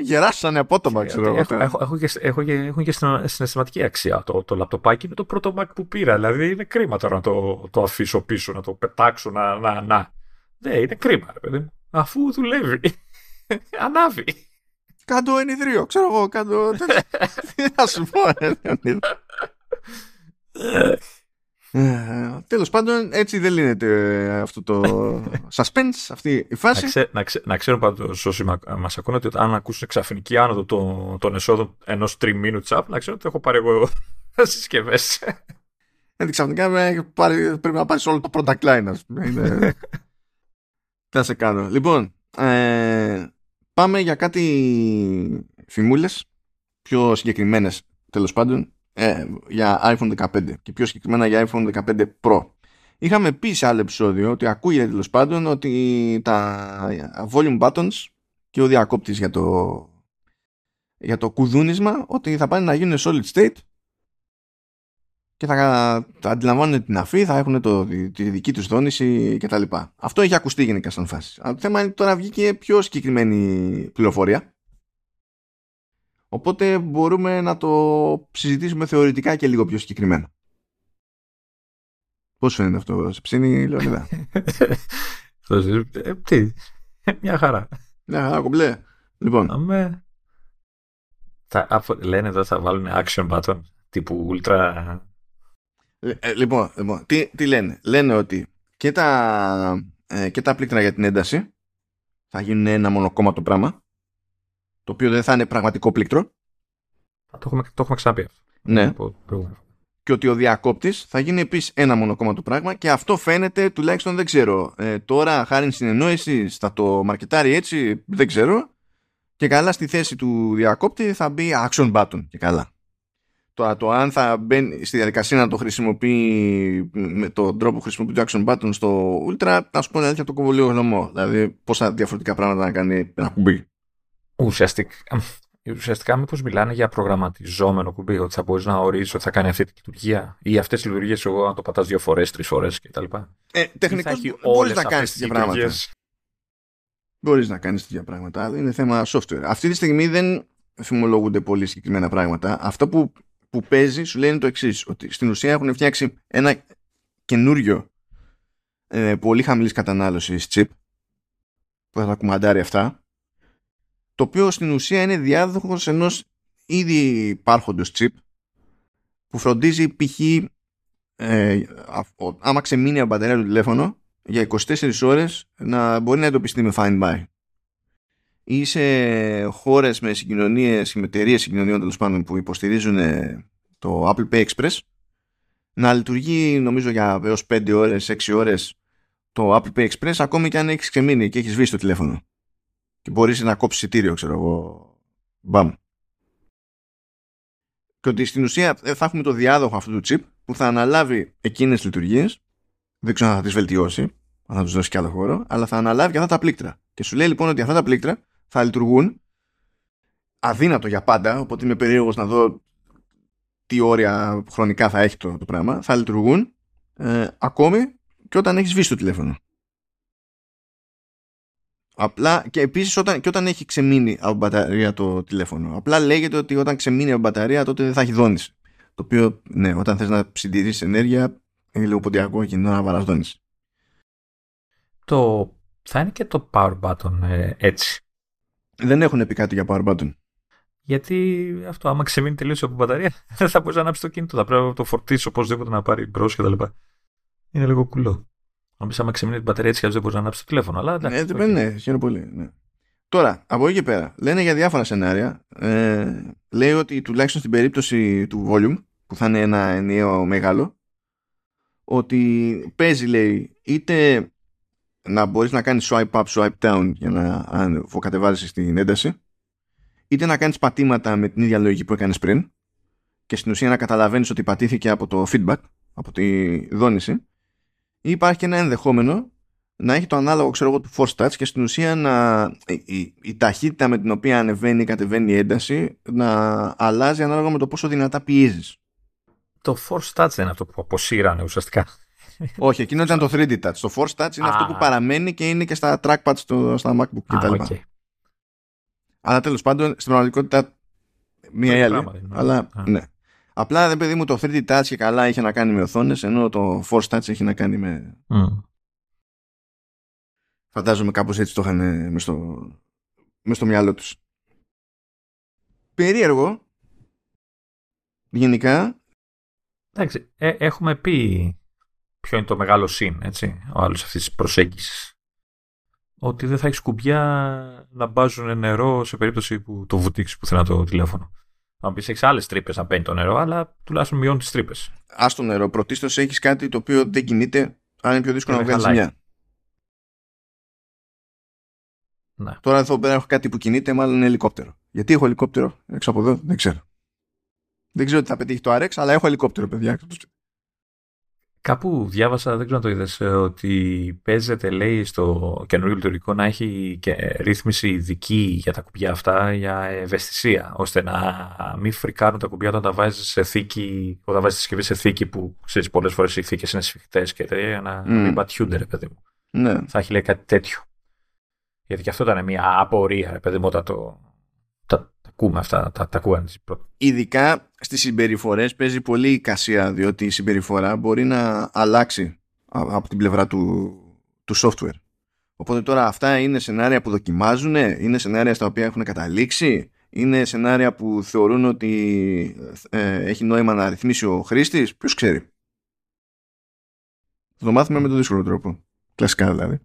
Γεράσανε απότομα, ξέρω. Έχω, έχω, έχω, και, έχω, και, έχω και συναισθηματική αξία. Το, το λαπτοπάκι είναι το πρώτο Mac που πήρα. Δηλαδή είναι κρίμα τώρα να το, το αφήσω πίσω, να το πετάξω, να... να, να. Ναι, είναι κρίμα, ρε παιδί μου. Αφού δουλεύει. Ανάβει. Κάντο ενιδρύο, ξέρω εγώ, κάντο... Τι να σου πω, ε, Λεωνίδα. Τέλος πάντων, έτσι δεν λύνεται αυτό το suspense, αυτή η φάση. Να ξέρουν πάντως όσοι μας ακούνε ότι αν ακούσουν ξαφνική άνοδο των εσόδων ενός τριμήνου τσάπ, να ξέρουν ότι έχω πάρει εγώ συσκευές. Έτσι ξαφνικά πρέπει να πάρεις όλο το product line, ας πούμε. Θα σε κάνω. Λοιπόν... Πάμε για κάτι φιμούλες, πιο συγκεκριμένες τέλος πάντων, ε, για άιφον δεκαπέντε και πιο συγκεκριμένα για άιφον δεκαπέντε Pro. Είχαμε πει σε άλλο επεισόδιο ότι ακούγεται τέλος πάντων ότι τα volume buttons και ο διακόπτης για το, για το κουδούνισμα, ότι θα πάνε να γίνουν solid state και θα, θα αντιλαμβάνουν την αφή, θα έχουν το, τη δική τους δόνηση κτλ. Αυτό έχει ακουστεί γενικά σαν φάση. Αλλά το θέμα είναι τώρα βγήκε πιο συγκεκριμένη πληροφορία. Οπότε μπορούμε να το συζητήσουμε θεωρητικά και λίγο πιο συγκεκριμένα. Πώς φαίνεται αυτό, σε ψήνει, Λεωνίδα? Τι, μια χαρά. Μια χαρά, κομπλέ. Λοιπόν. Αμέ. Τα, αφού, λένε εδώ θα βάλουν action button, τύπου ultra... Ε, λοιπόν, λοιπόν τι, τι λένε. Λένε ότι και τα, ε, και τα πλήκτρα για την ένταση θα γίνουν ένα μονοκόμματο πράγμα, το οποίο δεν θα είναι πραγματικό πλήκτρο. Το έχουμε, το έχουμε ξάπει. Ναι. Και ότι ο διακόπτης θα γίνει επίσης ένα μονοκόμματο πράγμα, και αυτό φαίνεται, τουλάχιστον δεν ξέρω. Ε, τώρα, χάρη συνεννόηση, θα το μαρκετάρει έτσι, δεν ξέρω. Και καλά στη θέση του διακόπτη θα μπει action button. Και καλά. Τώρα, το αν θα μπαίνει στη διαδικασία να το χρησιμοποιεί με τον τρόπο που χρησιμοποιεί το action button στο Ultra, να σου πω να το κοβολείο γνωμό. Δηλαδή, πόσα διαφορετικά πράγματα να κάνει ένα κουμπί. Ουσιαστικά, ουσιαστικά μήπως μιλάνε για προγραμματιζόμενο κουμπί, ότι θα μπορείς να ορίσεις ότι θα κάνει αυτή τη λειτουργία ή αυτές τις λειτουργίες, εγώ να το πατάς δύο φορές, τρεις φορές κτλ. Ε, τεχνικώς μπορείς να κάνεις τέτοια πράγματα. Μπορείς να κάνεις τέτοια πράγματα, αλλά είναι θέμα software. Αυτή τη στιγμή δεν φημολογούνται πολύ συγκεκριμένα πράγματα. Αυτό που, που παίζει σου λέει είναι το εξής, ότι στην ουσία έχουν φτιάξει ένα καινούριο ε, πολύ χαμηλής κατανάλωσης chip που θα τα κουμαντάρει αυτά, το οποίο στην ουσία είναι διάδοχος ενός ήδη υπάρχοντος chip που φροντίζει π.χ. Ε, άμα ξεμείνει από μπαταρία του τηλέφωνο για είκοσι τέσσερις ώρες να μπορεί να εντοπιστεί με find by, ή σε χώρες με συγκοινωνίες, με εταιρείες συγκοινωνιών τέλος πάντων που υποστηρίζουν το Apple Pay Express, να λειτουργεί νομίζω για έως πέντε ώρες, έξι ώρες το Apple Pay Express ακόμη και αν έχεις ξεμείνει και έχεις σβήσει το τηλέφωνο. Και μπορείς να κόψεις εισιτήριο, ξέρω εγώ. Μπαμ. Και ότι στην ουσία θα έχουμε το διάδοχο αυτού του chip που θα αναλάβει εκείνες λειτουργίες. Δεν ξέρω αν θα τις βελτιώσει, αν θα τους δώσει κι άλλο χώρο, αλλά θα αναλάβει και αυτά τα πλήκτρα. Και σου λέει λοιπόν ότι αυτά τα πλήκτρα θα λειτουργούν αδύνατο για πάντα. Οπότε είμαι περίεργος να δω τι όρια χρονικά θα έχει το, το πράγμα. Θα λειτουργούν ε, ακόμη και όταν έχεις σβήσει το τηλέφωνο. Απλά, και επίσης όταν, και όταν έχει ξεμείνει από μπαταρία το τηλέφωνο. Απλά λέγεται ότι όταν ξεμείνει από μπαταρία τότε δεν θα έχει δόνηση. Το οποίο, ναι, όταν θες να συντηρήσεις ενέργεια είναι λίγο ποντιακό και είναι να βάλεις δόνηση. Το... Θα είναι και το power button ε, έτσι. Δεν έχουν πει κάτι για power button. Γιατί αυτό, άμα ξεμείνει τελείως από μπαταρία δεν θα μπορείς να ανάψεις το κινητό. Θα πρέπει να το φορτίσεις οπωσδήποτε να πάρει μπρος και τα λοιπά. Είναι λίγο κουλό. Νομίζω άμα ξεμείνει την μπαταρία έτσι δεν μπορείς να ανάψεις το τηλέφωνο. Αλλά, ναι, εντάξει, ναι, ναι, χαίρομαι πολύ. Ναι. Τώρα, από εκεί και πέρα, λένε για διάφορα σενάρια. Ε, λέει ότι τουλάχιστον στην περίπτωση του volume, που θα είναι ένα ενιαίο μεγάλο, ότι παίζει, λέει, είτε να μπορείς να κάνεις swipe up, swipe down για να κατεβάζεις την ένταση, είτε να κάνεις πατήματα με την ίδια λογική που έκανες πριν και στην ουσία να καταλαβαίνεις ότι πατήθηκε από το feedback, από τη δόνηση. Ή υπάρχει και ένα ενδεχόμενο να έχει το ανάλογο, ξέρω εγώ, του force touch και στην ουσία να, η, η, η ταχύτητα με την οποία ανεβαίνει ή κατεβαίνει η ένταση να αλλάζει ανάλογα με το πόσο δυνατά πιέζεις. Το force touch δεν είναι αυτό που αποσύρανε ουσιαστικά. Όχι, εκείνο ήταν το θρι ντι touch. Το force touch είναι ah. αυτό που παραμένει και είναι και στα trackpad, στο, στα MacBook κτλ. Ah, okay. Αλλά τέλος πάντων στην πραγματικότητα μία ή άλλη. Πράγμα, αλλά ah. ναι. Απλά, δε παιδί μου, το θρι ντι Touch και καλά είχε να κάνει με οθόνες, ενώ το Force Touch έχει να κάνει με... Mm. Φαντάζομαι κάπως έτσι το είχαν μες στο... μες στο μυαλό τους. Περίεργο. Γενικά. Εντάξει, ε, έχουμε πει ποιο είναι το μεγάλο συν, έτσι, ο άλλος αυτής της προσέγγισης. Ότι δεν θα έχει σκουμπιά να μπάζουν νερό σε περίπτωση που το βουτήξει πουθενά το τηλέφωνο. Να πεις έχεις άλλες τρύπες να παίρνει το νερό, αλλά τουλάχιστον μειώνει τις τρύπες. Ας το νερό. Πρωτίστως έχεις κάτι το οποίο δεν κινείται, άρα είναι πιο δύσκολο να βγάλεις μια. Ναι. Τώρα εδώ πέρα έχω κάτι που κινείται, μάλλον είναι ελικόπτερο. Γιατί έχω ελικόπτερο, έξω από εδώ, δεν ξέρω. Δεν ξέρω τι θα πετύχει το Άρεξ, αλλά έχω ελικόπτερο, παιδιά. Κάπου διάβασα, δεν ξέρω αν το είδες, ότι παίζεται, λέει, στο καινούργιο λειτουργικό να έχει και ρύθμιση ειδική για τα κουμπιά αυτά, για ευαισθησία, ώστε να μην φρικάρουν τα κουμπιά όταν τα βάζεις σε θήκη, όταν βάζεις τη συσκευή σε θήκη που, ξέρεις, πολλές φορές οι θήκες είναι σφιχτές και τέτοια, για να mm. μην πατιούνται, ρε παιδί μου. Ναι. Θα έχει, λέει, κάτι τέτοιο. Γιατί και αυτό ήταν μια απορία, ρε παιδί μου, όταν το... Ακούμε αυτά, τα, τα ακούγανε. Ειδικά στις συμπεριφορές παίζει πολύ η κασία, διότι η συμπεριφορά μπορεί να αλλάξει από την πλευρά του, του software. Οπότε τώρα αυτά είναι σενάρια που δοκιμάζουν, είναι σενάρια στα οποία έχουν καταλήξει, είναι σενάρια που θεωρούν ότι ε, έχει νόημα να ρυθμίσει ο χρήστης. Ποιος ξέρει. Θα το μάθουμε με τον δύσκολο τρόπο. Κλασικά δηλαδή.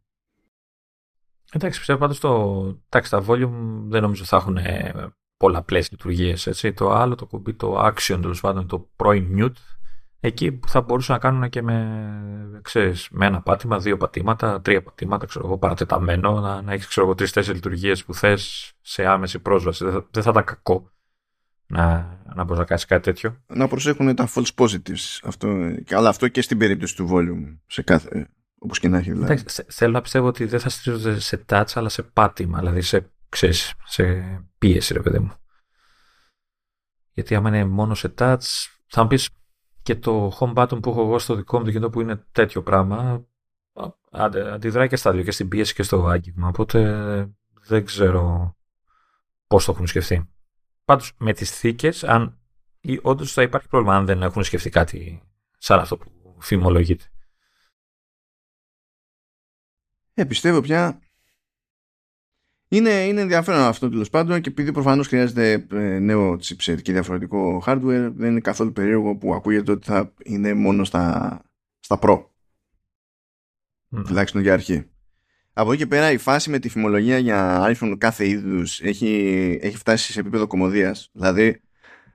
Εντάξει, πιστεύω πάντως το τάξη, τα volume δεν νομίζω θα έχουν ε, πολλαπλές λειτουργίες, έτσι. Το άλλο, το κουμπί, το action, τέλος πάντων, το πρώην mute, εκεί που θα μπορούσαν να κάνουν και με, ξέρεις, με ένα πάτημα, δύο πατήματα, τρία πατήματα, ξέρω εγώ, παρατεταμένο, να, να έχεις, ξέρω εγώ, τρεις-τέσσερις λειτουργίες που θες σε άμεση πρόσβαση. Δεν θα, δεν θα ήταν κακό να, να μπορείς να κάνεις κάτι τέτοιο. Να προσέχουν τα false positives, αυτό, αλλά αυτό και στην περίπτωση του volume, σε κάθε, όπως και να έχει δηλαδή. Εντάξει, θέλω να πιστεύω ότι δεν θα στηρίζονται σε touch, αλλά σε πάτημα, δηλαδή σε, ξέρεις, σε πίεση, ρε παιδί μου. Γιατί άμα είναι μόνο σε touch, θα μου πεις και το home button που έχω εγώ στο δικό μου το κινητό που είναι τέτοιο πράγμα, αντιδράει και στα δύο, και στην πίεση και στο άγγιγμα. Οπότε δεν ξέρω πώς το έχουν σκεφτεί. Πάντως με τις θήκες, αν, όντως θα υπάρχει πρόβλημα αν δεν έχουν σκεφτεί κάτι σαν αυτό που φημολογείται. Ε, πιστεύω πια. Είναι, είναι ενδιαφέρον αυτό, τέλος πάντων, και επειδή προφανώς χρειάζεται νέο chipset και διαφορετικό hardware, δεν είναι καθόλου περίεργο που ακούγεται ότι θα είναι μόνο στα, στα Pro. Mm. Τουλάχιστον για αρχή. Από εκεί και πέρα η φάση με τη φημολογία για iPhone κάθε είδους έχει, έχει φτάσει σε επίπεδο κωμωδίας. Δηλαδή,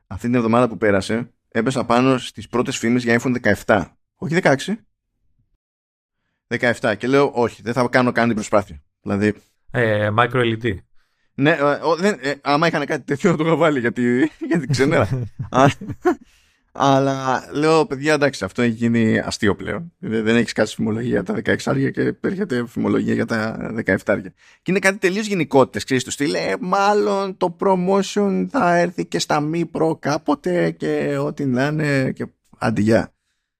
αυτή την εβδομάδα που πέρασε, έπεσα πάνω στις πρώτες φήμες για iPhone δεκαεπτά. Όχι δεκαέξι. δεκαεπτά. Και λέω, όχι, δεν θα κάνω καν την προσπάθεια. Δηλαδή. Ε, micro ελ ι ντι. Ναι, ε, δεν, ε, άμα είχαν κάτι τέτοιο να το είχα βάλει γιατί, γιατί ξενέρα. Αλλά λέω, παιδιά, εντάξει, αυτό έχει γίνει αστείο πλέον. Δεν, δεν έχει κάτσει φημολογία για τα δεκαέξι άρια και έρχεται φημολογία για τα δεκαεπτά άρια. Και είναι κάτι τελείως γενικότητες, ξέρεις, του στυλ. Ε, μάλλον το promotion θα έρθει και στα μη προ κάποτε και ό,τι να είναι και αντιγιά.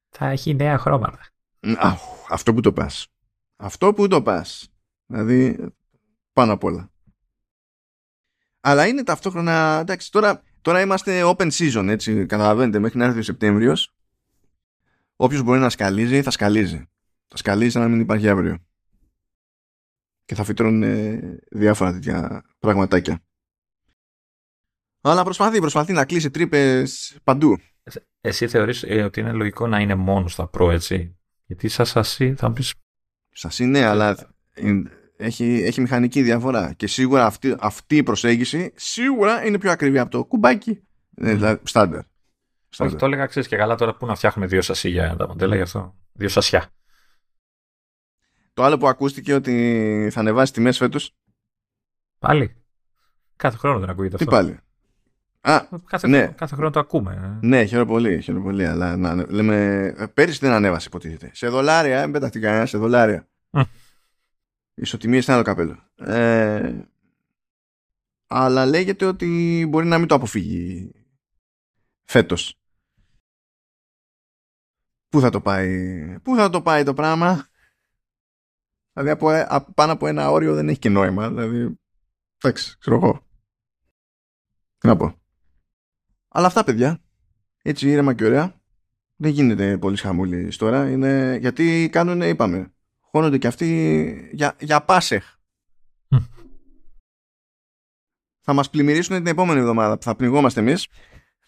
Θα έχει νέα χρώματα. Α, αυτό που το πας. Αυτό που το πας. Δηλαδή, πάνω απ' όλα. Αλλά είναι ταυτόχρονα, εντάξει, τώρα, τώρα είμαστε open season, έτσι, καταλαβαίνετε, μέχρι να έρθει ο Σεπτέμβριος. Όποιος μπορεί να σκαλίζει, θα σκαλίζει. Θα σκαλίζει να μην υπάρχει αύριο. Και θα φυτρώνουν ε, διάφορα τέτοια πραγματάκια. Αλλά προσπαθεί, προσπαθεί να κλείσει τρύπες παντού. Εσύ θεωρείς ε, ότι είναι λογικό να είναι μόνο στα Pro, έτσι? Γιατί σαν σασί θα πεις... Σασί ναι, αλλά έχει, έχει μηχανική διαφορά. Και σίγουρα αυτή, αυτή η προσέγγιση σίγουρα είναι πιο ακριβή από το κουμπάκι. Ε, δηλαδή, στάνταρ. Όχι, το έλεγα, ξέρεις, και καλά τώρα που να φτιάχνουμε δύο σασί για τα μοντέλα, γι' αυτό. Δύο σασιά. Το άλλο που ακούστηκε ότι θα ανεβάσει τιμές φέτος. Πάλι. Κάθε χρόνο δεν ακούγεται αυτό. Τι πάλι. Α, κάθε, ναι. χρόνο, κάθε χρόνο το ακούμε. Ε. Ναι, χαίρομαι πολύ, χαίρομαι πολύ. Αλλά να, λέμε, πέρυσι δεν ανέβασε, υποτίθεται. Σε δολάρια, μην πεταχτεί κανένα, σε δολάρια. Mm. Ισοτιμίες είναι άλλο καπέλο. Ε, αλλά λέγεται ότι μπορεί να μην το αποφύγει φέτος. Πού θα το πάει, πού θα το πάει το πράγμα. Δηλαδή, από, από, πάνω από ένα όριο δεν έχει και νόημα. Δηλαδή, εντάξει, ξέρω εγώ. Τι να πω. Αλλά αυτά, παιδιά, έτσι ήρεμα και ωραία. Δεν γίνεται πολύ χαμούλης τώρα. Είναι... Γιατί κάνουν, είπαμε, χώνονται και αυτοί για, για Πάσεχ. Mm. Θα μας πλημμυρίσουν την επόμενη εβδομάδα που θα πνιγόμαστε εμείς.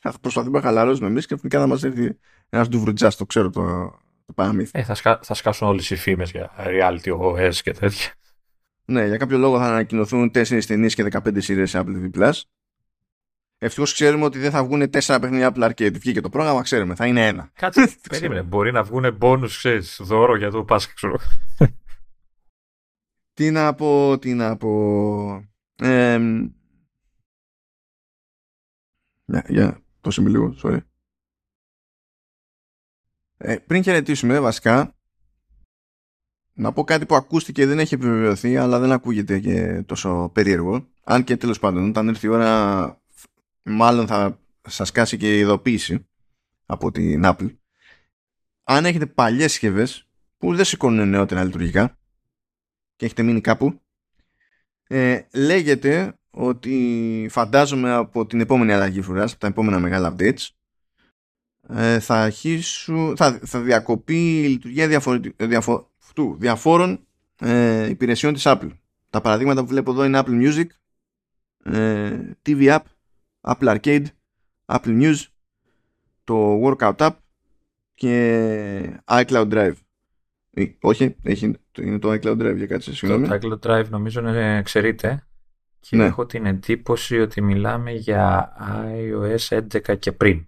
Θα προσπαθούμε να χαλαρώσουμε εμείς και φυσικά θα μας έρθει ένας ντουβρουτζάς, το ξέρω το, το παραμύθι. Ε, θα, σκα, θα σκάσουν όλες οι φήμες για reality ο ες και τέτοια. Ναι, για κάποιο λόγο θα ανακοινωθούν τέσσερις ταινίες και δεκαπέντε σειρές σε Apple τι βι πλας. Ευτυχώς ξέρουμε ότι δεν θα βγουν τέσσερα παιχνίδια Apple Arcade. Βγήκε το πρόγραμμα, ξέρουμε, θα είναι ένα. Κάτσε, περίμενε. Μπορεί να βγουν bonus, ξέρεις, δώρο για το Πάσχα, ξέρω. Τι να πω, τι να πω. Ε, ναι, για, το σημείο λίγο, sorry. Ε, πριν χαιρετήσουμε βασικά, να πω κάτι που ακούστηκε, δεν έχει επιβεβαιωθεί, αλλά δεν ακούγεται και τόσο περίεργο. Αν και τέλος πάντων, όταν έρθει η ώρα, μάλλον θα σας κάσει και η ειδοποίηση από την Apple. Αν έχετε παλιές συσκευές που δεν σηκώνουν νεότερα λειτουργικά και έχετε μείνει κάπου, ε, λέγεται ότι φαντάζομαι από την επόμενη αλλαγή φρουράς, από τα επόμενα μεγάλα updates, ε, θα, αρχίσου, θα, θα διακοπεί η λειτουργία διαφορετικού. Διαφο- του διαφόρων ε, υπηρεσιών της Apple. Τα παραδείγματα που βλέπω εδώ είναι Apple Music, ε, τι βι App, Apple Arcade, Apple News, το Workout App και iCloud Drive. Ε, όχι, έχει, είναι το iCloud Drive για κάτι, συγγνώμη. Το iCloud Drive νομίζω είναι εξαιρείται και ναι. Έχω την εντύπωση ότι μιλάμε για iOS έντεκα και πριν.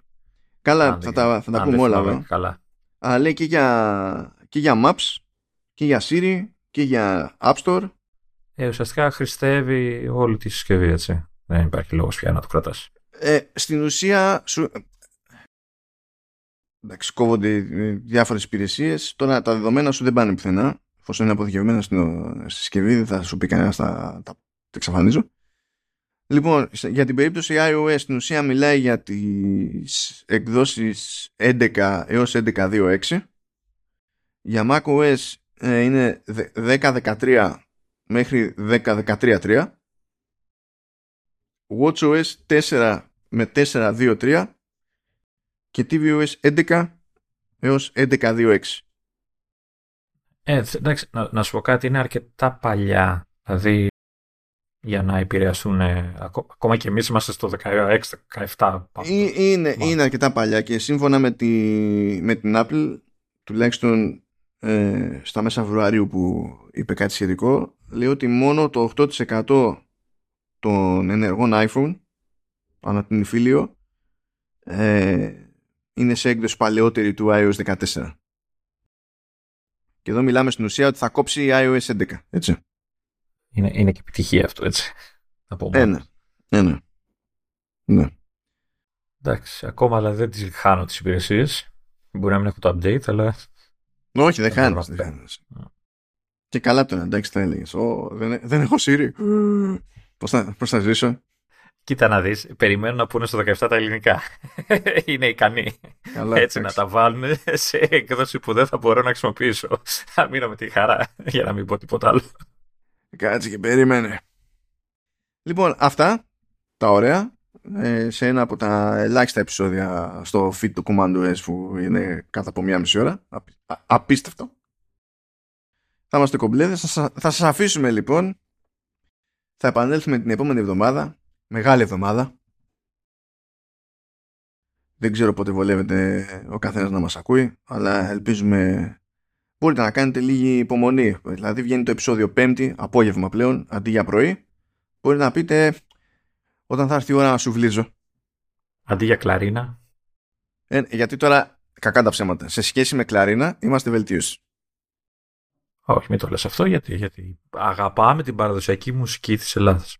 Καλά, αν θα, δε, θα, θα τα πούμε όλα βέβαια. Καλά. Αλλά και για, και για Maps, και για Siri και για App Store. Ε, ουσιαστικά χρηστεύει όλη τη συσκευή, έτσι. Δεν υπάρχει λόγος πια να το κρατάς. Ε, στην ουσία, σου... εντάξει, κόβονται διάφορες υπηρεσίες. Τώρα τα δεδομένα σου δεν πάνε πουθενά. Εφόσον είναι αποθηκευμένα στην στη συσκευή, δεν θα σου πει κανένας τα, τα... εξαφανίζω. Λοιπόν, για την περίπτωση iOS, στην ουσία μιλάει για τις εκδόσεις έντεκα έως έντεκα κόμμα δύο έξι. Για macOS είναι δέκα κόμμα δεκατρία μέχρι δέκα κόμμα δεκατρία κόμμα τρία, WatchOS τέσσερα με τέσσερα κόμμα δύο τρία και tvOS έντεκα έως έντεκα κόμμα δύο έξι. Ε, εντάξει, να, να σου πω κάτι, είναι αρκετά παλιά, δηλαδή για να επηρεαστούν, ακόμα και εμείς είμαστε στο δεκαέξι δεκαεπτά. Ε, είναι, είναι αρκετά παλιά και σύμφωνα με, τη, με την Apple, τουλάχιστον Ε, στα μέσα Φεβρουαρίου που είπε κάτι σχετικό, λέει ότι μόνο το οκτώ τοις εκατό των ενεργών iPhone ανά την υφήλιο ε, είναι σε έκδοση παλαιότερη του iOS δεκατέσσερα. Και εδώ μιλάμε στην ουσία ότι θα κόψει η iOS έντεκα, έτσι. Είναι, είναι και επιτυχία αυτό, έτσι. Ένα, ένα. Ναι. Εντάξει, ακόμα αλλά δεν τις χάνω τις υπηρεσίες. Μπορεί να μην έχω το update, αλλά... Όχι, δεν χάνεις. Και καλά τώρα, εντάξει, θα έλεγες. Ω, δεν, δεν έχω Siri. Πώς θα, πώς θα ζήσω. Κοίτα να δεις, περιμένω να πούνε στο δεκαεπτά τα ελληνικά. Είναι ικανοί. Καλά, έτσι εντάξει. Να τα βάλουν σε έκδοση που δεν θα μπορώ να χρησιμοποιήσω. Θα μείνω με τη χαρά, για να μην πω τίποτα άλλο. Κάτσε και περίμενε. Λοιπόν, αυτά τα ωραία. Ε, σε ένα από τα ελάχιστα επεισόδια στο feed του Command ο ες που είναι κάτω από μία μισή ώρα. Α, α, απίστευτο. Θα είμαστε κομπλέδες. Θα, θα σας αφήσουμε λοιπόν. Θα επανέλθουμε την επόμενη εβδομάδα. Μεγάλη εβδομάδα. Δεν ξέρω πότε βολεύεται ο καθένας να μας ακούει, αλλά ελπίζουμε μπορείτε να κάνετε λίγη υπομονή. Δηλαδή βγαίνει το επεισόδιο Πέμπτη, απόγευμα πλέον, αντί για πρωί. Μπορείτε να πείτε... Όταν θα έρθει η ώρα να σουβλίζω. Αντί για κλαρίνα. Ε, γιατί τώρα, κακά τα ψέματα, σε σχέση με κλαρίνα είμαστε βελτίωση. Όχι, μην το λες αυτό, γιατί, γιατί αγαπάμε την παραδοσιακή μουσική της Ελλάδας.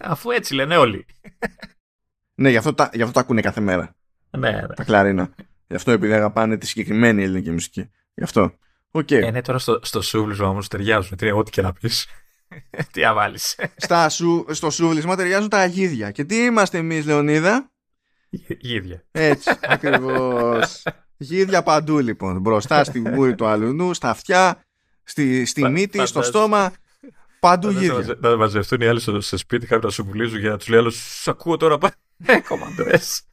Αφού έτσι λένε όλοι. Ναι, γι' αυτό, τα, γι' αυτό τα ακούνε κάθε μέρα. Ναι, ναι. Τα κλαρίνα. Γι' αυτό επειδή αγαπάνε τη συγκεκριμένη ελληνική μουσική. Γι' αυτό. Okay. Ε, ναι, τώρα στο, στο σουβλισμα όμως ταιριάζουν. Ό,τι και να πεις. Τι αβάλεις. Στα σου, στο σούβλισμα ταιριάζουν τα γίδια. Και τι είμαστε εμείς, Λεωνίδα? Γίδια. Έτσι, ακριβώς. Γίδια παντού λοιπόν. Μπροστά στη μούρη του αλουνού, στα αυτιά, στη, στη Πα, μύτη, φαντάζ... στο στόμα. Παντού φαντάζ... γίδια. Να μαζευτούν οι άλλοι στο, στο σπίτι, κάποιοι να σου βουλίζουν για να τους λέει άλλος, «Σ' ακούω τώρα, πάει». Command ο ες.